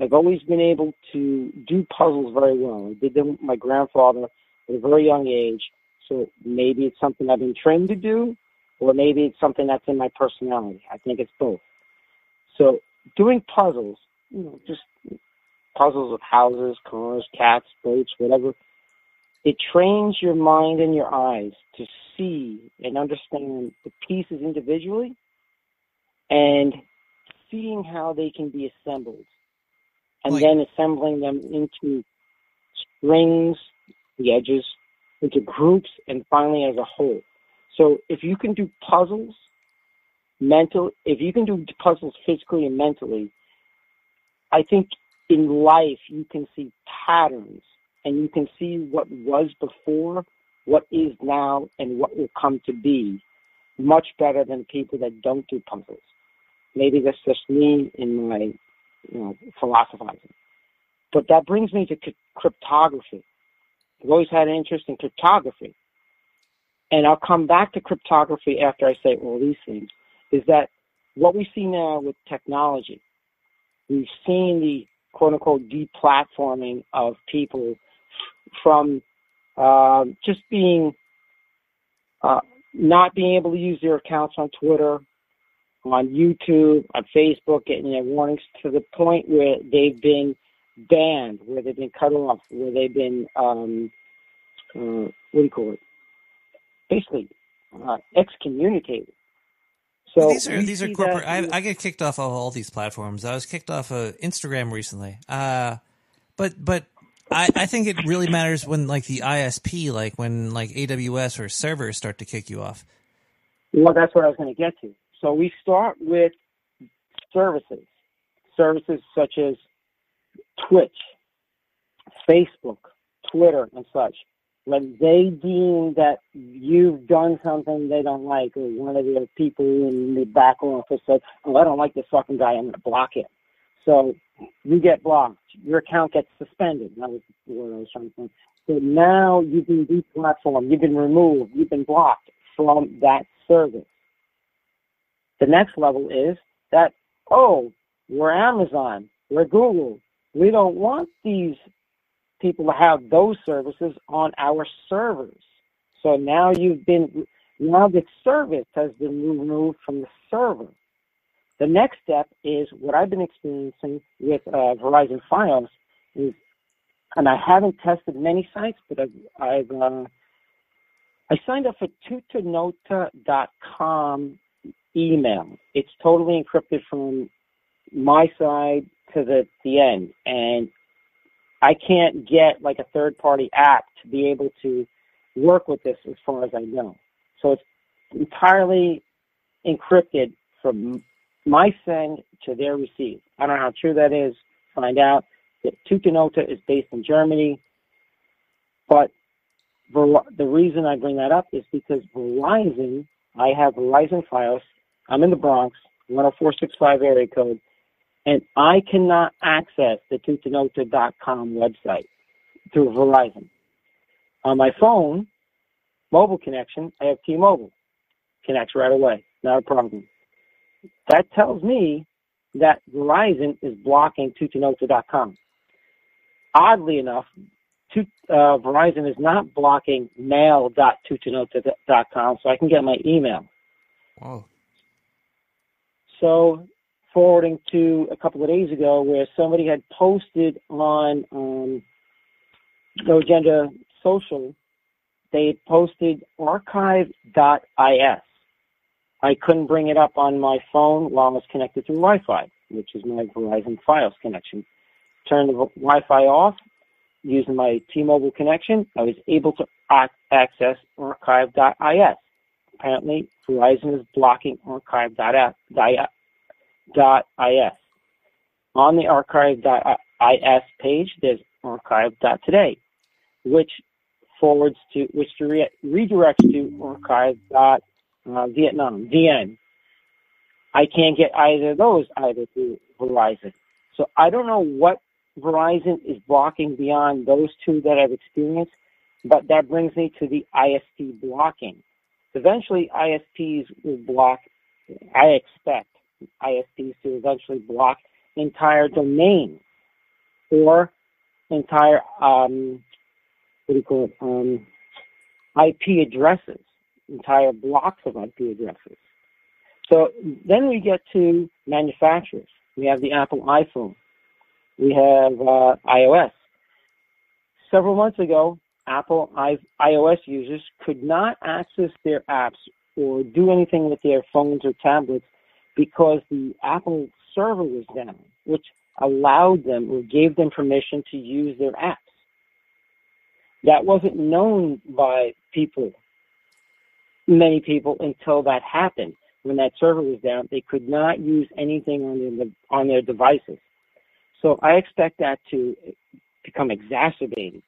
I've always been able to do puzzles very well. I did them with my grandfather at a very young age, so maybe it's something I've been trained to do, or maybe it's something that's in my personality. I think it's both. So doing puzzles, just puzzles of houses, cars, cats, boats, whatever, it trains your mind and your eyes to see and understand the pieces individually and seeing how they can be assembled. And then assembling them into strings, the edges, into groups, and finally as a whole. So if you can do puzzles physically and mentally, I think in life you can see patterns, and you can see what was before, what is now, and what will come to be. much better than people that don't do puzzles. Maybe that's just me in my, philosophizing. But that brings me to cryptography. I've always had an interest in cryptography. And I'll come back to cryptography after I say all these things, is that what we see now with technology, we've seen the quote-unquote deplatforming of people from just being not being able to use their accounts on Twitter, on YouTube, on Facebook, getting their warnings, to the point where they've been banned, where they've been cut off, where they've been, basically excommunicated. So these are corporate. I get kicked off of all these platforms. I was kicked off of Instagram recently. But I think it really matters when the ISP, when AWS or servers start to kick you off. Well, that's what I was going to get to. So we start with services such as Twitch, Facebook, Twitter, and such. When they deem that you've done something they don't like, or one of the people in the back office said, "Oh, I don't like this fucking guy. I'm going to block him." So you get blocked. Your account gets suspended. That was what I was trying to think. So now you've been deplatformed. You've been removed. You've been blocked from that service. The next level is that, oh, we're Amazon. We're Google. We don't want these people have those services on our servers. So now now the service has been removed from the server. The next step is what I've been experiencing with Verizon Fios is, and I haven't tested many sites, but I signed up for Tutanota.com email. It's totally encrypted from my side to the end, and I can't get a third-party app to be able to work with this as far as I know. So it's entirely encrypted from my send to their receive. I don't know how true that is. Find out that Tutanota is based in Germany. But the reason I bring that up is because Verizon, I have Verizon Fios. I'm in the Bronx, 10465 area code. And I cannot access the Tutanota.com website through Verizon. On my phone, mobile connection, I have T-Mobile. Connects right away. Not a problem. That tells me that Verizon is blocking Tutanota.com. Oddly enough, Verizon is not blocking mail.tutanota.com, so I can get my email. Wow. So, forwarding to a couple of days ago where somebody had posted on No Agenda Social, they had posted archive.is. I couldn't bring it up on my phone while I was connected through Wi-Fi, which is my Verizon Fios connection. Turned the Wi-Fi off using my T-Mobile connection. I was able to access archive.is. Apparently, Verizon is blocking archive.is. On the archive.is page, there's archive.today, which redirects to archive.vietnam, VN. I can't get either of those through Verizon. So I don't know what Verizon is blocking beyond those two that I've experienced, but that brings me to the ISP blocking. Eventually, ISPs will block, I expect, ISPs to eventually block entire domains or entire IP addresses, entire blocks of IP addresses. So then we get to manufacturers. We have the Apple iPhone. We have iOS. Several months ago, Apple iOS users could not access their apps or do anything with their phones or tablets because the Apple server was down, which allowed them or gave them permission to use their apps. That wasn't known by many people, until that happened. When that server was down, they could not use anything on their devices. So I expect that to become exacerbated.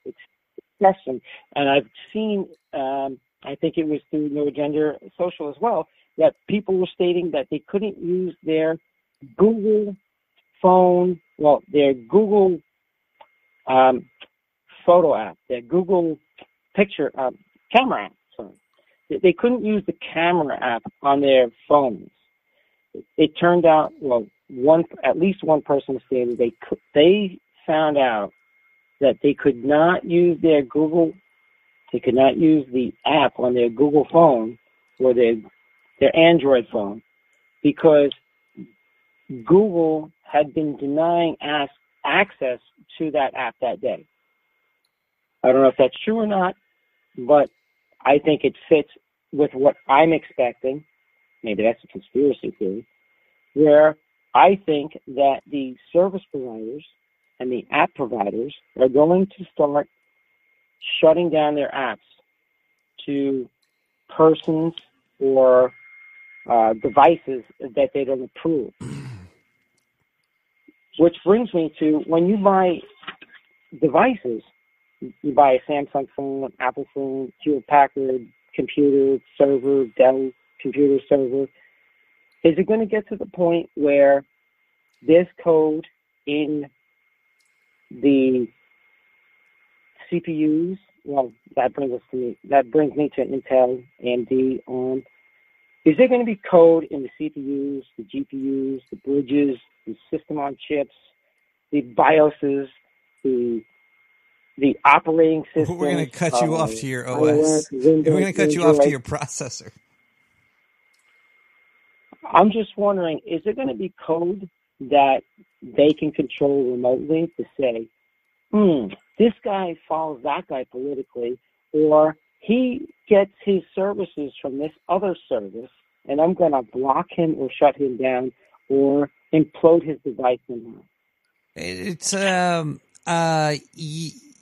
And I've seen, I think it was through No Agenda Social as well, that people were stating that they couldn't use their Google phone, well, their Google photo app, their Google picture camera app. Sorry. They couldn't use the camera app on their phones. It turned out, well, at least one person stated they found out that they could not use their Google, they could not use the app on their Google phone or their Android phone because Google had been denying access to that app that day. I don't know if that's true or not, but I think it fits with what I'm expecting. Maybe that's a conspiracy theory, where I think that the service providers and the app providers are going to start shutting down their apps to persons or devices that they don't approve. Which brings me to, when you buy devices, you buy a Samsung phone, an Apple phone, Hewlett Packard computer, server, Dell computer, server, is it going to get to the point where there's code in the CPUs? Well, that brings me to Intel, AMD, ARM. Is there going to be code in the CPUs, the GPUs, the bridges, the system on chips, the BIOSes, the operating system? We're going to cut you off to your OS. We're going to cut you off to your processor. I'm just wondering, is there going to be code that they can control remotely to say, this guy follows that guy politically, or he gets his services from this other service, and I'm going to block him or shut him down or implode his device somehow? It's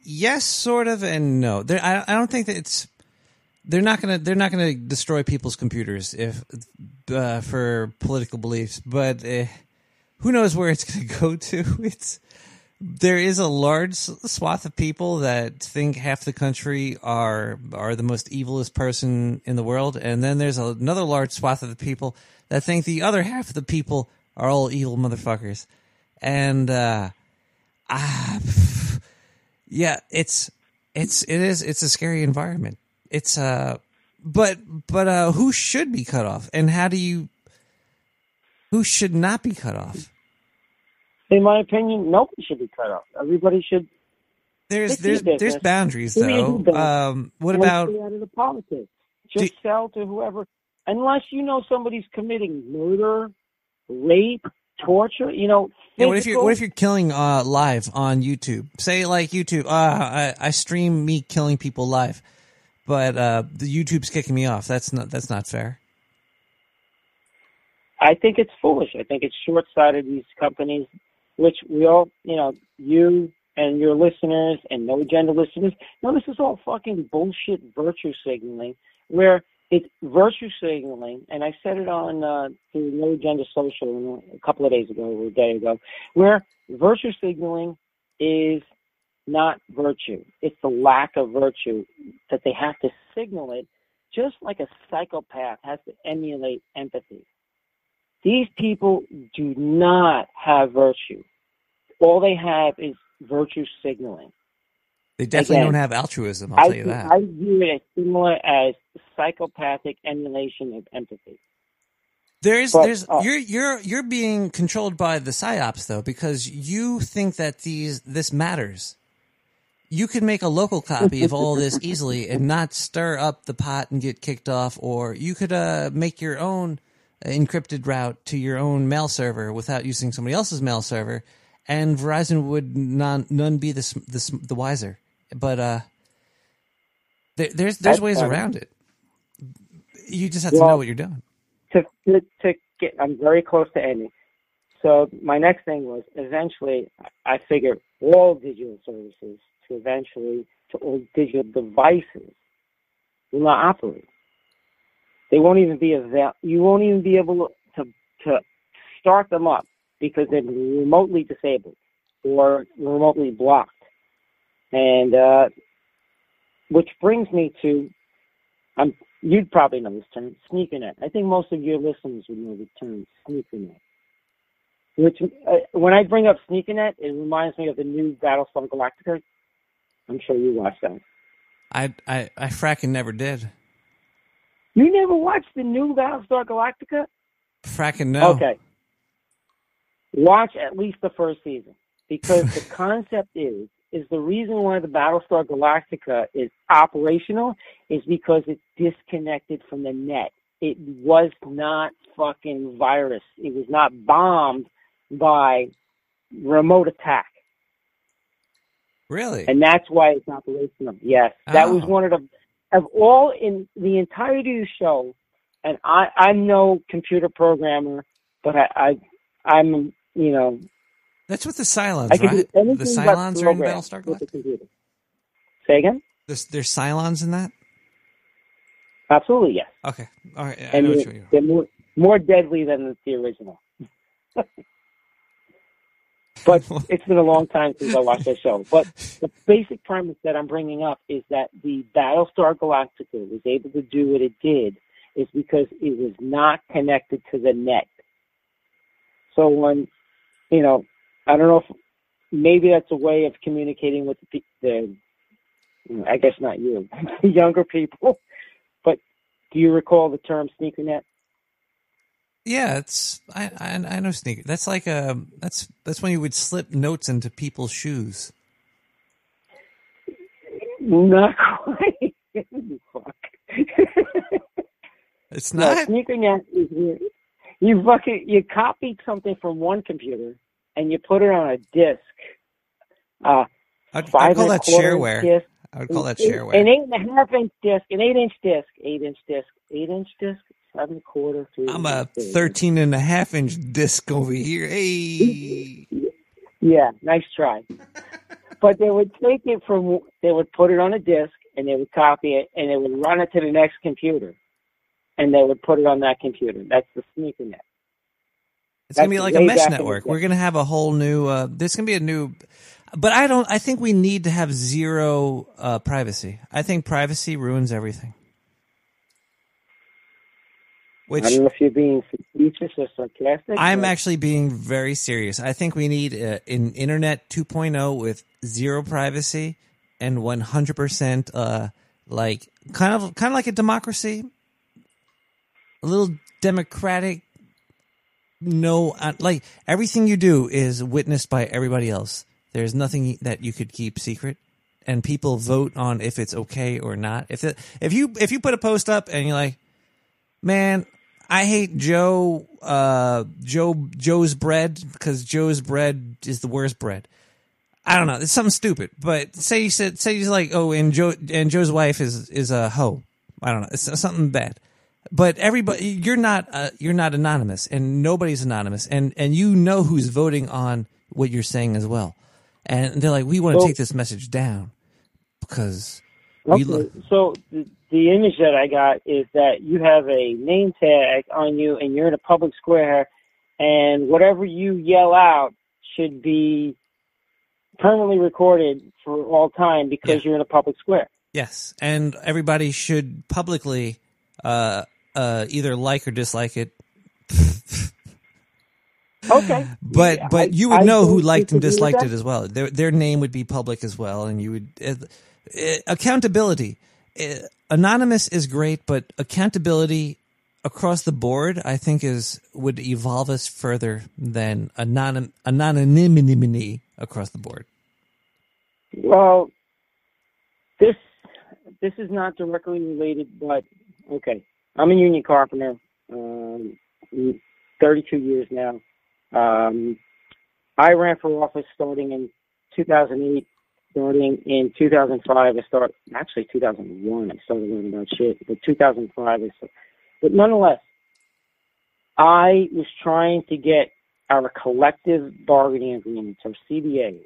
yes, sort of, and no. I don't think that it's. They're not gonna destroy people's computers if for political beliefs, but who knows where it's gonna go to? There is a large swath of people that think half the country are the most evilest person in the world, and then there's another large swath of the people that think the other half of the people are all evil motherfuckers, and yeah, it's a scary environment. It's but who should be cut off, and who should not be cut off? In my opinion, nobody should be cut off. Everybody should. There's boundaries though. What about out of the politics? Just sell to whoever, unless you know somebody's committing murder, rape, torture. You know. Yeah, what if you're killing live on YouTube? Say like YouTube. I stream me killing people live. But the YouTube's kicking me off. That's not fair. I think it's foolish. I think it's short-sighted. These companies, which we all, you and your listeners and No Agenda listeners, this is all fucking bullshit virtue signaling. Where it's virtue signaling, and I said it on through No Agenda Social a couple of days ago or a day ago, where virtue signaling is not virtue. It's the lack of virtue that they have to signal it, just like a psychopath has to emulate empathy. These people do not have virtue. All they have is virtue signaling. They definitely don't have altruism, I'll tell you that. I view it as similar as psychopathic emulation of empathy. You're being controlled by the psyops though, because you think that this matters. You can make a local copy of all this easily and not stir up the pot and get kicked off, or you could make your own encrypted route to your own mail server without using somebody else's mail server, and Verizon would none be the wiser. But there's ways around it. You just have to know what you're doing. To get, I'm very close to ending. So my next thing was, eventually, I figure all digital services to all digital devices will not operate. They won't even be you won't even be able to start them up because they're remotely disabled or remotely blocked. And which brings me to, You'd probably know this term, sneakernet. I think most of your listeners would know the term sneakernet. Which, when I bring up sneakernet, it reminds me of the new Battlestar Galactica. I'm sure you watched that. I fracking never did. You never watched the new Battlestar Galactica? Fracking no. Okay. Watch at least the first season, because the concept is the reason why the Battlestar Galactica is operational is because it's disconnected from the net. It was not fucking virus. It was not bombed by remote attack. Really? And that's why it's operational. Yes. Oh. That was one of the... Of all in the entirety of the show, and I'm no computer programmer, but I'm, you know... That's with the Cylons, right? The Cylons are in Battlestar Galactica? Say again? There's Cylons in that? Absolutely, yes. Okay. All right. I know what you mean. They're more deadly than the original. But it's been a long time since I watched that show. But the basic premise that I'm bringing up is that the Battlestar Galactica was able to do what it did is because it was not connected to the net. So when, you know, I don't know if maybe that's a way of communicating with the you know, I guess not you, the younger people. But do you recall the term sneakernet? Yeah, it's I know sneaker. That's like that's when you would slip notes into people's shoes. Not quite. Fuck. It's not sneakernet. You copied something from one computer and you put it on a disk. I'd call that shareware. Disk, I would call that shareware. An 8.5-inch disk, an 8-inch disk, 8-inch disk, 8-inch disk. 7.25. I'm a 13.5-inch disc over here. Hey. Yeah, nice try. But they would take it from, they would put it on a disc and they would copy it and they would run it to the next computer and they would put it on that computer. That's the sneakernet. It's going to be like a mesh network. We're going to have a whole new, there's going to be a new, but I think we need to have zero privacy. I think privacy ruins everything. Which, I don't know if you're being facetious or sarcastic. I'm actually being very serious. I think we need an Internet 2.0 with zero privacy and 100% like kind of like a democracy, a little democratic. No, like everything you do is witnessed by everybody else. There's nothing that you could keep secret. And people vote on if it's okay or not. If you put a post up and you're like, man, I hate Joe's bread because Joe's bread is the worst bread. I don't know. It's something stupid. But say he's like, oh, and Joe's wife is a hoe. I don't know. It's something bad. But everybody, you're not anonymous, and nobody's anonymous, and you know who's voting on what you're saying as well. And they're like, we want to take this message down because we look. So the image that I got is that you have a name tag on you and you're in a public square and whatever you yell out should be permanently recorded for all time because you're in a public square. Yes. And everybody should publicly either like or dislike it. Okay. But you would know who liked and disliked it as well. Their name would be public as well. And you would accountability. Anonymous is great, but accountability across the board, I think, would evolve us further than anonymity across the board. Well, this is not directly related, but okay. I'm a union carpenter, 32 years now. I ran for office starting in 2008. Starting in 2005, 2001, I started learning about shit, but 2005, but nonetheless, I was trying to get our collective bargaining agreements, or CBAs,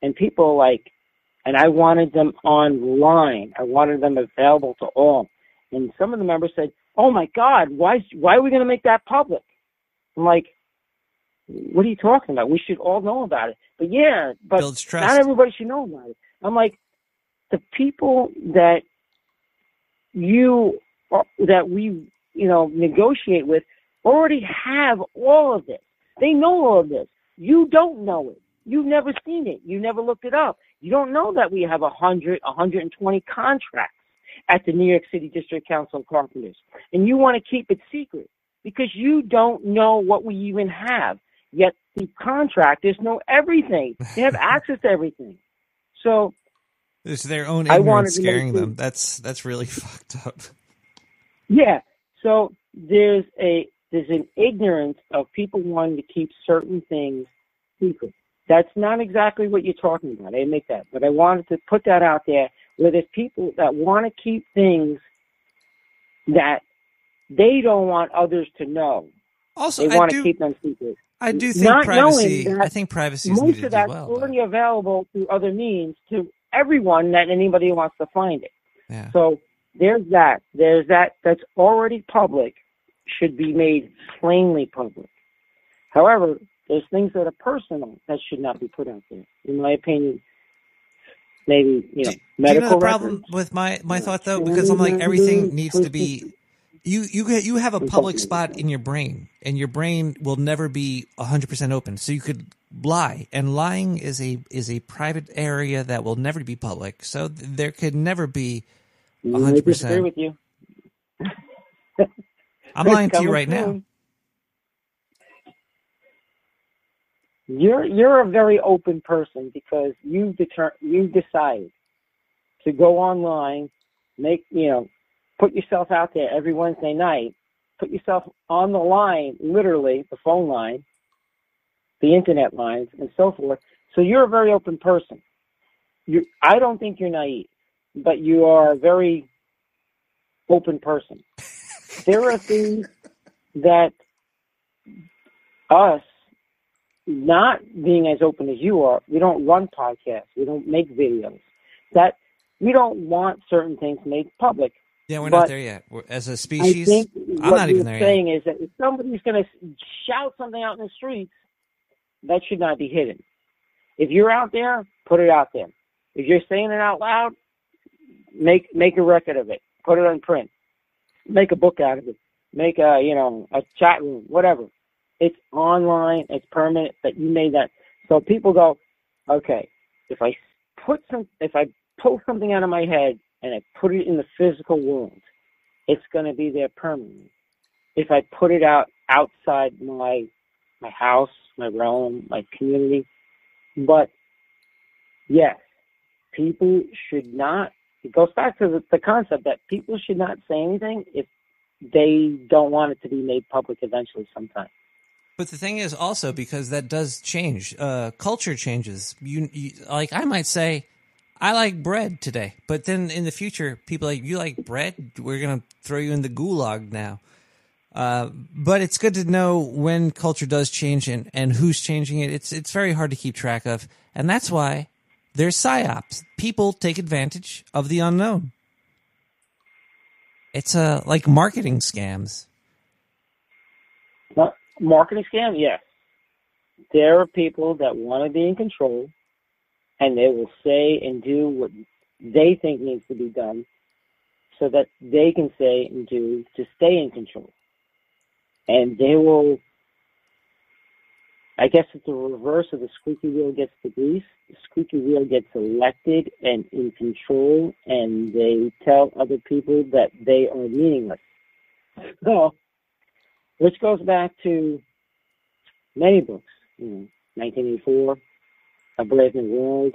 and people and I wanted them online, I wanted them available to all, and some of the members said, oh my God, why are we going to make that public? I'm like, what are you talking about? We should all know about it. But yeah, but not everybody should know about it. I'm like, the people that you negotiate with already have all of this. They know all of this. You don't know it. You've never seen it. You never looked it up. You don't know that we have 100, 120 contracts at the New York City District Council of Carpenters. And you want to keep it secret because you don't know what we even have. Yet the contractors know everything. They have access to everything. So it's their own ignorance scaring them. That's really fucked up. Yeah. So there's an ignorance of people wanting to keep certain things secret. That's not exactly what you're talking about. I didn't make that. But I wanted to put that out there where there's people that want to keep things that they don't want others to know. Also, they want to keep them secret. I do think privacy is needed as well. Most of that's already available through other means to everyone that anybody wants to find it. Yeah. So there's that. There's that that's already public should be made plainly public. However, there's things that are personal that should not be put out there. In my opinion, maybe, medical records. Problem with my thought, though? Because I'm like, everything needs to be... You have a public spot in your brain, and your brain will never be 100% open. So you could lie, and lying is a private area that will never be public. So there could never be 100%. I disagree with you. I'm lying to you right now. You're a very open person because you decided to go online, put yourself out there every Wednesday night, put yourself on the line, literally the phone line, the internet lines, and so forth. So you're a very open person. I don't think you're naive, but you are a very open person. There are things that us, not being as open as you are, we don't run podcasts, we don't make videos, that we don't want certain things made public. Yeah, we're not there yet. As a species, I'm not even there yet. What you're saying is that if somebody's going to shout something out in the streets, that should not be hidden. If you're out there, put it out there. If you're saying it out loud, make a record of it. Put it on print. Make a book out of it. Make a chat room, whatever. It's online. It's permanent. That you made that. So people go, okay, if I pull something out of my head, and I put it in the physical world, it's going to be there permanently. If I put it out outside my house, my realm, my community. But yes, people should not. It goes back to the concept that people should not say anything if they don't want it to be made public eventually sometime. But the thing is also because that does change. Culture changes. You like I might say, I like bread today, but then in the future, people are like, you like bread? We're going to throw you in the gulag now. But it's good to know when culture does change and who's changing it. It's very hard to keep track of, and that's why there's psyops. People take advantage of the unknown. It's like marketing scams. Marketing scam, yes. There are people that want to be in control. And they will say and do what they think needs to be done so that they can say and do to stay in control. And they will, I guess it's the reverse of the squeaky wheel gets the grease. The squeaky wheel gets elected and in control, and they tell other people that they are meaningless. So, which goes back to many books, 1984. A Brave New World.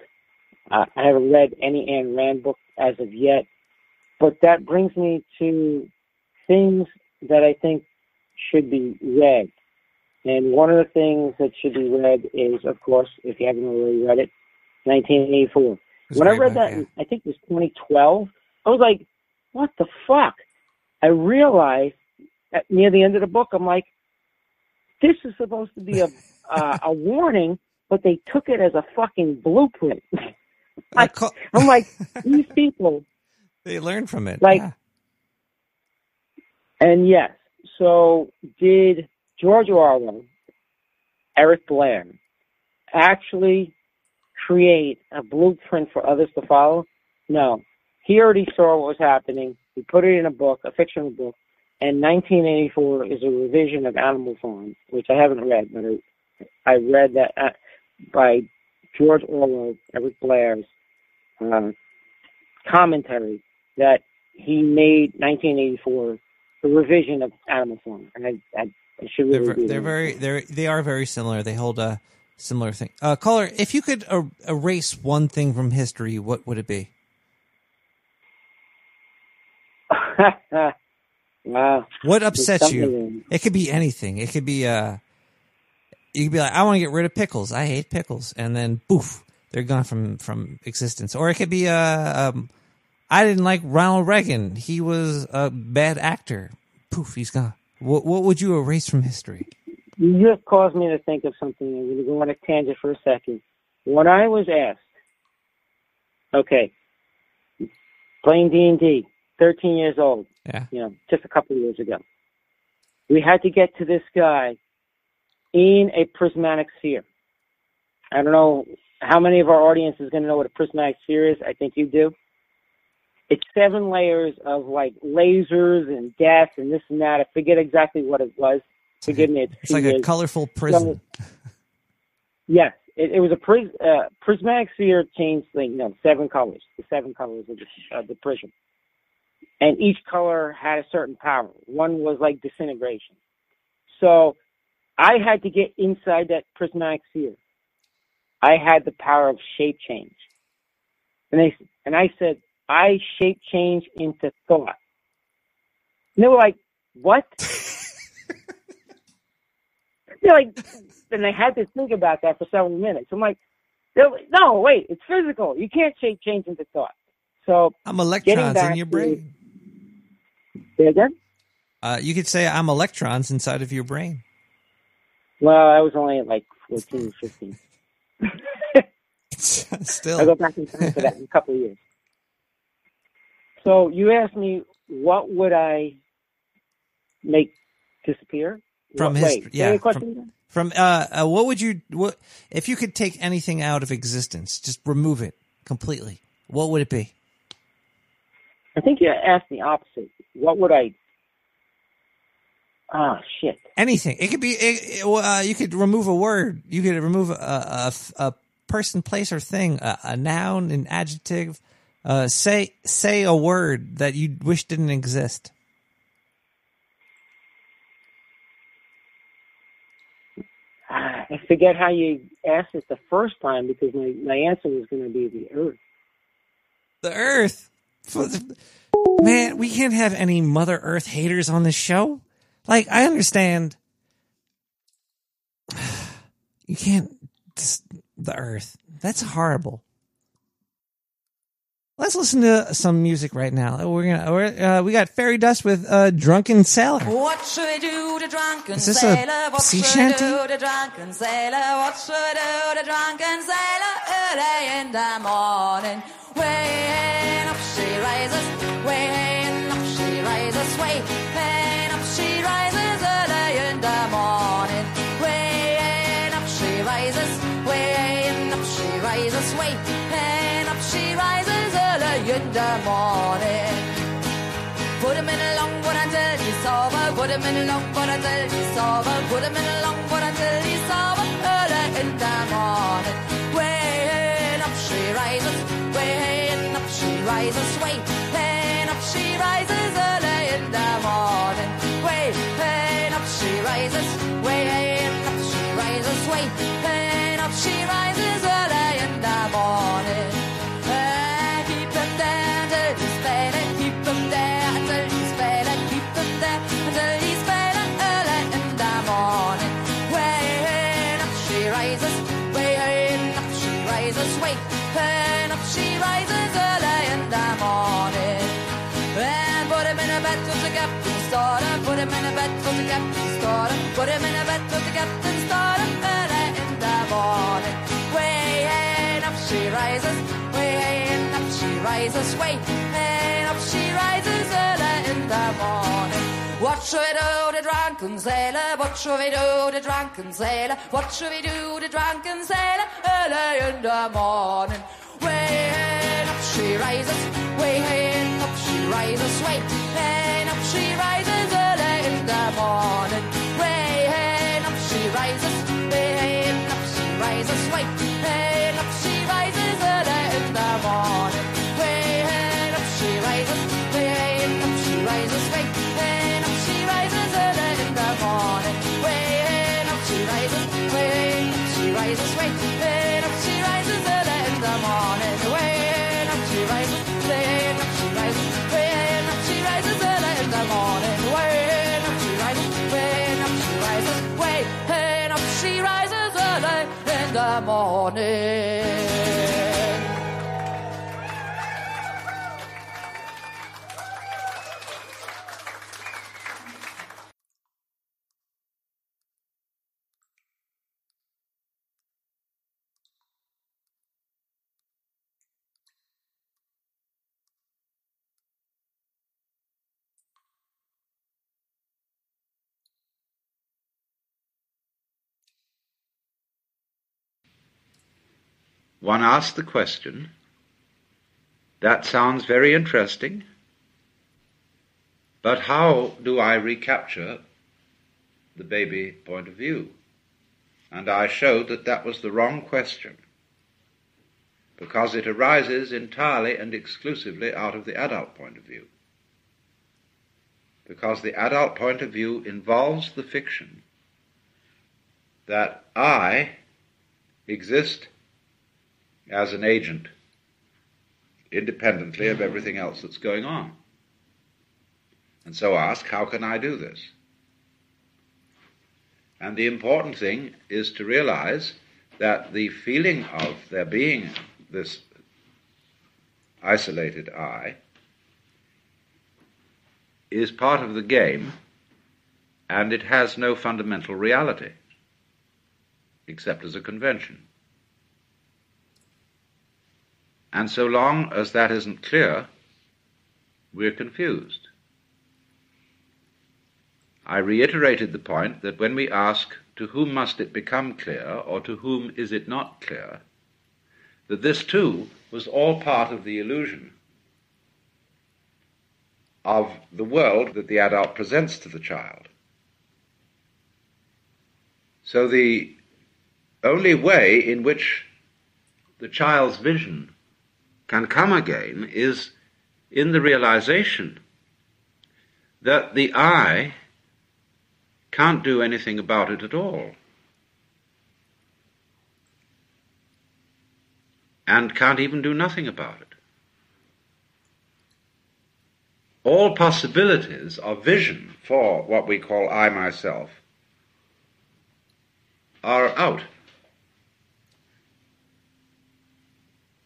I haven't read any Ayn Rand book as of yet, but that brings me to things that I think should be read. And one of the things that should be read is, of course, if you haven't already read it, 1984. When I read that, I think it was 2012, I was like, what the fuck? I realized at near the end of the book, I'm like, this is supposed to be a warning. But they took it as a fucking blueprint. I'm like, these people. They learned from it. Like, yeah. And yes, so did George Orwell, Eric Blair, actually create a blueprint for others to follow? No. He already saw what was happening. We put it in a book, a fictional book, and 1984 is a revision of Animal Farm, which I haven't read, but I read that by George Orwell, Eric Blair's commentary that he made 1984 a revision of Animal Farm, and I should really do that. They are very similar. They hold a similar thing. Caller, if you could erase one thing from history, what would it be? Wow. What upsets you? It could be anything. It could be you could be like, I want to get rid of pickles. I hate pickles, and then poof, they're gone from existence. Or it could be I didn't like Ronald Reagan. He was a bad actor. Poof, he's gone. What would you erase from history? You just caused me to think of something. I'm going to go on a tangent for a second. When I was asked, okay, playing D&D, 13 years old, yeah, you know, just a couple of years ago, we had to get to this guy in a prismatic sphere. I don't know how many of our audience is going to know what a prismatic sphere is. I think you do. It's 7 layers of, like, lasers and gas and this and that. I forget exactly what it was. Forgive me. It's like a colorful prison. So, yes. It was a prismatic sphere changed, like, you know, 7 colors. The 7 colors of the prism. And each color had a certain power. One was, like, disintegration. So I had to get inside that prismatic sphere. I had the power of shape change. And I said, I shape change into thought. And they were like, what? They're like, and I had to think about that for several minutes. I'm like, no, wait, it's physical. You can't shape change into thought. So I'm electrons in your brain. Say again? You could say I'm electrons inside of your brain. Well, I was only at like 14 or 15. Still. I'll go back in time for that in a couple of years. So you asked me, what would I make disappear from history? Yeah. From what if you could take anything out of existence, just remove it completely? What would it be? I think you asked the opposite. What would I? Oh shit! Anything. It could be. You could remove a word. You could remove a person, place, or thing. A noun, an adjective. Say a word that you wish didn't exist. I forget how you asked it the first time because my answer was going to be the earth. The earth? Man, we can't have any Mother Earth haters on this show. Like, I understand. You can't. The earth. That's horrible. Let's listen to some music right now. We got Fairy Dust with Drunken Sailor. What should I do to Drunken Sailor? Is this a sea shanty? What should I do to Drunken Sailor? What should I do to Drunken Sailor? Early in the morning, weighing up she rises, weighing up she rises, weighing up she rises, early in the morning, weighing up she rises, weighing up she rises, weighing up she rises. In the morning, put him in along what until he's over. Put him in along what until he's over. Put him in along what until he's over. Early in the morning, weighing up she rises, weighing up she rises, weighing up she rises. Early in the morning, weighing up she rises, weighing up she rises, weighing up she rises. Early in the morning. Put him in a bed for the captain's daughter. Put him in a bed for the captain's daughter. Early in the morning, weighing up she rises, weighing up she rises, weighing up she rises. Early in the morning. What should we do to drunken sailor? What should we do to drunken sailor? What should we do to drunken sailor? Early in the morning, weighing up she rises, weighing up she rises. rises sweet, and up she rises early in the morning. Way and up she rises sweet, and up she rises early in the morning. Way and up she rises sweet, and up she rises early in the morning. Way and up she rises sweet, and up she rises early in the morning. Way and up she rises. Morning. One asks the question, that sounds very interesting, but how do I recapture the baby point of view? And I showed that that was the wrong question, because it arises entirely and exclusively out of the adult point of view. Because the adult point of view involves the fiction that I exist as an agent, independently of everything else that's going on. And so ask, how can I do this? And the important thing is to realize that the feeling of there being this isolated I is part of the game, and it has no fundamental reality, except as a convention. And so long as that isn't clear, we're confused. I reiterated the point that when we ask, to whom must it become clear, or to whom is it not clear, that this too was all part of the illusion of the world that the adult presents to the child. So the only way in which the child's vision can come again is in the realization that the I can't do anything about it at all, and can't even do nothing about it. All possibilities of vision for what we call I myself are out.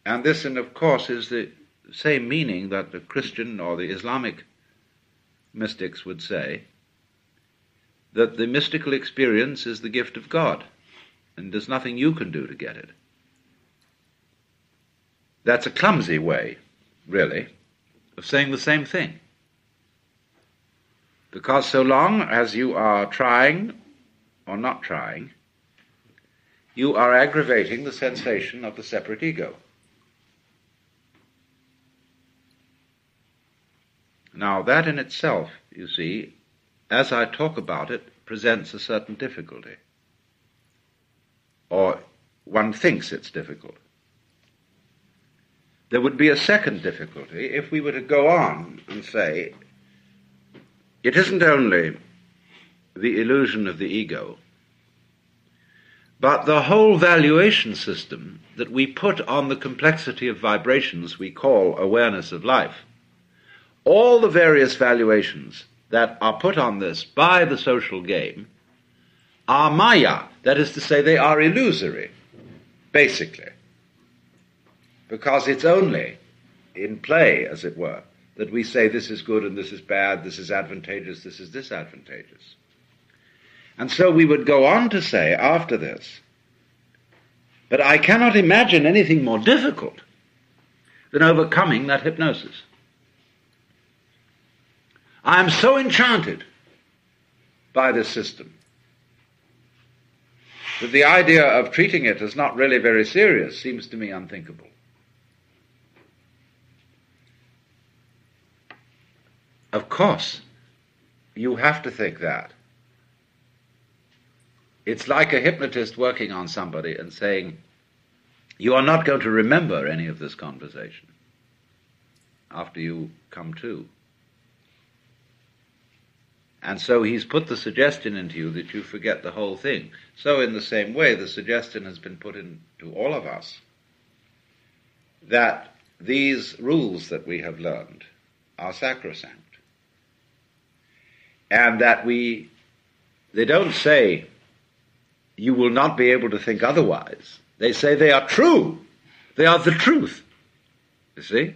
And this, of course, is the same meaning that the Christian or the Islamic mystics would say, that the mystical experience is the gift of God, and there's nothing you can do to get it. That's a clumsy way, really, of saying the same thing. Because so long as you are trying or not trying, you are aggravating the sensation of the separate ego. Now, that in itself, you see, as I talk about it, presents a certain difficulty. Or one thinks it's difficult. There would be a second difficulty if we were to go on and say, it isn't only the illusion of the ego, but the whole valuation system that we put on the complexity of vibrations we call awareness of life. All the various valuations that are put on this by the social game are maya, that is to say, they are illusory, basically, because it's only in play, as it were, that we say this is good and this is bad, this is advantageous, this is disadvantageous. And so we would go on to say after this, but I cannot imagine anything more difficult than overcoming that hypnosis. I am so enchanted by this system that the idea of treating it as not really very serious seems to me unthinkable. Of course. You have to think that. It's like a hypnotist working on somebody and saying, you are not going to remember any of this conversation after you come to. And so he's put the suggestion into you that you forget the whole thing. So in the same way, the suggestion has been put into all of us that these rules that we have learned are sacrosanct. And that they don't say, you will not be able to think otherwise. They say they are true. They are the truth. You see?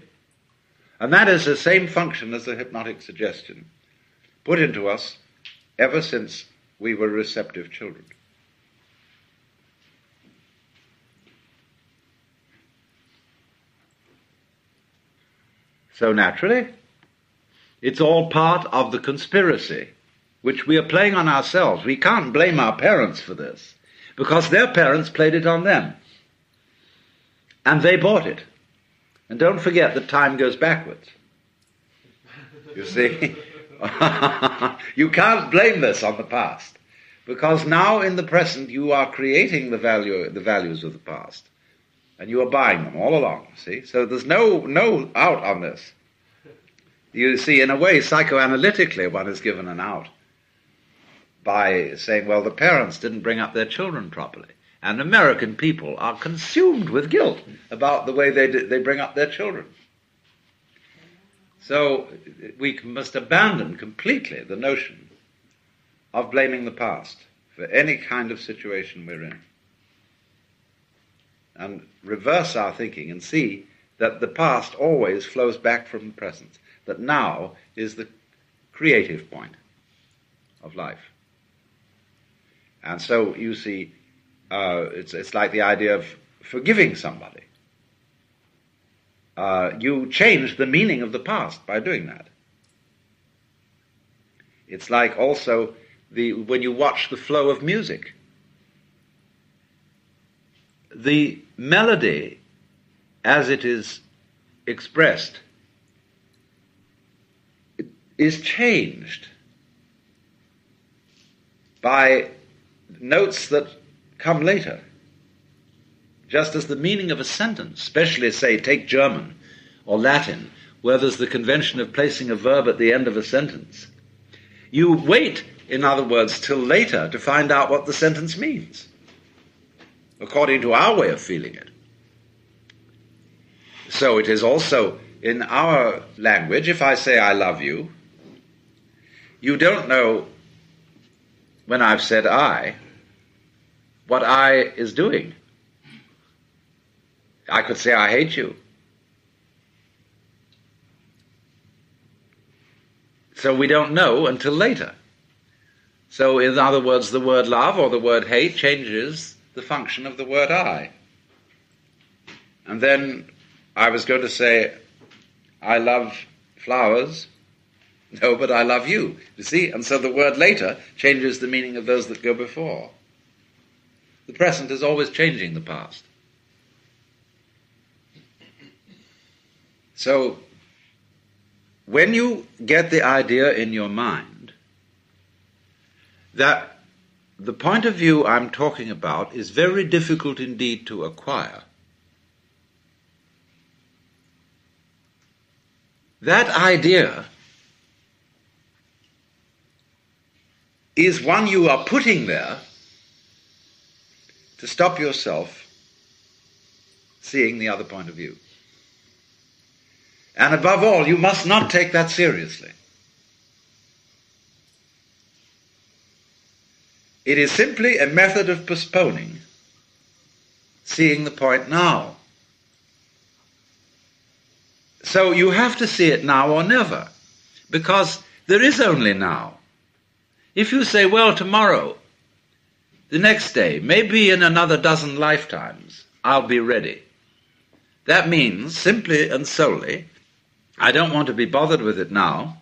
And that is the same function as the hypnotic suggestion, put into us ever since we were receptive children. So naturally, it's all part of the conspiracy, which we are playing on ourselves. We can't blame our parents for this, because their parents played it on them. And they bought it. And don't forget that time goes backwards. You see? You can't blame this on the past, because now in the present you are creating the values of the past, and you are buying them all along, see? So there's no out on this. You see, in a way, psychoanalytically one is given an out by saying, well, the parents didn't bring up their children properly, and American people are consumed with guilt about the way they bring up their children. So we must abandon completely the notion of blaming the past for any kind of situation we're in, and reverse our thinking and see that the past always flows back from the present, that now is the creative point of life. And so, you see, it's like the idea of forgiving somebody. You change the meaning of the past by doing that. It's like also when you watch the flow of music. The melody, as it is expressed, is changed by notes that come later. Just as the meaning of a sentence, especially, say, take German or Latin, where there's the convention of placing a verb at the end of a sentence. You wait, in other words, till later to find out what the sentence means, according to our way of feeling it. So it is also in our language, if I say I love you, you don't know when I've said I, what I is doing. I could say, I hate you. So we don't know until later. So in other words, the word love or the word hate changes the function of the word I. And then I was going to say, I love flowers. No, but I love you. You see? And so the word later changes the meaning of those that go before. The present is always changing the past. So, when you get the idea in your mind that the point of view I'm talking about is very difficult indeed to acquire, that idea is one you are putting there to stop yourself seeing the other point of view. And above all, you must not take that seriously. It is simply a method of postponing seeing the point now. So you have to see it now or never, because there is only now. If you say, well, tomorrow, the next day, maybe in another dozen lifetimes, I'll be ready. That means simply and solely, I don't want to be bothered with it now.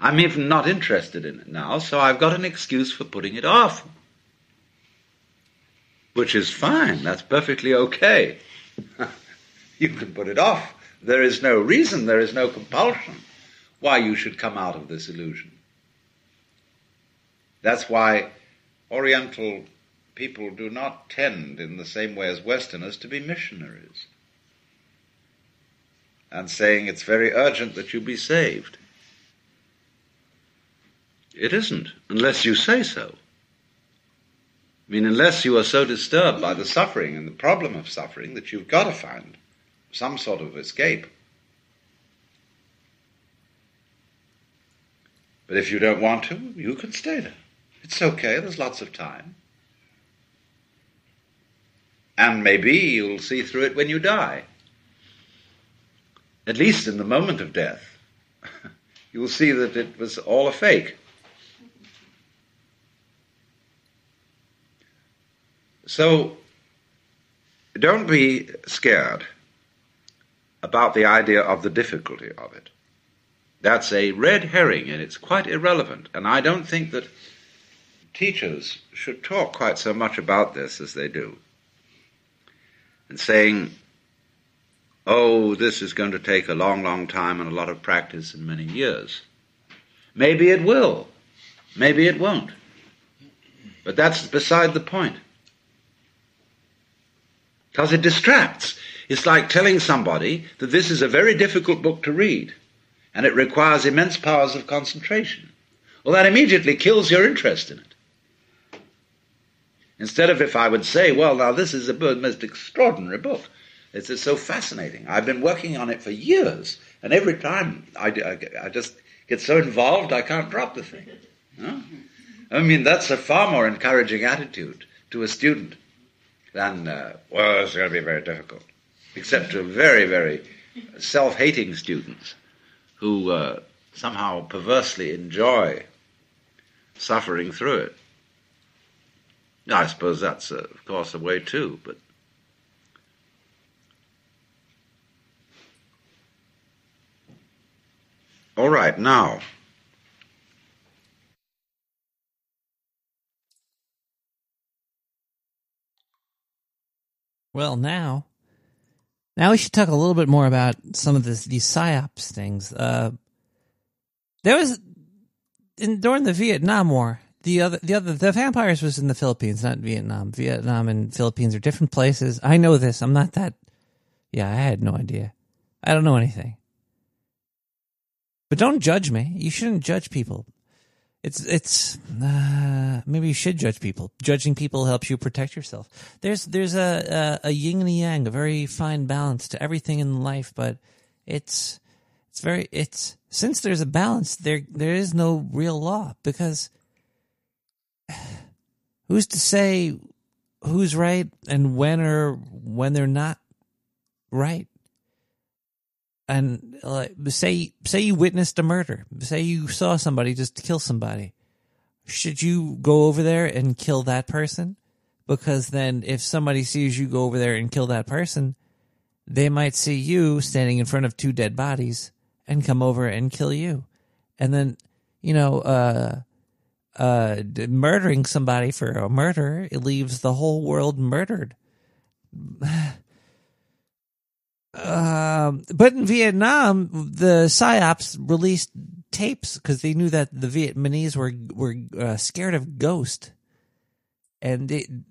I'm even not interested in it now, so I've got an excuse for putting it off. Which is fine, that's perfectly okay. You can put it off. There is no reason, there is no compulsion. why you should come out of this illusion. That's why Oriental people do not tend, in the same way as Westerners, to be missionaries and saying it's very urgent that you be saved. It isn't, unless you say so. I mean, unless you are so disturbed by the suffering and the problem of suffering that you've got to find some sort of escape. But if you don't want to, you can stay there. It's okay, there's lots of time. And maybe you'll see through it when you die. At least in the moment of death, you'll see that it was all a fake. So, don't be scared about the idea of the difficulty of it. That's a red herring, and it's quite irrelevant. And I don't think that teachers should talk quite so much about this as they do. And saying, oh, this is going to take a long, long time and a lot of practice and many years. Maybe it will. Maybe it won't. But that's beside the point. Because it distracts. It's like telling somebody that this is a very difficult book to read and it requires immense powers of concentration. Well, that immediately kills your interest in it. Instead of if I would say, well, now this is a most extraordinary book. It's just so fascinating. I've been working on it for years, and every time I just get so involved I can't drop the thing. No? I mean, that's a far more encouraging attitude to a student than, well, it's going to be very difficult, except to very, very self-hating students who somehow perversely enjoy suffering through it. I suppose that's, of course, a way too, but all right, now. Well, now we should talk a little bit more about some of these psyops things. There was during the Vietnam War, the vampires was in the Philippines, not Vietnam. Vietnam and Philippines are different places. I know this. I'm not that. Yeah, I had no idea. I don't know anything. But don't judge me. You shouldn't judge people. Maybe you should judge people. Judging people helps you protect yourself. There's a yin and a yang, a very fine balance to everything in life, but it's since there's a balance, there is no real law, because who's to say who's right and when they're not right? And say you witnessed a murder. Say you saw somebody just kill somebody. Should you go over there and kill that person? Because then if somebody sees you go over there and kill that person, they might see you standing in front of two dead bodies and come over and kill you. And then, murdering somebody for a murder, it leaves the whole world murdered. But in Vietnam, the psyops released tapes because they knew that the Vietnamese were scared of ghosts, and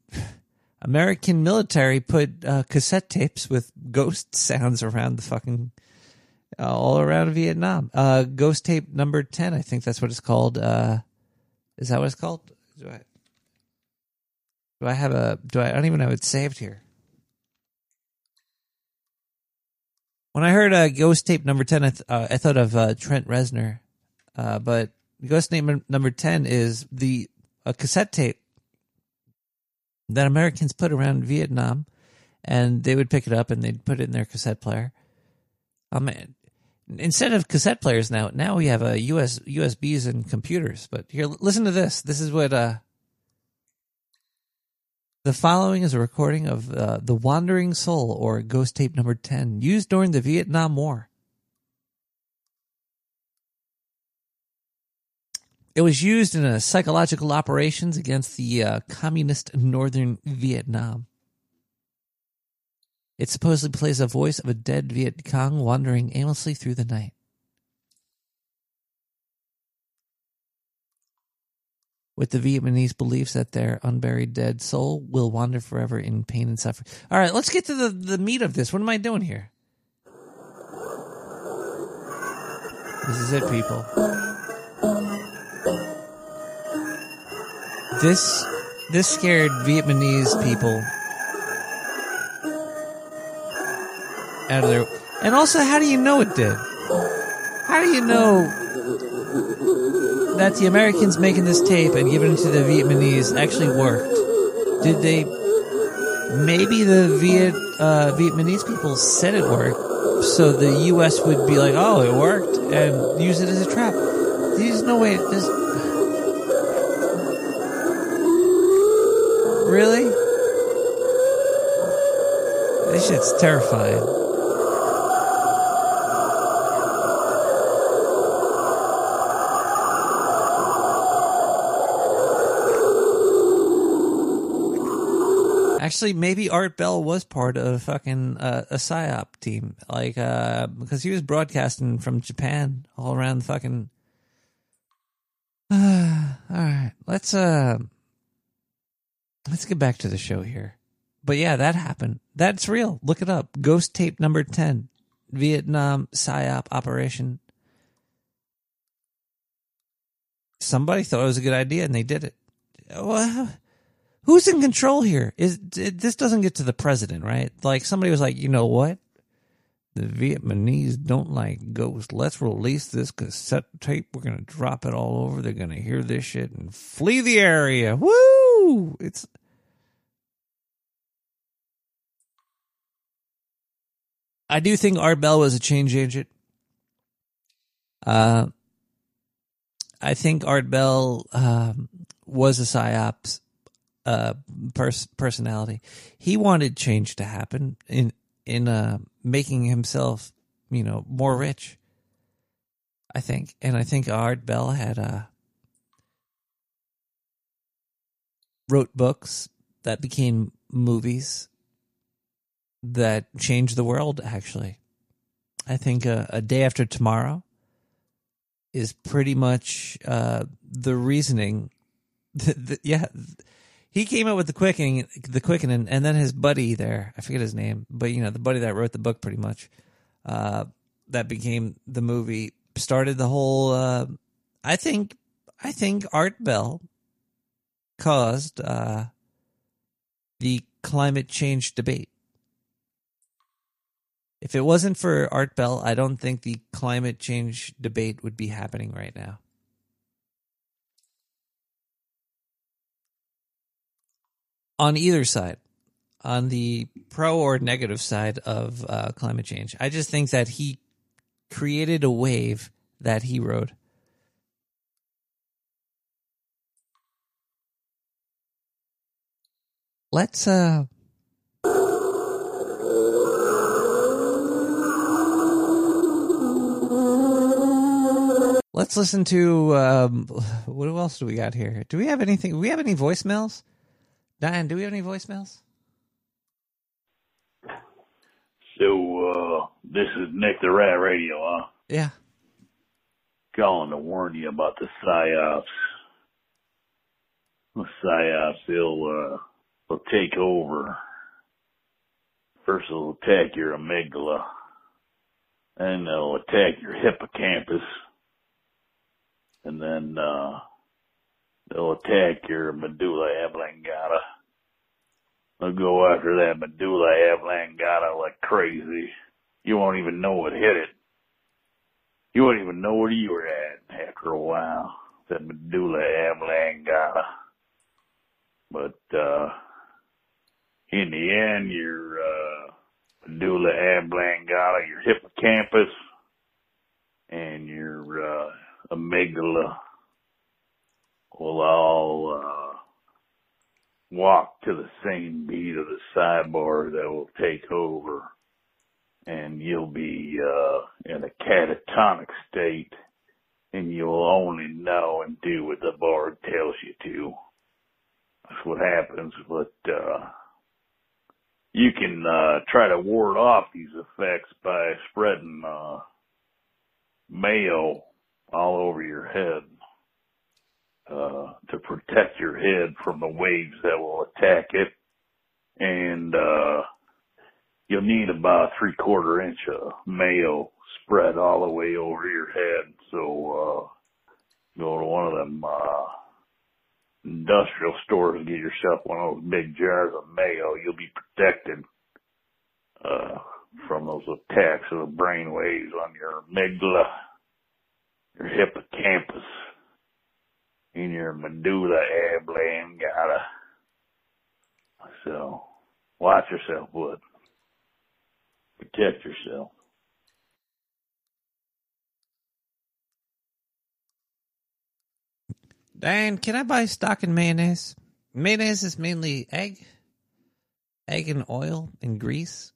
American military put cassette tapes with ghost sounds around the fucking all around Vietnam. Ghost tape number 10, I think that's what it's called. Is that what it's called? I don't even know it's saved here. When I heard Ghost Tape Number 10, I thought of Trent Reznor, but Ghost Tape Number 10 is a cassette tape that Americans put around Vietnam, and they would pick it up and they'd put it in their cassette player. Instead of cassette players now we have USBs and computers. But here, listen to this. This is what... The following is a recording of The Wandering Soul, or Ghost Tape Number 10, used during the Vietnam War. It was used in psychological operations against the communist northern Vietnam. It supposedly plays the voice of a dead Viet Cong wandering aimlessly through the night. with the Vietnamese beliefs that their unburied dead soul will wander forever in pain and suffering. All right, let's get to the meat of this. What am I doing here? This is it, people. This scared Vietnamese people out of their... And also, how do you know it did? How do you know that the Americans making this tape and giving it to the Vietnamese actually worked? Did they... Maybe the Vietnamese people said it worked, so the U.S. would be like, oh, it worked, and use it as a trap. There's no way... Really? This shit's terrifying. Actually, maybe Art Bell was part of a PSYOP team. Like, because he was broadcasting from Japan all around the fucking... Alright, Let's get back to the show here. But yeah, that happened. That's real. Look it up. Ghost tape number 10. Vietnam PSYOP operation. Somebody thought it was a good idea and they did it. Well, who's in control here? This doesn't get to the president, right? Like somebody was like, you know what? The Vietnamese don't like ghosts. Let's release this cassette tape. We're going to drop it all over. They're going to hear this shit and flee the area. Woo! It's... I do think Art Bell was a change agent. I think Art Bell was a PSYOP's personality. He wanted change to happen in making himself, you know, more rich, I think. And I think Art Bell had wrote books that became movies that changed the world, actually. I think A Day After Tomorrow is pretty much the reasoning. Yeah. He came up with the quickening, and then his buddy there, I forget his name, but you know, the buddy that wrote the book pretty much, that became the movie, started the whole, I think Art Bell caused, the climate change debate. If it wasn't for Art Bell, I don't think the climate change debate would be happening right now. On either side, on the pro or negative side of climate change. I just think that he created a wave that he rode. Let's, let's listen to, what else do we got here? Do we have anything? Do we have any voicemails? Diane, do we have any voicemails? So, this is Nick the Rat Radio, huh? Yeah. Calling to warn you about the PSYOPs. The PSYOPs, they'll take over. First, they'll attack your amygdala. Then they'll attack your hippocampus. And then, they'll attack your medulla oblongata. They'll go after that medulla oblongata like crazy. You won't even know what hit it. You won't even know where you were at after a while. That medulla oblongata. But, in the end, your, medulla oblongata, your hippocampus, and your, amygdala will all walk to the same beat of the sidebar that will take over, and you'll be in a catatonic state, and you'll only know and do what the bar tells you to. That's what happens, but you can try to ward off these effects by spreading mayo all over your head. to protect your head from the waves that will attack it. And you'll need about 3/4 inch of mayo spread all the way over your head. So go to one of them industrial stores and get yourself one of those big jars of mayo. You'll be protected from those attacks of the brain waves on your amygdala, your hippocampus, in your medulla oblongata. So watch yourself, Wood. Protect yourself. Dan, can I buy stock in mayonnaise? Mayonnaise is mainly egg and oil and grease.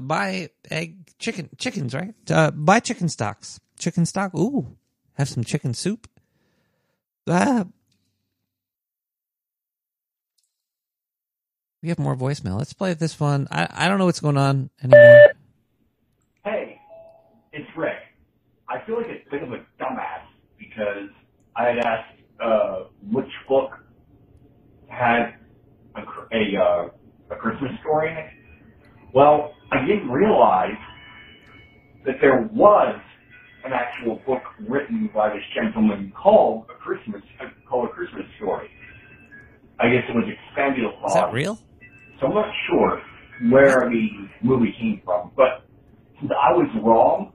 Buy egg, chickens, right? Buy chicken stocks. Chicken stock. Ooh, have some chicken soup. We have more voicemail. Let's play this one. I don't know what's going on anymore. Hey, it's Rick. I feel like a bit of a dumbass because I had asked which book had a Christmas story in it. Well, I didn't realize that there was an actual book written by this gentleman called A Christmas Story. I guess it was expanded upon. Is that real? So I'm not sure where the movie came from, but since I was wrong,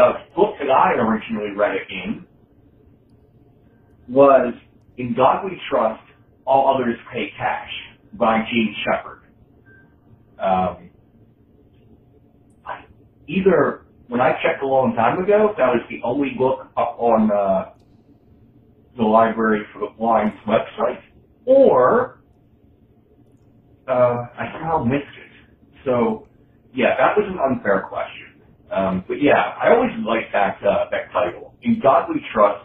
the book that I originally read it in was In God We Trust, All Others Pay Cash by Gene Shepherd. Either when I checked a long time ago, that was the only book up on the Library for the Blind's website, or I somehow missed it. So, yeah, that was an unfair question. But yeah, I always liked that title. In God We Trust,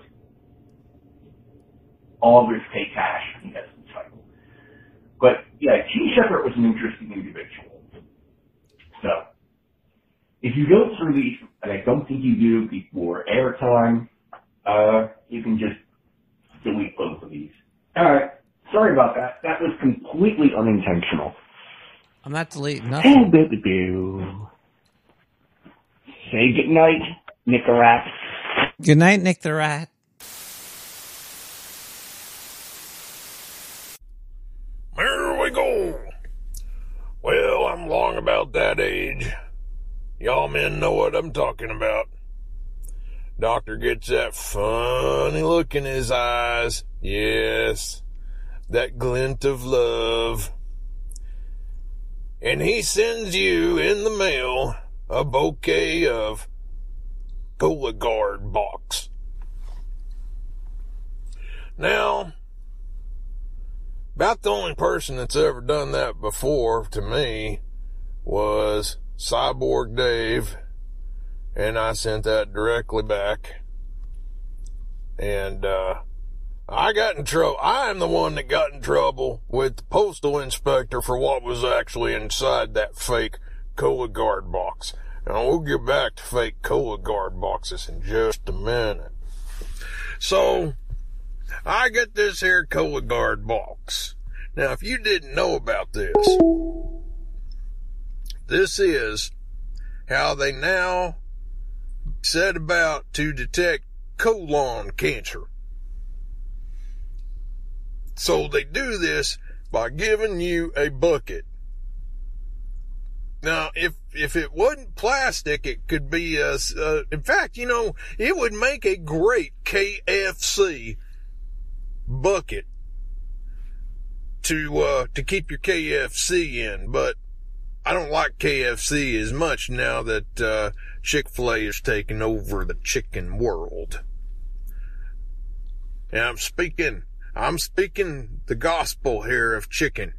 All Others Pay Cash. I think that's the title. But yeah, Gene Shepherd was an interesting individual. So, if you go through these, and I don't think you do before airtime, you can just delete both of these. All right. Sorry about that. That was completely unintentional. I'm not deleting nothing. Hey, baby boo. Say goodnight, Nick the Rat. Good night, Nick the Rat. Here we go. Well, I'm long about that age. Y'all men know what I'm talking about. Doctor gets that funny look in his eyes. Yes, that glint of love. And he sends you in the mail a bouquet of Cola Guard box. Now, about the only person that's ever done that before to me was Cyborg Dave. And I sent that directly back. And, I got in trouble. I am the one that got in trouble with the postal inspector for what was actually inside that fake Cola Guard box. And we'll get back to fake Cola Guard boxes in just a minute. So, I get this here Cola Guard box. Now, if you didn't know about this, this is how they now set about to detect colon cancer. So they do this by giving you a bucket. Now, if it wasn't plastic, it could be in fact, you know, it would make a great KFC bucket to keep your KFC in, but I don't like KFC as much now that Chick-fil-A is taking over the chicken world. And I'm speaking the gospel here of chicken.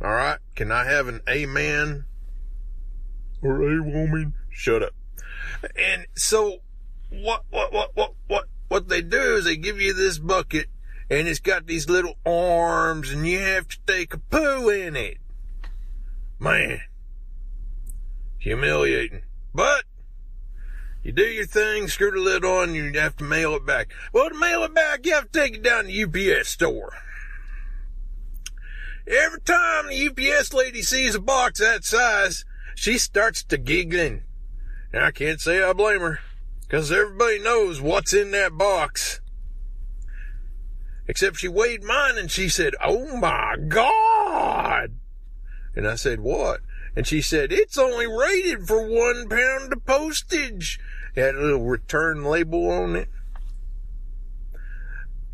All right? Can I have an amen or a woman? Shut up. And so what they do is they give you this bucket and it's got these little arms and you have to take a poo in it. Man. Humiliating. But You do your thing, screw the lid on, you have to mail it back. Well, to mail it back, you have to take it down to the UPS store. Every time the UPS lady sees a box that size, she starts to giggling. Now, I can't say I blame her, because everybody knows what's in that box. Except she weighed mine, and she said, "Oh, my God." And I said, "What?" And she said, "It's only rated for 1 pound of postage." It had a little return label on it.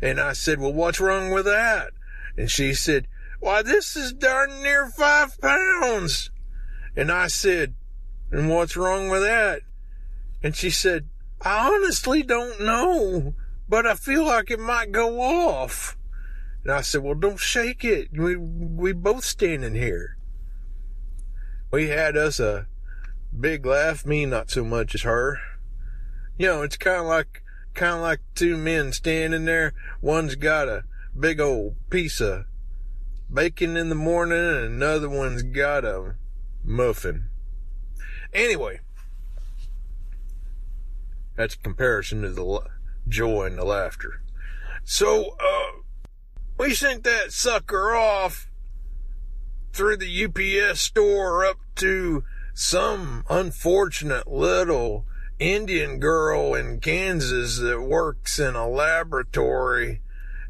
And I said, "Well, what's wrong with that?" And she said, "Why, this is darn near 5 pounds." And I said, "And what's wrong with that?" And she said, "I honestly don't know, but I feel like it might go off." And I said, "Well, don't shake it. We both standing here." We had us a big laugh, me not so much as her. You know, it's kind of like two men standing there. One's got a big old piece of bacon in the morning, and another one's got a muffin. Anyway, that's a comparison to the joy and the laughter. So, we sent that sucker off through the UPS store up to some unfortunate little Indian girl in Kansas that works in a laboratory.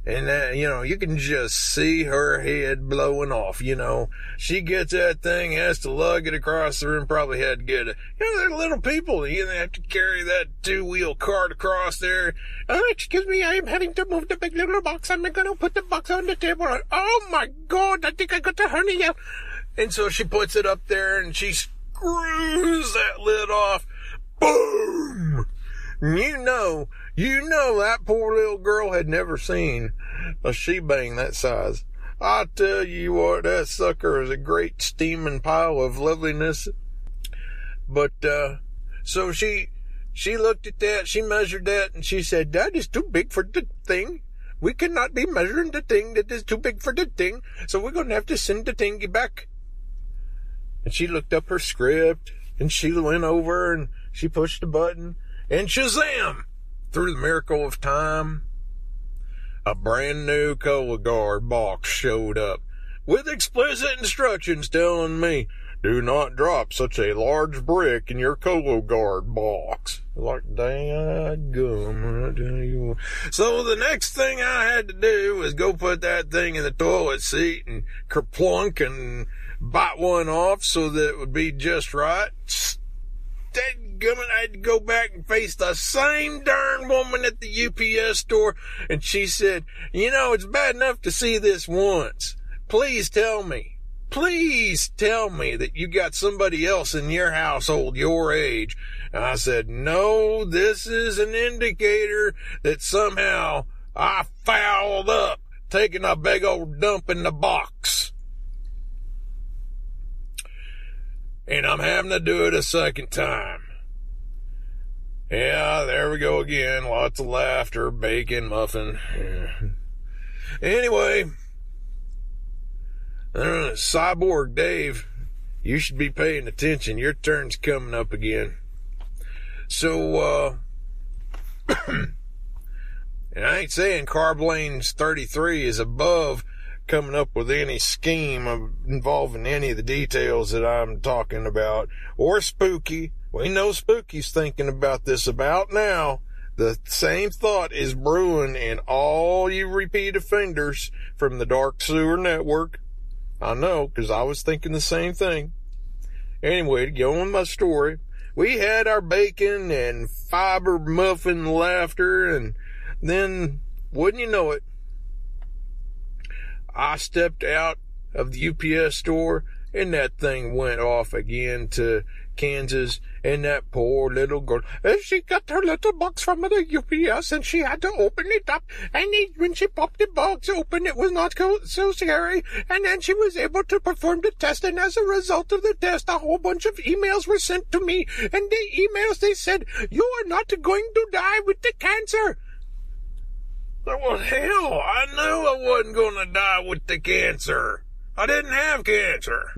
And that, you know, you can just see her head blowing off, you know. She gets that thing, has to lug it across the room, probably had to get it. You know, they're little people. You have to carry that two-wheel cart across there. "Oh, excuse me, I am having to move the big little box. I'm going to put the box on the table. Oh, my God, I think I got the hernia." And so she puts it up there, and she screws that lid off. Boom! You know that poor little girl had never seen a shebang that size. I tell you what, that sucker is a great steaming pile of loveliness. But, so she looked at that, she measured that, and she said, "That is too big for the thing. We cannot be measuring the thing that is too big for the thing, so we're going to have to send the thingy back." And she looked up her script, and she went over, and she pushed the button, and shazam! Through the miracle of time, a brand new Cola Guard box showed up with explicit instructions telling me, "Do not drop such a large brick in your Cola Guard box." Like, dang gum, I tell you. So the next thing I had to do was go put that thing in the toilet seat and kerplunk and bite one off so that it would be just right. I had to go back and face the same darn woman at the UPS store, and she said, "You know, it's bad enough to see this once. Please tell me that you got somebody else in your household your age." And I said, "No, this is an indicator that somehow I fouled up taking a big old dump in the box. And I'm having to do it a second time." Yeah, there we go again. Lots of laughter, bacon, muffin. Anyway, Cyborg Dave, you should be paying attention. Your turn's coming up again. So, and I ain't saying Carb Lanes 33 is above coming up with any scheme of involving any of the details that I'm talking about, or Spooky. We know Spooky's thinking about this about now. The same thought is brewing in all you repeat offenders from the Dark Sewer Network. I know, because I was thinking the same thing. Anyway, to go on my story, we had our bacon and fiber muffin laughter, and then, wouldn't you know it, I stepped out of the UPS store, and that thing went off again to Kansas, and that poor little girl, she got her little box from the UPS, and she had to open it up, and when she popped the box open, it was not so scary, and then she was able to perform the test, and as a result of the test, a whole bunch of emails were sent to me, and the emails, they said, "You are not going to die with the cancer." Well, hell, I knew I wasn't going to die with the cancer. I didn't have cancer.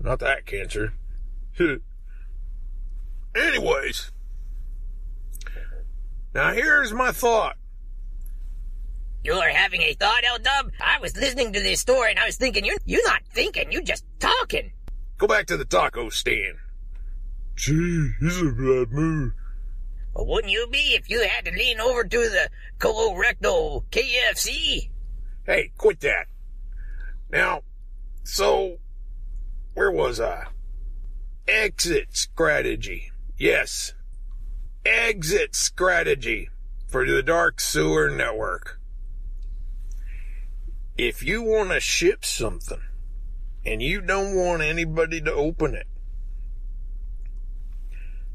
Not that cancer. Anyways, Now here's my thought. You're having a thought, L-Dub? I was listening to this story and I was thinking, you're not thinking, you're just talking. Go back to the taco stand. Gee, he's a bad mood. Well, wouldn't you be if you had to lean over to the colorectal KFC? Hey, quit that. Now, so, where was I? Exit strategy. Yes. Exit strategy for the dark sewer network. If you want to ship something and you don't want anybody to open it,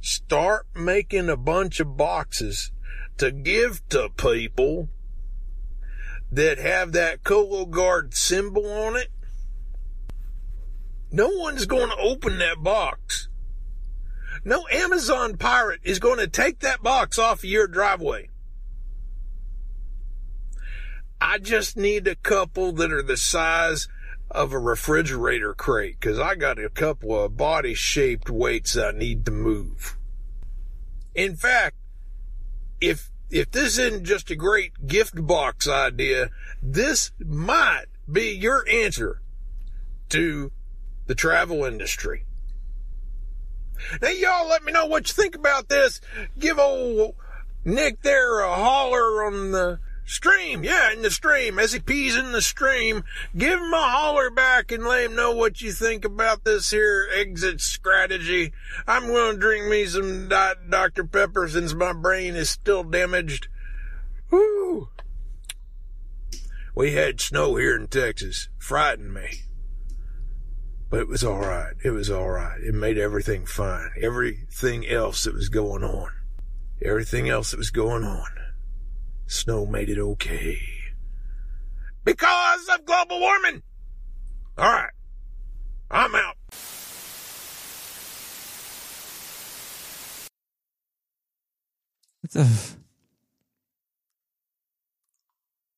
start making a bunch of boxes to give to people that have that Cologuard symbol on it. No one's going to open that box. No Amazon pirate is going to take that box off of your driveway. I just need a couple that are the size of a refrigerator crate, because I got a couple of body-shaped weights I need to move. In fact, if this isn't just a great gift box idea, this might be your answer to the travel industry. Now, y'all let me know what you think about this. Give old Nick there a holler on the stream. Yeah, in the stream. SCP's in the stream. Give him a holler back and let him know what you think about this here exit strategy. I'm going to drink me some Diet Dr. Pepper since my brain is still damaged. Woo! We had snow here in Texas. Frightened me. But it was all right. It was all right. It made everything fine. Everything else that was going on. Everything else that was going on. Snow made it okay. Because of global warming. All right. I'm out.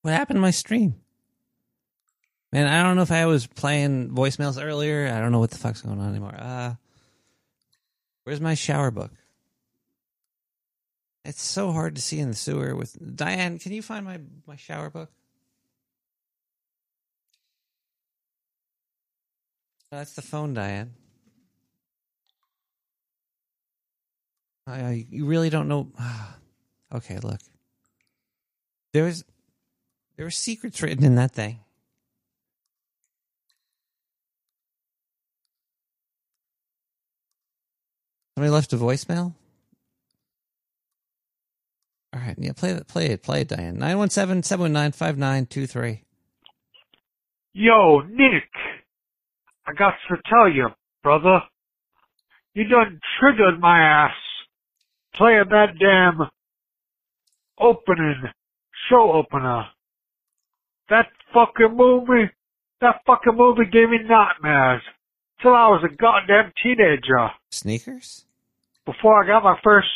What happened to my stream? Man, I don't know if I was playing voicemails earlier. I don't know what the fuck's going on anymore. Where's my shower book? It's so hard to see in the sewer with... Diane, can you find my shower book? Oh, that's the phone, Diane. You really don't know... Okay, look. There were secrets written in that thing. Somebody left a voicemail? All right, yeah, play it, Diane. 917-719-5923. Yo, Nick, I got to tell you, brother, you done triggered my ass playing that damn show opener. That fucking movie gave me nightmares till I was a goddamn teenager. Sneakers? Before I got my first,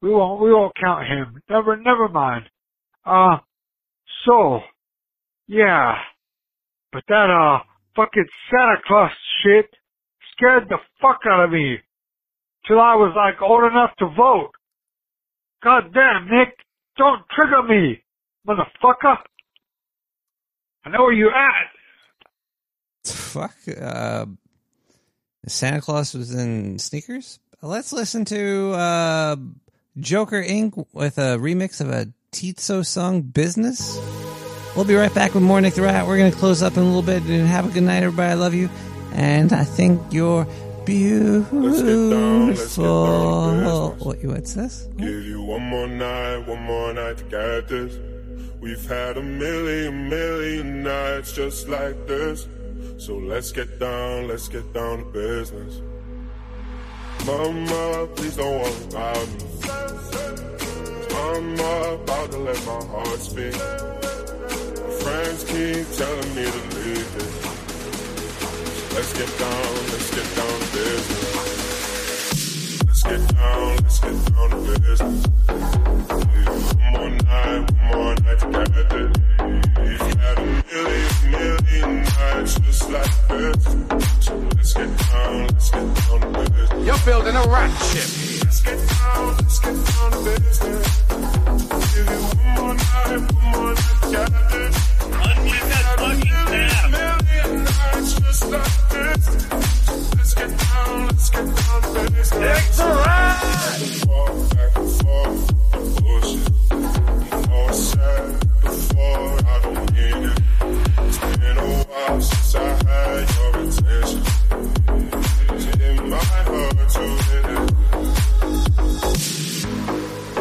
we won't count him. Never mind. So, yeah. But that, fucking Santa Claus shit scared the fuck out of me till I was like old enough to vote. Goddamn, Nick, don't trigger me, motherfucker. I know where you at. Fuck, Santa Claus was in sneakers? Let's listen to, Joker Inc. with a remix of a Tizzo song, Business. We'll be right back with more Nick the Rat. We're going to close up in a little bit and have a good night, everybody. I love you. And I think you're beautiful. Let's get down what's this? Give you one more night to get this. We've had a million nights just like this. So let's get down to business. Mama, please don't worry about me. I'm about to let my heart speak. Friends keep telling me to leave it. Let's get down to business. Let's get down to business. One more night together. We've had a million nights just like this. So let's get down to business. You're building a rock ship. Let's get down.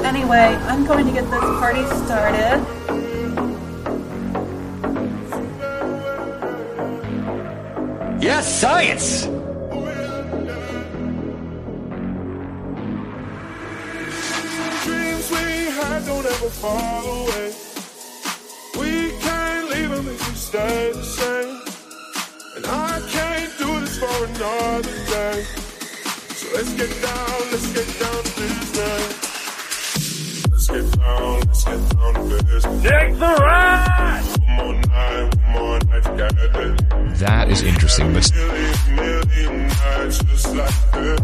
Anyway, I'm going to get this party started. Yes, science! Dreams we had don't ever fall away. We can't leave them if we stay the same. And I can't do this for another day. So let's get down to business. Let's get down to business. Take the ride! One more night together. That is interesting, but... million nights just like this.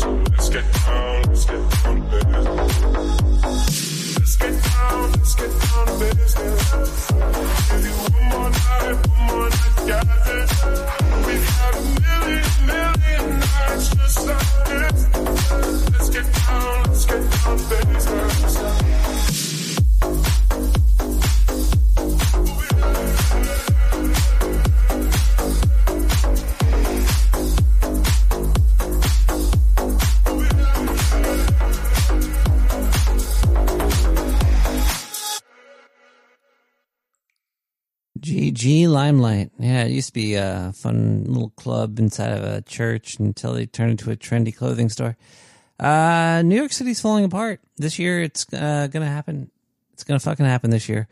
So let's get down to business. Let's get down to business. Give you one more night together. We've had a million nights just like this. Let's get down to business. GG Limelight. Yeah, it used to be a fun little club inside of a church until they turned into a trendy clothing store. New York City's falling apart. This year it's going to happen. It's going to fucking happen this year.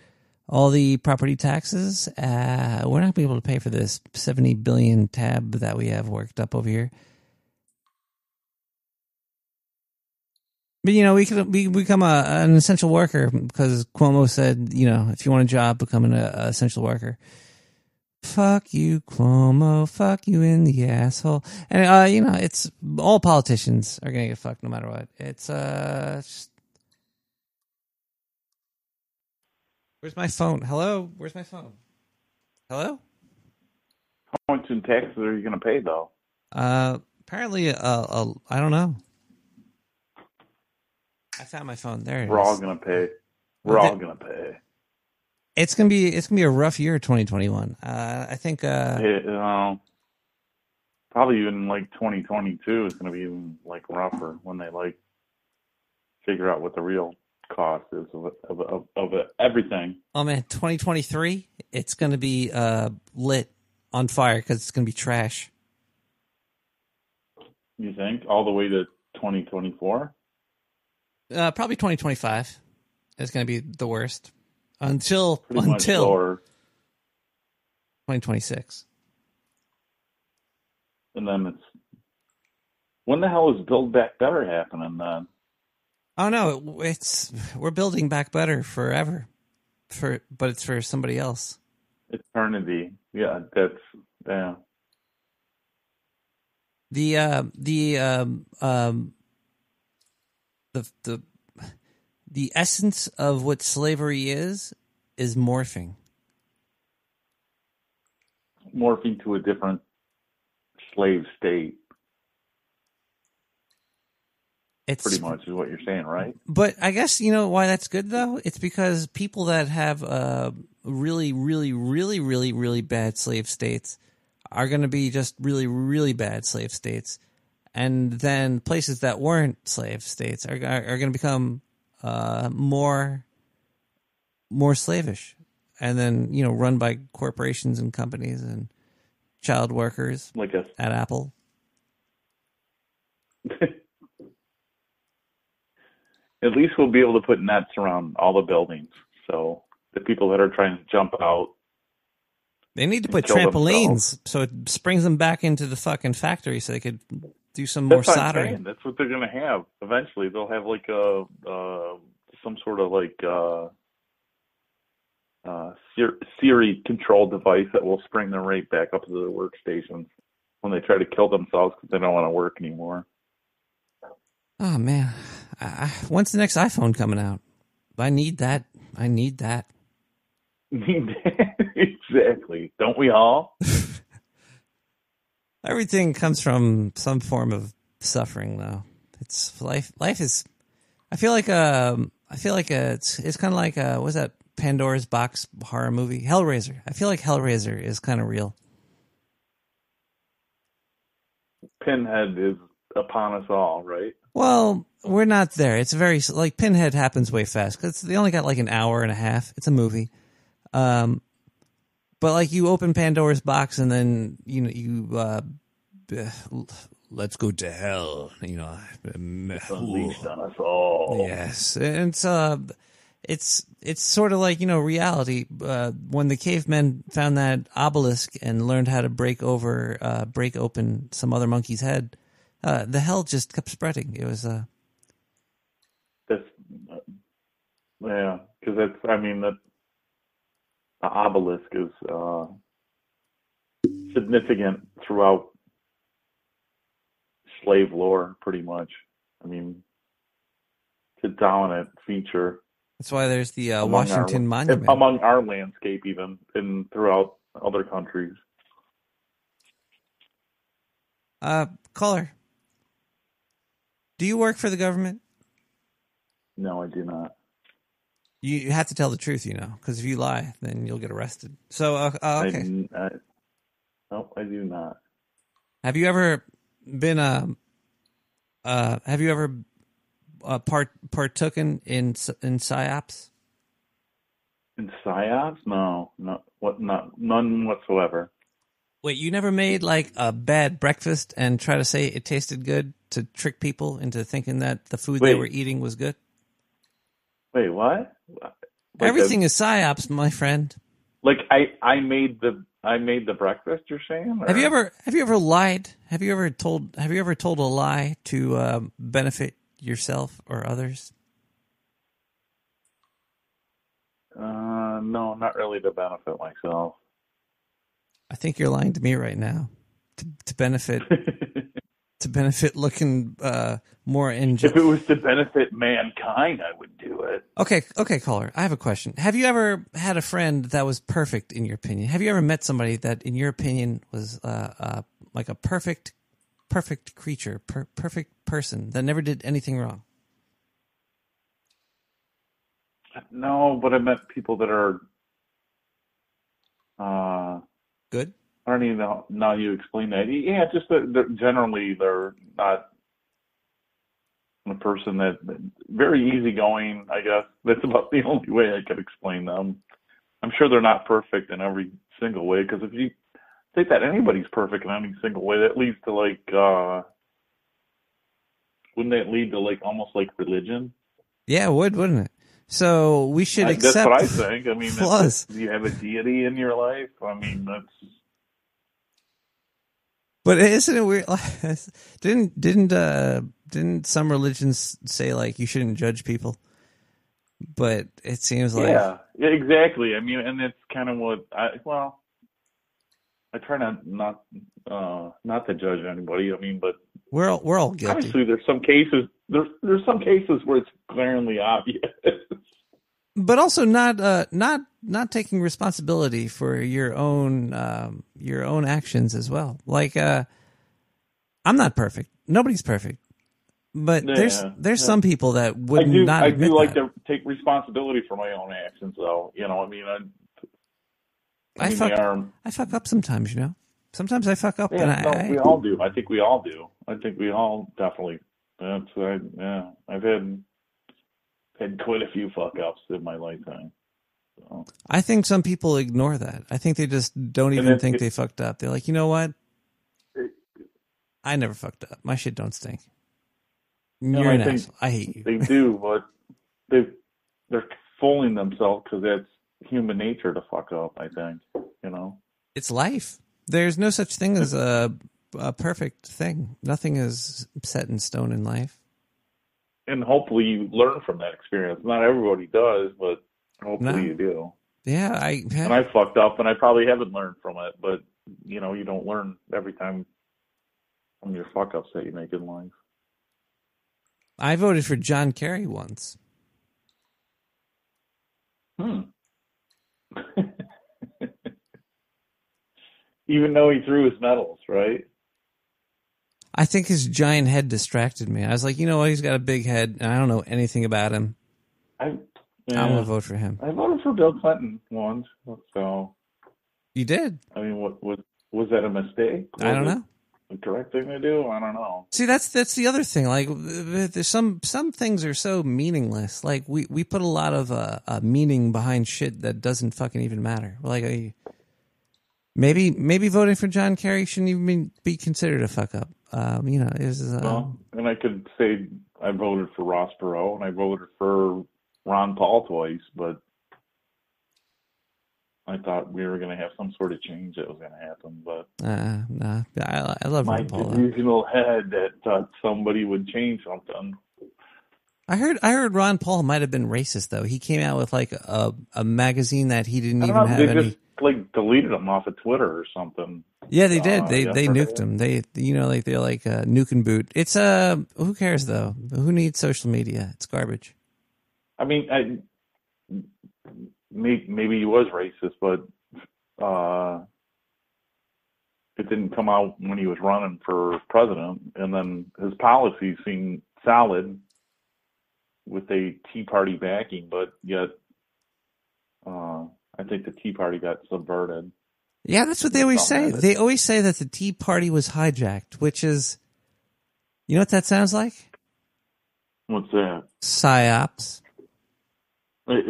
All the property taxes, we're not going to be able to pay for this 70 billion tab that we have worked up over here. But, you know, we become an essential worker because Cuomo said, you know, if you want a job, become an essential worker. Fuck you, Cuomo. Fuck you in the asshole. And, you know, it's all politicians are going to get fucked no matter what. It's just... Where's my phone? Hello? Where's my phone? Hello? How much in taxes are you going to pay, though? Apparently, I don't know. I found my phone. There it is. We're all gonna pay. We're all gonna pay. It's gonna be a rough year, 2021. I think. Probably even like 2022 is gonna be even like rougher when they like figure out what the real cost is of everything. Oh man, 2023, it's gonna be lit on fire because it's gonna be trash. You think all the way to 2024? Probably 2025 is going to be the worst until 2026. And then it's when the hell is Build Back Better happening then? Oh no, we're building back better forever, but it's for somebody else. Eternity, yeah, yeah. The essence of what slavery is morphing to a different slave state. It's pretty much is what you're saying, right? But I guess you know why that's good though. It's because people that have really, really, really, really, really bad slave states are going to be just really, really bad slave states. And then places that weren't slave states are going to become more slavish, and then you know run by corporations and companies and child workers like us at Apple. At least we'll be able to put nets around all the buildings, so the people that are trying to jump out. They need to put trampolines so it springs them back into the fucking factory so they could. Do some more soldering. That's what they're going to have. Eventually, they'll have like a some sort of like Siri control device that will spring them right back up to the workstations when they try to kill themselves because they don't want to work anymore. Oh man! When's the next iPhone coming out? I need that. I need that. Exactly. Don't we all? Everything comes from some form of suffering though. It's life. Life is. I feel like it's kind of like what's that Pandora's box horror movie? Hellraiser. I feel like Hellraiser is kind of real. Pinhead is upon us all, right? Well, we're not there. It's very like Pinhead happens way fast because they only got like an hour and a half. It's a movie, but like you open Pandora's box and then you let's go to hell. You know, it's unleashed on us all. Yes, and it's sort of like, you know, reality. When the cavemen found that obelisk and learned how to break open some other monkey's head, the hell just kept spreading. It was yeah, because that's, I mean, the obelisk is significant throughout slave lore, pretty much. I mean, it's a dominant feature. That's why there's the Washington Monument. Among our landscape, even, and throughout other countries. Caller, do you work for the government? No, I do not. You have to tell the truth, you know, because if you lie, then you'll get arrested. So, okay. No, I do not. Have you ever been partooken in psyops? In psyops? No, none whatsoever. Wait, you never made like a bad breakfast and try to say it tasted good to trick people into thinking that the food they were eating was good? Wait, what? Like everything is psyops, my friend. Like I made the breakfast, you're saying? Or? Have you ever lied? Have you ever told a lie to benefit yourself or others? No, not really to benefit myself. I think you're lying to me right now to benefit looking more injured. If it was to benefit mankind, I would do it. Okay, caller. I have a question. Have you ever had a friend that was perfect in your opinion? Have you ever met somebody that, in your opinion, was like a perfect creature, perfect person that never did anything wrong? No, but I met people that are good. I don't even know now you explain that. Yeah, just that generally they're not a person that very easygoing, I guess. That's about the only way I could explain them. I'm sure they're not perfect in every single way, because if you think that anybody's perfect in any single way, that leads to like, wouldn't that lead to like almost like religion? Yeah, it would, wouldn't it? So we should accept. That's what I think. I mean, flaws. You have a deity in your life. I mean, that's. But isn't it weird? Didn't some religions say like you shouldn't judge people? But it seems like yeah, exactly. I mean, and it's kind of what I try not to judge anybody. I mean, but we're all guilty. Obviously, there's some cases where it's glaringly obvious. But also not taking responsibility for your own actions as well. Like I'm not perfect. Nobody's perfect. But there's some people that would not. I do like to take responsibility for my own actions, though. You know, I mean, I fuck up sometimes. You know, sometimes I fuck up. Yeah, we all do. I think we all do. I think we all definitely. I've had. And quite a few fuck-ups in my lifetime. So. I think some people ignore that. I think they just don't even think they fucked up. They're like, you know what? I never fucked up. My shit don't stink. You're an asshole. I hate you. They do, but they're fooling themselves because that's human nature to fuck up, I think. You know? It's life. There's no such thing as a perfect thing. Nothing is set in stone in life. And hopefully you learn from that experience. Not everybody does, but hopefully you do. Yeah, and I fucked up, and I probably haven't learned from it. But you know, you don't learn every time from your fuck ups that you make in life. I voted for John Kerry once. Even though he threw his medals, right? I think his giant head distracted me. I was like, you know what? He's got a big head, and I don't know anything about him. I'm going to vote for him. I voted for Bill Clinton once, so... You did? I mean, what was that a mistake? I don't know. The correct thing to do? I don't know. See, that's the other thing. Like, there's some things are so meaningless. Like, we put a lot of meaning behind shit that doesn't fucking even matter. Like, maybe voting for John Kerry shouldn't even be considered a fuck up. You know, well, and I could say I voted for Ross Perot and I voted for Ron Paul twice, but I thought we were going to have some sort of change that was going to happen, but nah. I love my delusional head that thought somebody would change something. I heard Ron Paul might have been racist though. He came out with like a magazine that he didn't even have. They just like deleted him off of Twitter or something. Yeah, they did. They nuked him. They they're like nuke and boot. It's who cares though? Who needs social media? It's garbage. I mean, maybe he was racist, but it didn't come out when he was running for president. And then his policies seemed solid with a Tea Party backing, but yet I think the Tea Party got subverted. Yeah, that's what they always say. They always say that the Tea Party was hijacked, which is, you know what that sounds like? What's that? Psyops. I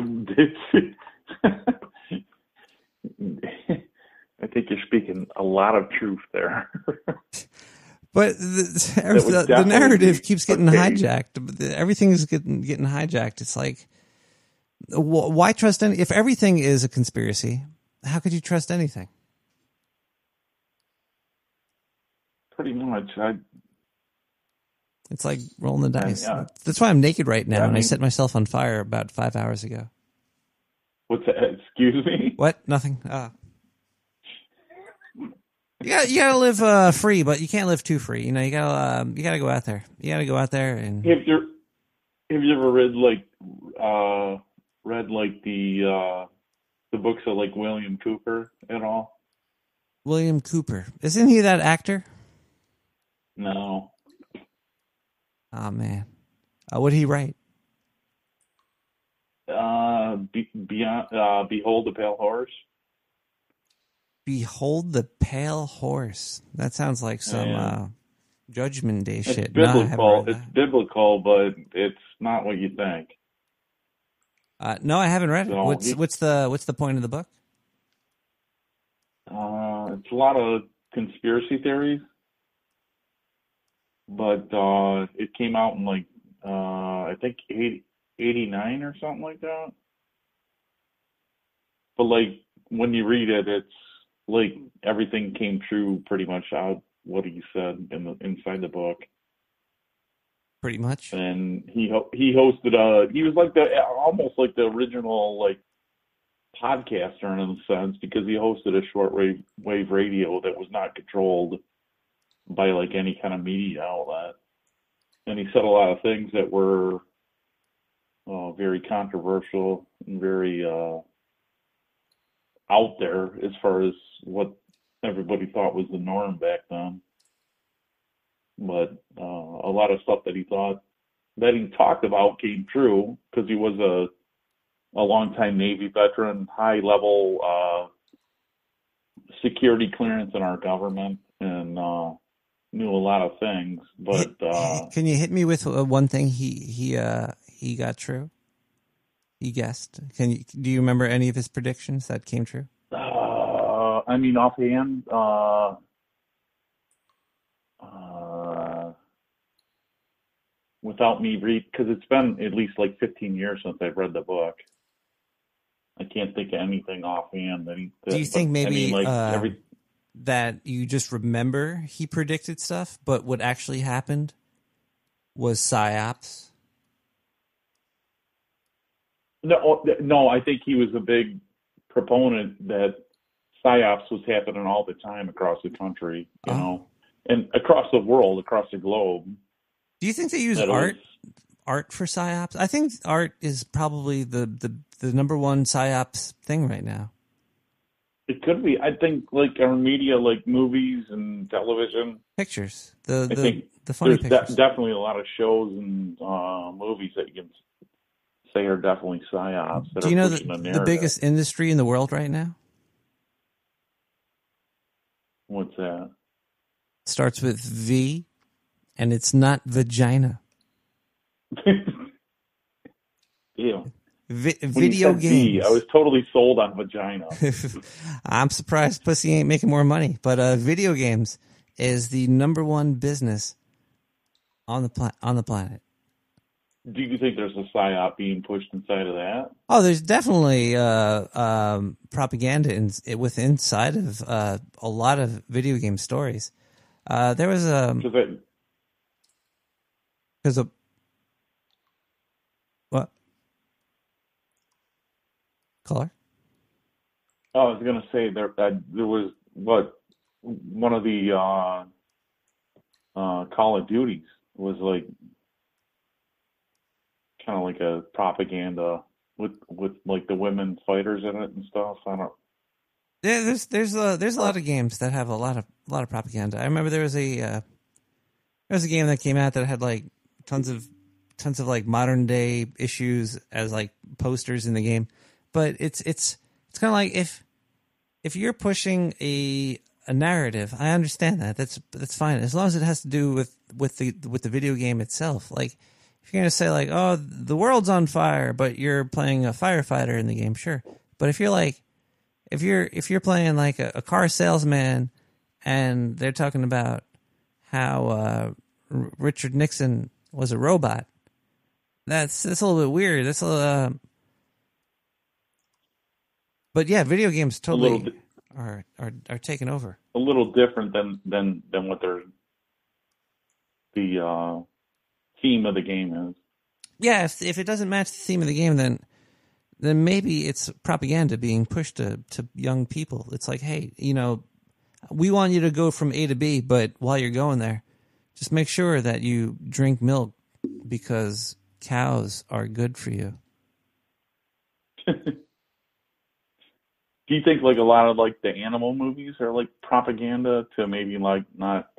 think you're speaking a lot of truth there. But the narrative keeps getting hijacked. Everything is getting hijacked. It's like, why trust any? If everything is a conspiracy, how could you trust anything? Pretty much. It's like rolling the dice. Yeah. That's why I'm naked right now, and I set myself on fire about 5 hours ago. What's that? Excuse me? What? Nothing. You gotta live free, but you can't live too free. You know, you gotta go out there. You gotta go out there and. Have you ever read the books of like William Cooper at all? William Cooper, isn't he that actor? No. Oh, man. What did he write? Behold the Pale Horse. Behold the Pale Horse. That sounds like some Judgment Day shit. It's biblical, but it's not what you think. No, I haven't read it. What's the point of the book? It's a lot of conspiracy theories. But it came out in like, I think 89 or something like that. But like when you read it, it's like everything came true pretty much out what he said inside the book. Pretty much. And he hosted he was like almost like the original like podcaster in a sense because he hosted a shortwave radio that was not controlled by like any kind of media outlet, and he said a lot of things that were very controversial and very out there as far as what everybody thought was the norm back then. But a lot of stuff that he talked about came true because he was a longtime Navy veteran, high level security clearance in our government, and knew a lot of things, but can you hit me with one thing he got true? He guessed. Do you remember any of his predictions that came true? I mean, offhand, without me read, because it's been at least like 15 years since I've read the book. I can't think of anything offhand that he. Do you think maybe that you just remember he predicted stuff, but what actually happened was psyops? No, I think he was a big proponent that psyops was happening all the time across the country, you know, and across the world, across the globe. Do you think they use art for psyops? I think art is probably the number one psyops thing right now. It could be. I think like our media, like movies and television, pictures. The funny pictures. There's definitely a lot of shows and movies that you can say are definitely psyops. Do you know the biggest industry in the world right now? What's that? It starts with V, and it's not vagina. Ew. Video games. I was totally sold on vagina. I'm surprised pussy ain't making more money. But video games is the number one business on the planet. Do you think there's a psyop being pushed inside of that? Oh, there's definitely propaganda inside of a lot of video game stories. There was a... Because a... What? Caller? Oh, I was going to say there was, one of the Call of Duties was like... kind of like a propaganda with like the women fighters in it and stuff. I don't. Yeah, there's a lot of games that have a lot of propaganda. I remember there was a game that came out that had like tons of like modern day issues as like posters in the game, but it's kind of like if you're pushing a narrative, I understand that. That's fine as long as it has to do with the video game itself, like. If you're going to say like, oh, the world's on fire, but you're playing a firefighter in the game, sure. But if you're like, if you're playing like a car salesman and they're talking about how Richard Nixon was a robot, that's a little bit weird. That's a little, but yeah, video games totally are taken over. A little different than what the theme of the game is. Yeah, if it doesn't match the theme of the game, then maybe it's propaganda being pushed to young people. It's like, hey, you know, we want you to go from A to B, but while you're going there, just make sure that you drink milk because cows are good for you. Do you think like a lot of like the animal movies are like propaganda to maybe like not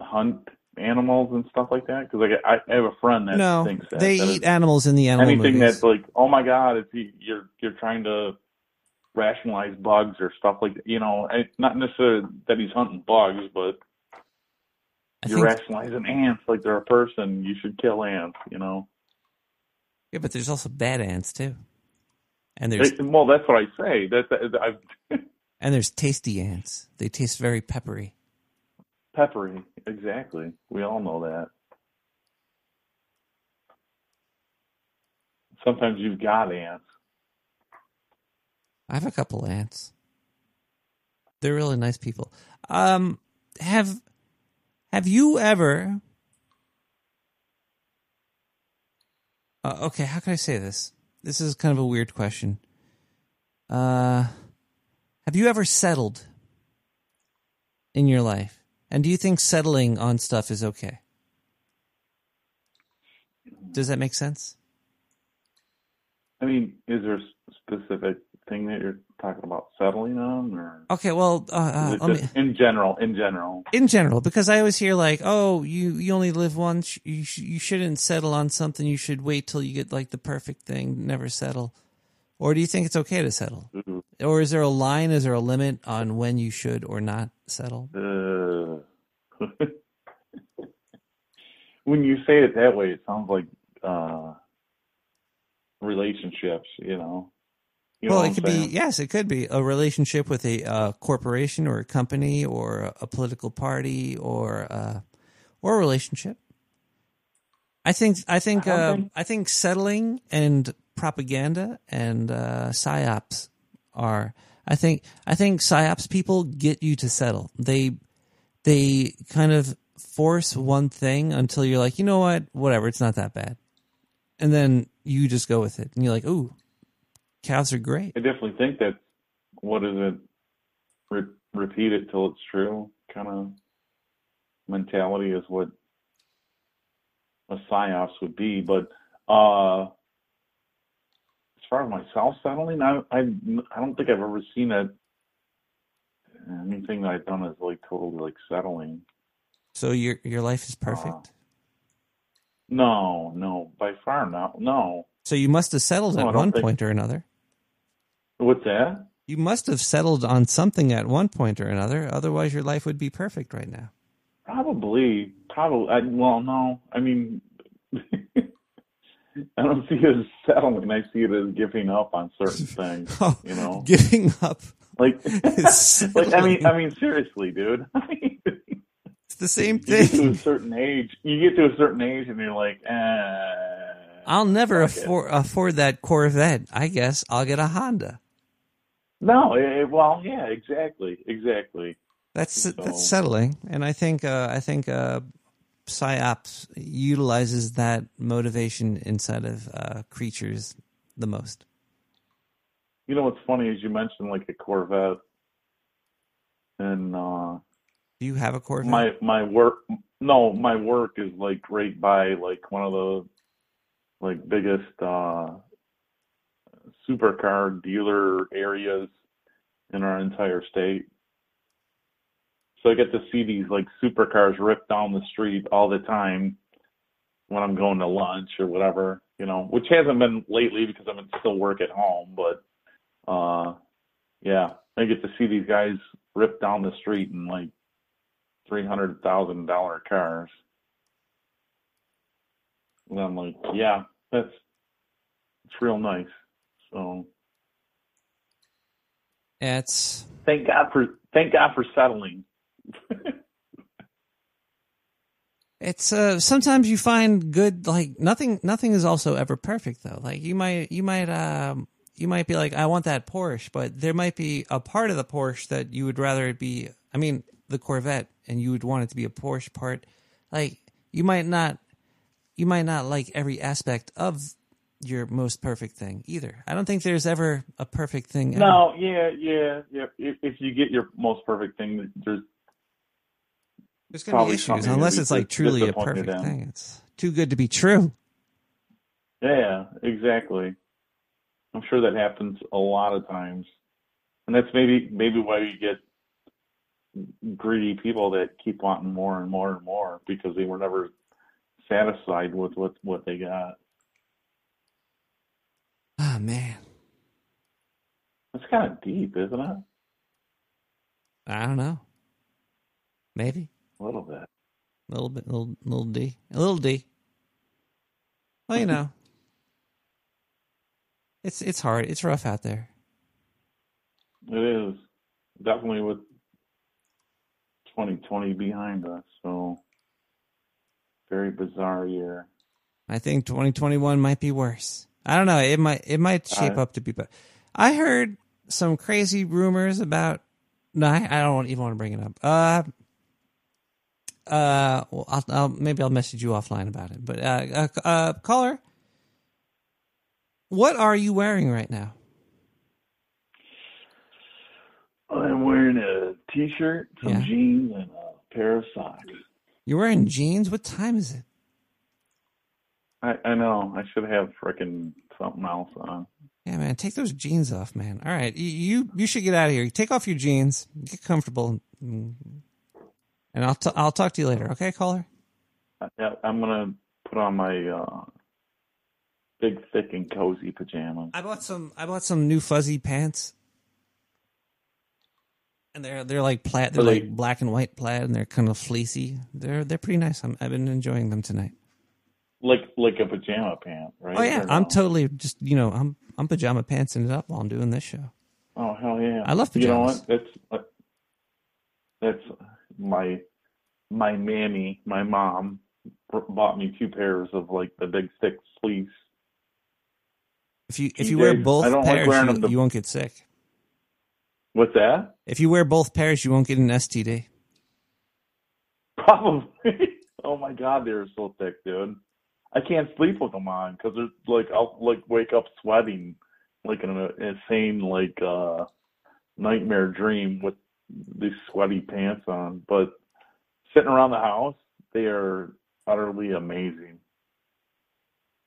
hunt animals and stuff like that? Because like I have a friend that thinks that they eat animals in the animal anything movies. That's like, oh my god, it's you're trying to rationalize bugs or stuff like that. You know, not necessarily that he's hunting bugs, but you're rationalizing ants like they're a person. You should kill ants, you know. Yeah, but there's also bad ants too, and well, that's what I say. And there's tasty ants. They taste very peppery. Peppery, exactly. We all know that. Sometimes you've got ants. I have a couple ants. They're really nice people. Have you ever... okay, how can I say this? This is kind of a weird question. Have you ever settled in your life? And do you think settling on stuff is okay? Does that make sense? I mean, is there a specific thing that you're talking about settling on? Or okay, well... In general. In general, because I always hear like, oh, you only live once. You shouldn't settle on something. You should wait till you get like the perfect thing. Never settle. Or do you think it's okay to settle? Mm-hmm. Or is there a line? Is there a limit on when you should or not settle? When you say it that way, it sounds like relationships. You know. Well, it could be. Yes, it could be a relationship with a corporation or a company or a political party or a relationship. I think settling and propaganda and psyops. I think psyops people get you to settle. They kind of force one thing until you're like, you know what, whatever, it's not that bad, and then you just go with it, and you're like, ooh, cows are great. I definitely think that what is it, repeat it till it's true kind of mentality is what a psyops would be, but far myself, so I don't think I don't think I've ever seen it. Anything that I've done is like totally like settling. So your life is perfect? No, by far not. No. So you must have settled at one point or another. What's that? You must have settled on something at one point or another. Otherwise, your life would be perfect right now. Probably. No. I mean, I don't see it as settling. I see it as giving up on certain things. Giving up. I mean, seriously, dude. It's the same thing. You get to a certain age, and you're like, I'll never afford that Corvette. I guess I'll get a Honda. No, yeah, exactly. That's settling, and I think PsyOps utilizes that motivation inside of creatures the most. You know what's funny is you mentioned like a Corvette, and do you have a Corvette? My work is like right by like one of the like biggest supercar dealer areas in our entire state. So I get to see these like supercars rip down the street all the time when I'm going to lunch or whatever, which hasn't been lately because I've been still work at home. But yeah, I get to see these guys rip down the street in like $300,000 cars. And I'm like, yeah, it's real nice. So it's thank God for settling. It's sometimes you find good, like nothing is also ever perfect though. Like you might be like, I want that Porsche, but there might be a part of the Porsche that you would rather it be, I mean, the Corvette, and you would want it to be a Porsche part. Like you might not like every aspect of your most perfect thing either. I don't think there's ever a perfect thing. No, yeah. If you get your most perfect thing, there's going to be issues unless it's like truly a perfect thing. It's too good to be true. Yeah, exactly. I'm sure that happens a lot of times, and that's maybe why you get greedy people that keep wanting more and more and more because they were never satisfied with what they got. Oh, man. That's kind of deep, isn't it? I don't know. Maybe. A little bit. A little bit. Little D. A little D. Well, it's hard. It's rough out there. It is. Definitely with 2020 behind us. So, very bizarre year. I think 2021 might be worse. I don't know. It might shape up to be better. I heard some crazy rumors about. No, I don't even want to bring it up. Well, I'll message you offline about it. But caller, what are you wearing right now? I'm wearing a t-shirt, some jeans, and a pair of socks. You're wearing jeans? What time is it? I know. I should have freaking something else on. Yeah, man. Take those jeans off, man. All right. You should get out of here. Take off your jeans. Get comfortable. And I'll talk to you later. Okay, caller? Yeah, I'm going to put on my big, thick, and cozy pajamas. I bought some new fuzzy pants. And they're like plaid. They're like black and white plaid, and they're kind of fleecy. They're pretty nice. I've been enjoying them tonight. Like a pajama pant, right? Oh yeah, I'm totally just I'm pajama pantsing it up while I'm doing this show. Oh hell yeah! I love pajamas. You know what? That's my mammy, my mom bought me two pairs of like the big thick fleece. If you wear both pairs, you won't get sick. What's that? If you wear both pairs, you won't get an STD. Probably. Oh my God, they're so thick, dude. I can't sleep with them on because there's like I'll like wake up sweating like in an insane like nightmare dream with these sweaty pants on. But sitting around the house, they are utterly amazing.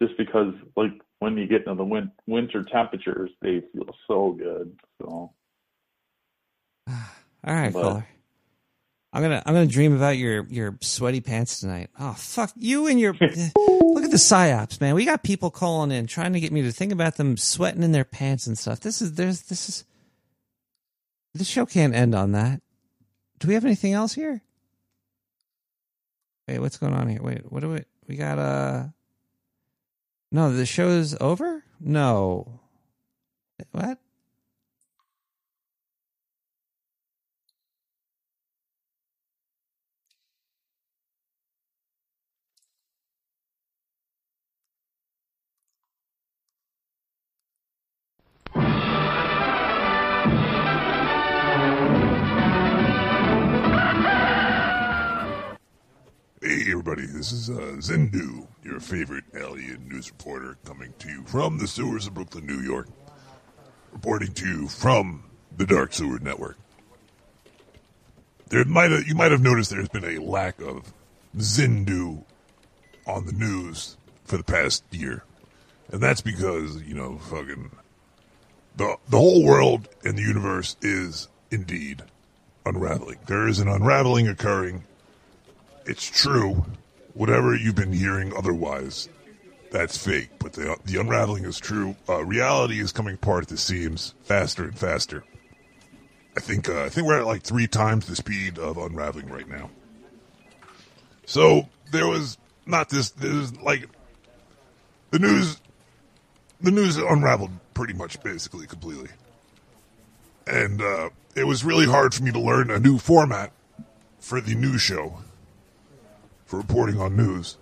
Just because like when you get into the winter temperatures, they feel so good. So, all right, caller. I'm gonna dream about your sweaty pants tonight. Oh fuck you and your look at the psyops, man. We got people calling in trying to get me to think about them sweating in their pants and stuff. This show can't end on that. Do we have anything else here? Wait, what's going on here? Wait, what do we got? No, the show is over? No. What? Hey everybody, this is Zendu, your favorite alien news reporter, coming to you from the sewers of Brooklyn, New York. Reporting to you from the Dark Sewer Network. You might have noticed there's been a lack of Zendu on the news for the past year. And that's because, you know, fucking... The whole world and the universe is indeed unraveling. There is an unraveling occurring. It's true. Whatever you've been hearing otherwise, that's fake. But the unraveling is true. Reality is coming apart at the seams faster and faster. I think we're at like 3 times the speed of unraveling right now. So there was not this. There's like the news. The news unraveled pretty much, basically, completely, and it was really hard for me to learn a new format for the news show. Reporting on news.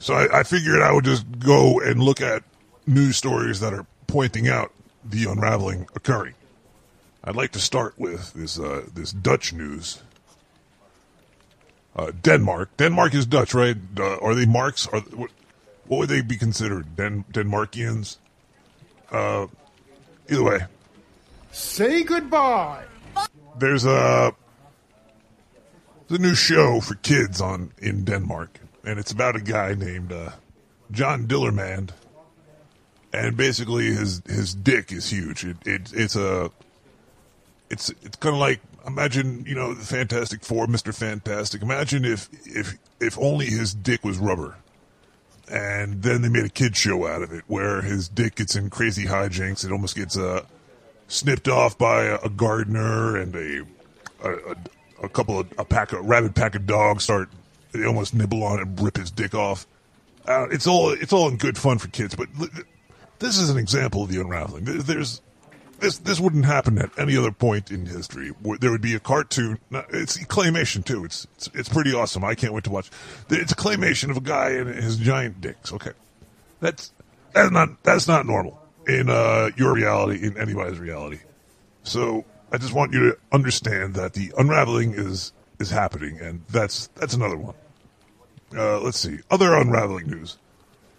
So I figured I would just go and look at news stories that are pointing out the unraveling occurring. I'd like to start with this Dutch news. Denmark. Denmark is Dutch, right? Are they Marks? What would they be considered? Denmarkians? Either way. Say goodbye! There's a... The new show for kids in Denmark, and it's about a guy named John Dillermand, and basically his dick is huge. It's kind of like, imagine, you know, the Fantastic Four, Mr. Fantastic. Imagine if only his dick was rubber, and then they made a kid show out of it where his dick gets in crazy hijinks. It almost gets snipped off by a gardener and a rabid pack of dogs start. They almost nibble on it and rip his dick off. It's all in good fun for kids, but this is an example of the unraveling. This wouldn't happen at any other point in history. There would be a cartoon. It's claymation too. It's pretty awesome. I can't wait to watch. It's a claymation of a guy and his giant dicks. Okay, that's not normal in your reality, in anybody's reality. So. I just want you to understand that the unraveling is happening, and that's another one. Let's see. Other unraveling news.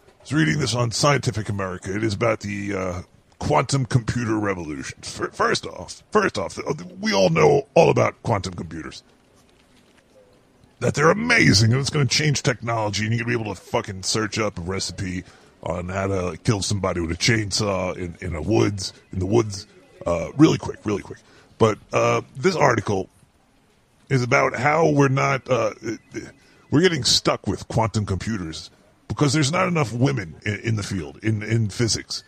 I was reading this on Scientific America. It is about the quantum computer revolution. First off, we all know all about quantum computers. That they're amazing, and it's going to change technology, and you're going to be able to fucking search up a recipe on how to kill somebody with a chainsaw in the woods really quick. But this article is about how we're getting stuck with quantum computers because there's not enough women in the field, in physics.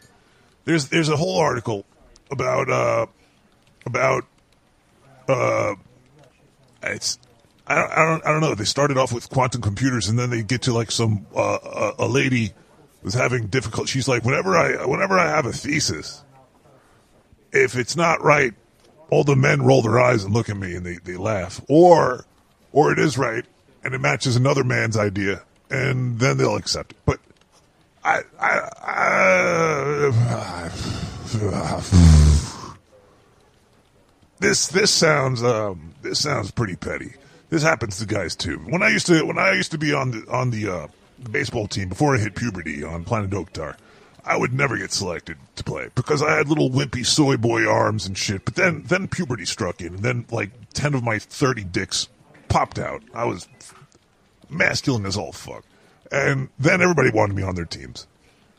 There's a whole article about it's I don't know. They started off with quantum computers and then they get to like some a lady was having difficulty. She's like, whenever I have a thesis, if it's not right, all the men roll their eyes and look at me and they laugh. Or it is right and it matches another man's idea and then they'll accept it. But this sounds pretty petty. This happens to guys too. When I used to be on the baseball team before I hit puberty on Planet Oktar, I would never get selected to play because I had little wimpy soy boy arms and shit. But then puberty struck in, and then like 10 of my 30 dicks popped out. I was masculine as all fuck. And then everybody wanted me on their teams.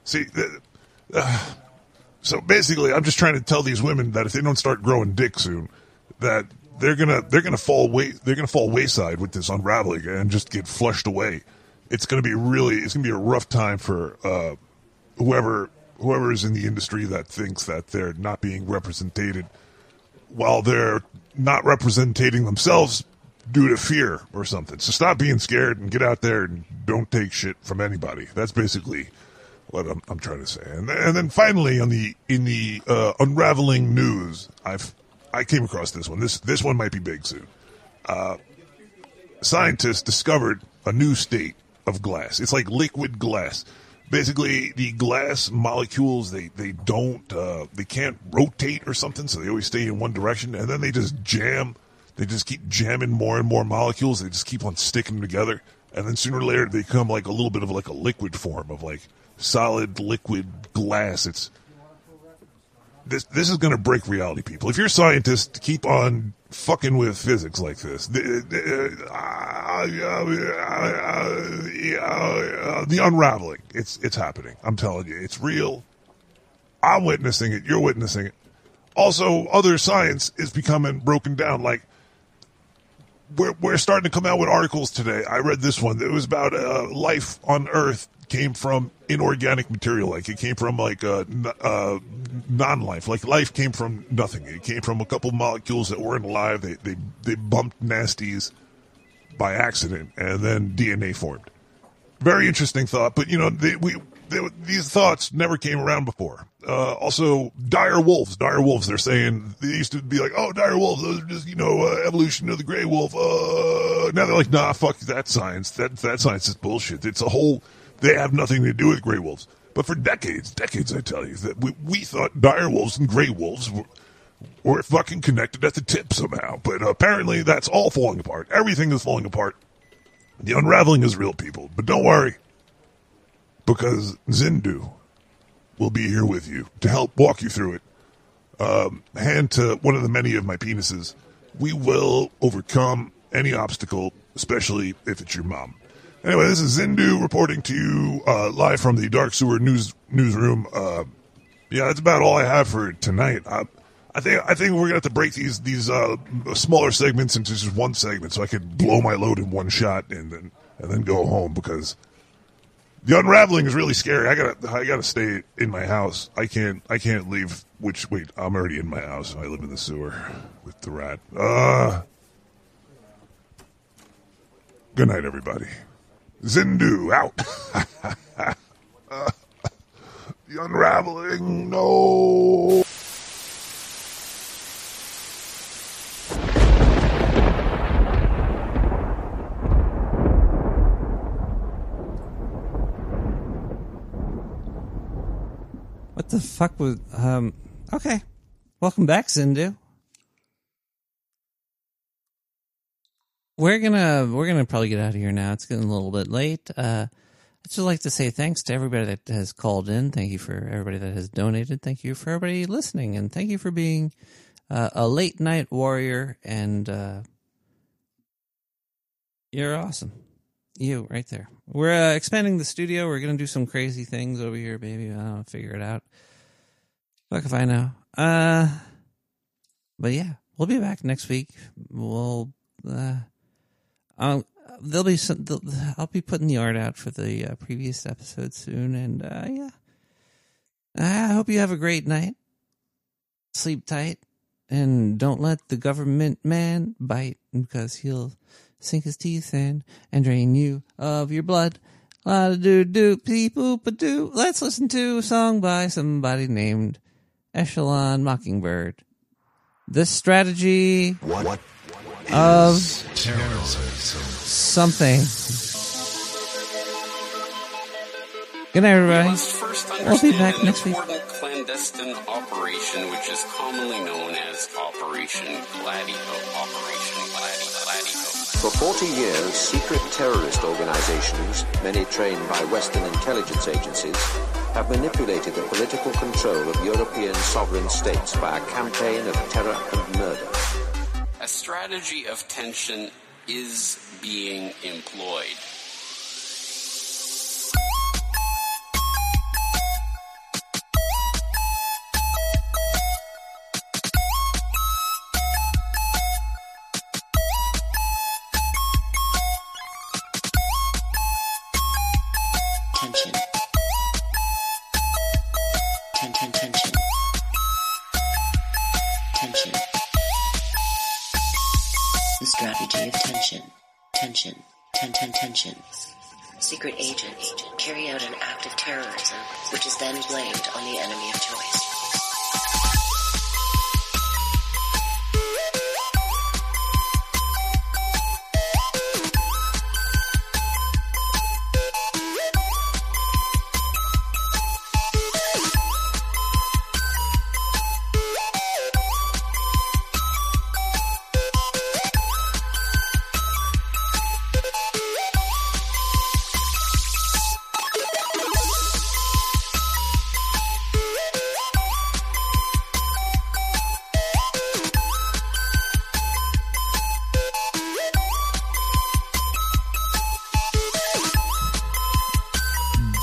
See, so basically, I'm just trying to tell these women that if they don't start growing dick soon, that they're gonna fall wayside with this unraveling and just get flushed away. It's gonna be a rough time for whoever is in the industry that thinks that they're not being represented while they're not representing themselves due to fear or something. So stop being scared and get out there and don't take shit from anybody. That's basically what I'm trying to say. And then finally, in the unraveling news, I came across this one. This one might be big soon. Scientists discovered a new state of glass. It's like liquid glass. Basically, the glass molecules, they can't rotate or something, so they always stay in one direction, and then they just jam. They just keep jamming more and more molecules. They just keep on sticking them together, and then sooner or later they become like a little bit of like a liquid form of like solid liquid glass. It's this is going to break reality, people. If you're scientists, keep on fucking with physics like this. The unraveling, it's happening. I'm telling you, it's real. I'm witnessing it. You're witnessing it. Also, other science is becoming broken down. Like, we're starting to come out with articles today. I read this one. It was about life on Earth came from inorganic material. Like, it came from, like, non-life. Like, life came from nothing. It came from a couple molecules that weren't alive. They bumped nasties by accident, and then DNA formed. Very interesting thought. But, you know, these thoughts never came around before. Also, dire wolves, they're saying, they used to be like, oh, dire wolves, those are just, you know, evolution of the gray wolf. Now they're like, nah, fuck that science. That science is bullshit. It's a whole, they have nothing to do with gray wolves. But for decades, I tell you, that we thought dire wolves and gray wolves were fucking connected at the tip somehow. But apparently that's all falling apart. Everything is falling apart. The unraveling is real, people. But don't worry, because Zindu will be here with you to help walk you through it. Hand to one of the many of my penises. We will overcome any obstacle, especially if it's your mom. Anyway, this is Zindu reporting to you live from the Dark Sewer newsroom. Yeah, that's about all I have for tonight. I think we're gonna have to break these smaller segments into just one segment, so I could blow my load in one shot and then go home, because the unraveling is really scary. I gotta stay in my house. I can't leave. Wait, I'm already in my house. I live in the sewer with the rat. Good night, everybody. Zindu out. The unraveling. No. What the fuck was... okay. Welcome back, Zindu. We're gonna probably get out of here now. It's getting a little bit late. I'd just like to say thanks to everybody that has called in. Thank you for everybody that has donated. Thank you for everybody listening. And thank you for being a late-night warrior. And you're awesome. You, right there. We're expanding the studio. We're going to do some crazy things over here, baby. I don't know, figure it out. Fuck if I know. But yeah, we'll be back next week. I'll be putting the art out for the previous episode soon. And yeah, I hope you have a great night. Sleep tight. And don't let the government man bite, because he'll sink his teeth in and drain you of your blood. La doo doo pee poop a doo. Let's listen to a song by somebody named Echelon Mockingbird. This strategy what of terrorism something. Good night, everybody. We'll be back next week. A clandestine operation, which is commonly known as Operation Gladio. For 40 years, secret terrorist organizations, many trained by Western intelligence agencies, have manipulated the political control of European sovereign states by a campaign of terror and murder. A strategy of tension is being employed. tension. The strategy of tension. Tension. Tension. Secret agents carry out an act of terrorism, which is then blamed on the enemy of choice.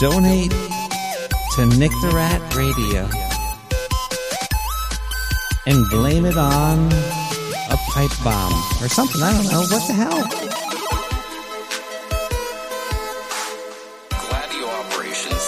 Donate to Nick the Rat Radio and blame it on a pipe bomb or something. I don't know. What the hell? Gladio operations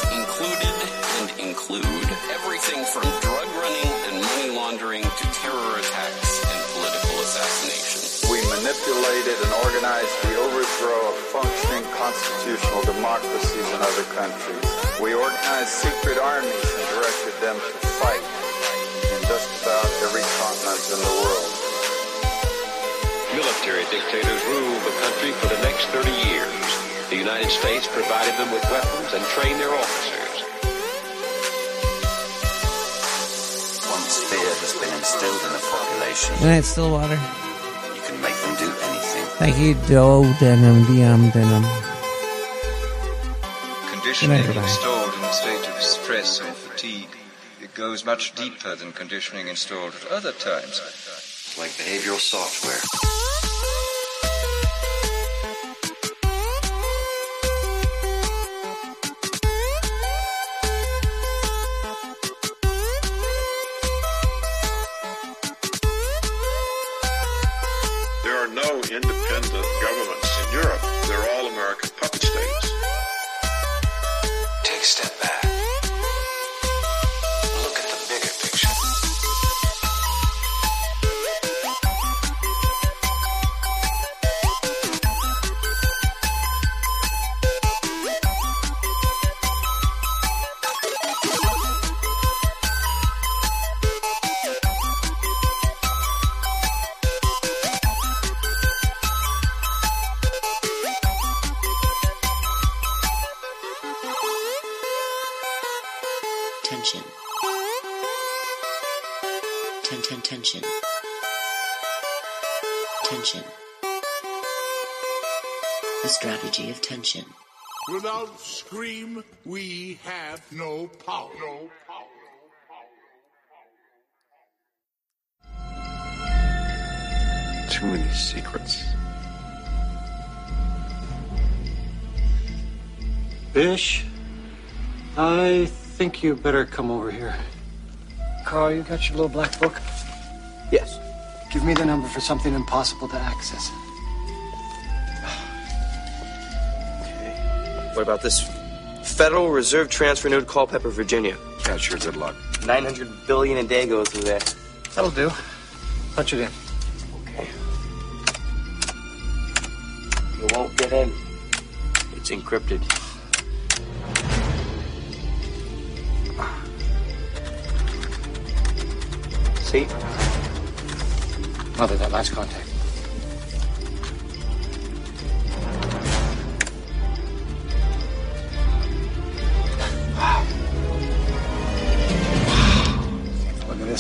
include everything from drug running and money laundering to terror attacks and political assassination. We manipulated and organized the overthrow of functioning constitutional democracies in other countries. We organized secret armies and directed them to fight in just about every continent in the world. Military dictators ruled the country for the next 30 years. The United States provided them with weapons and trained their officers. Once fear has been instilled in the population. Isn't that Stillwater? You can make them do anything. Thank you, Doe Denim, Denim. Conditioning installed in a state of stress or fatigue. It goes much deeper than conditioning installed at other times. Like behavioral software. Without scream, we have no power. Too many secrets. Bish, I think you better come over here. Carl, you got your little black book? Yes. Give me the number for something impossible to access. What about this? Federal Reserve transfer node, Culpeper, Virginia. Yeah, sure, good luck. 900 billion a day goes through there. That'll do. Punch it in. Okay. You won't get in. It's encrypted. See? Mother, that last contact.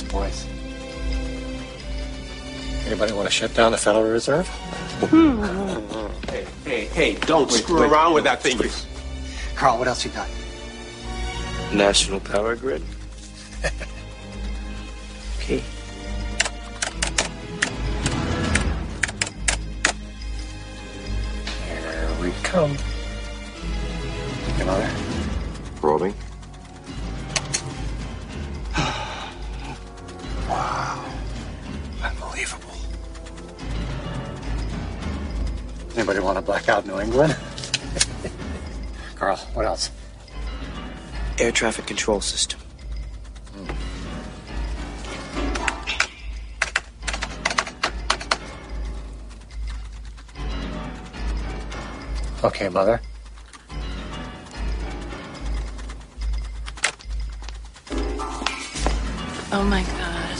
Boys. Anybody want to shut down the Federal Reserve? Hey, don't screw around with that thing. Please. Carl, what else you got? National Power Grid. Okay. Here we come. Another. Probing. Wow. Unbelievable. Anybody want to black out New England? Carl, what else? Air traffic control system. Okay, Mother. Oh, my God.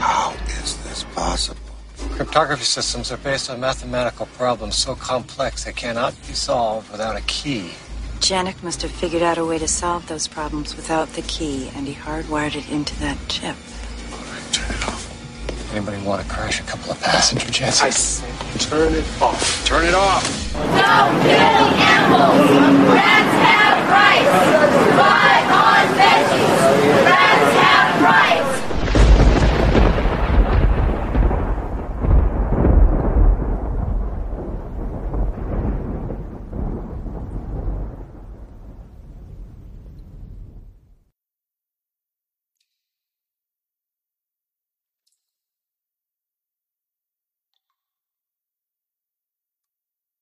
How is this possible? Cryptography systems are based on mathematical problems so complex they cannot be solved without a key. Janek must have figured out a way to solve those problems without the key, and he hardwired it into that chip. All right, turn it off. Anybody want to crash a couple of passenger jets? I said turn it off. Turn it off! Don't kill animals! Rats have rights! Buy on veggies!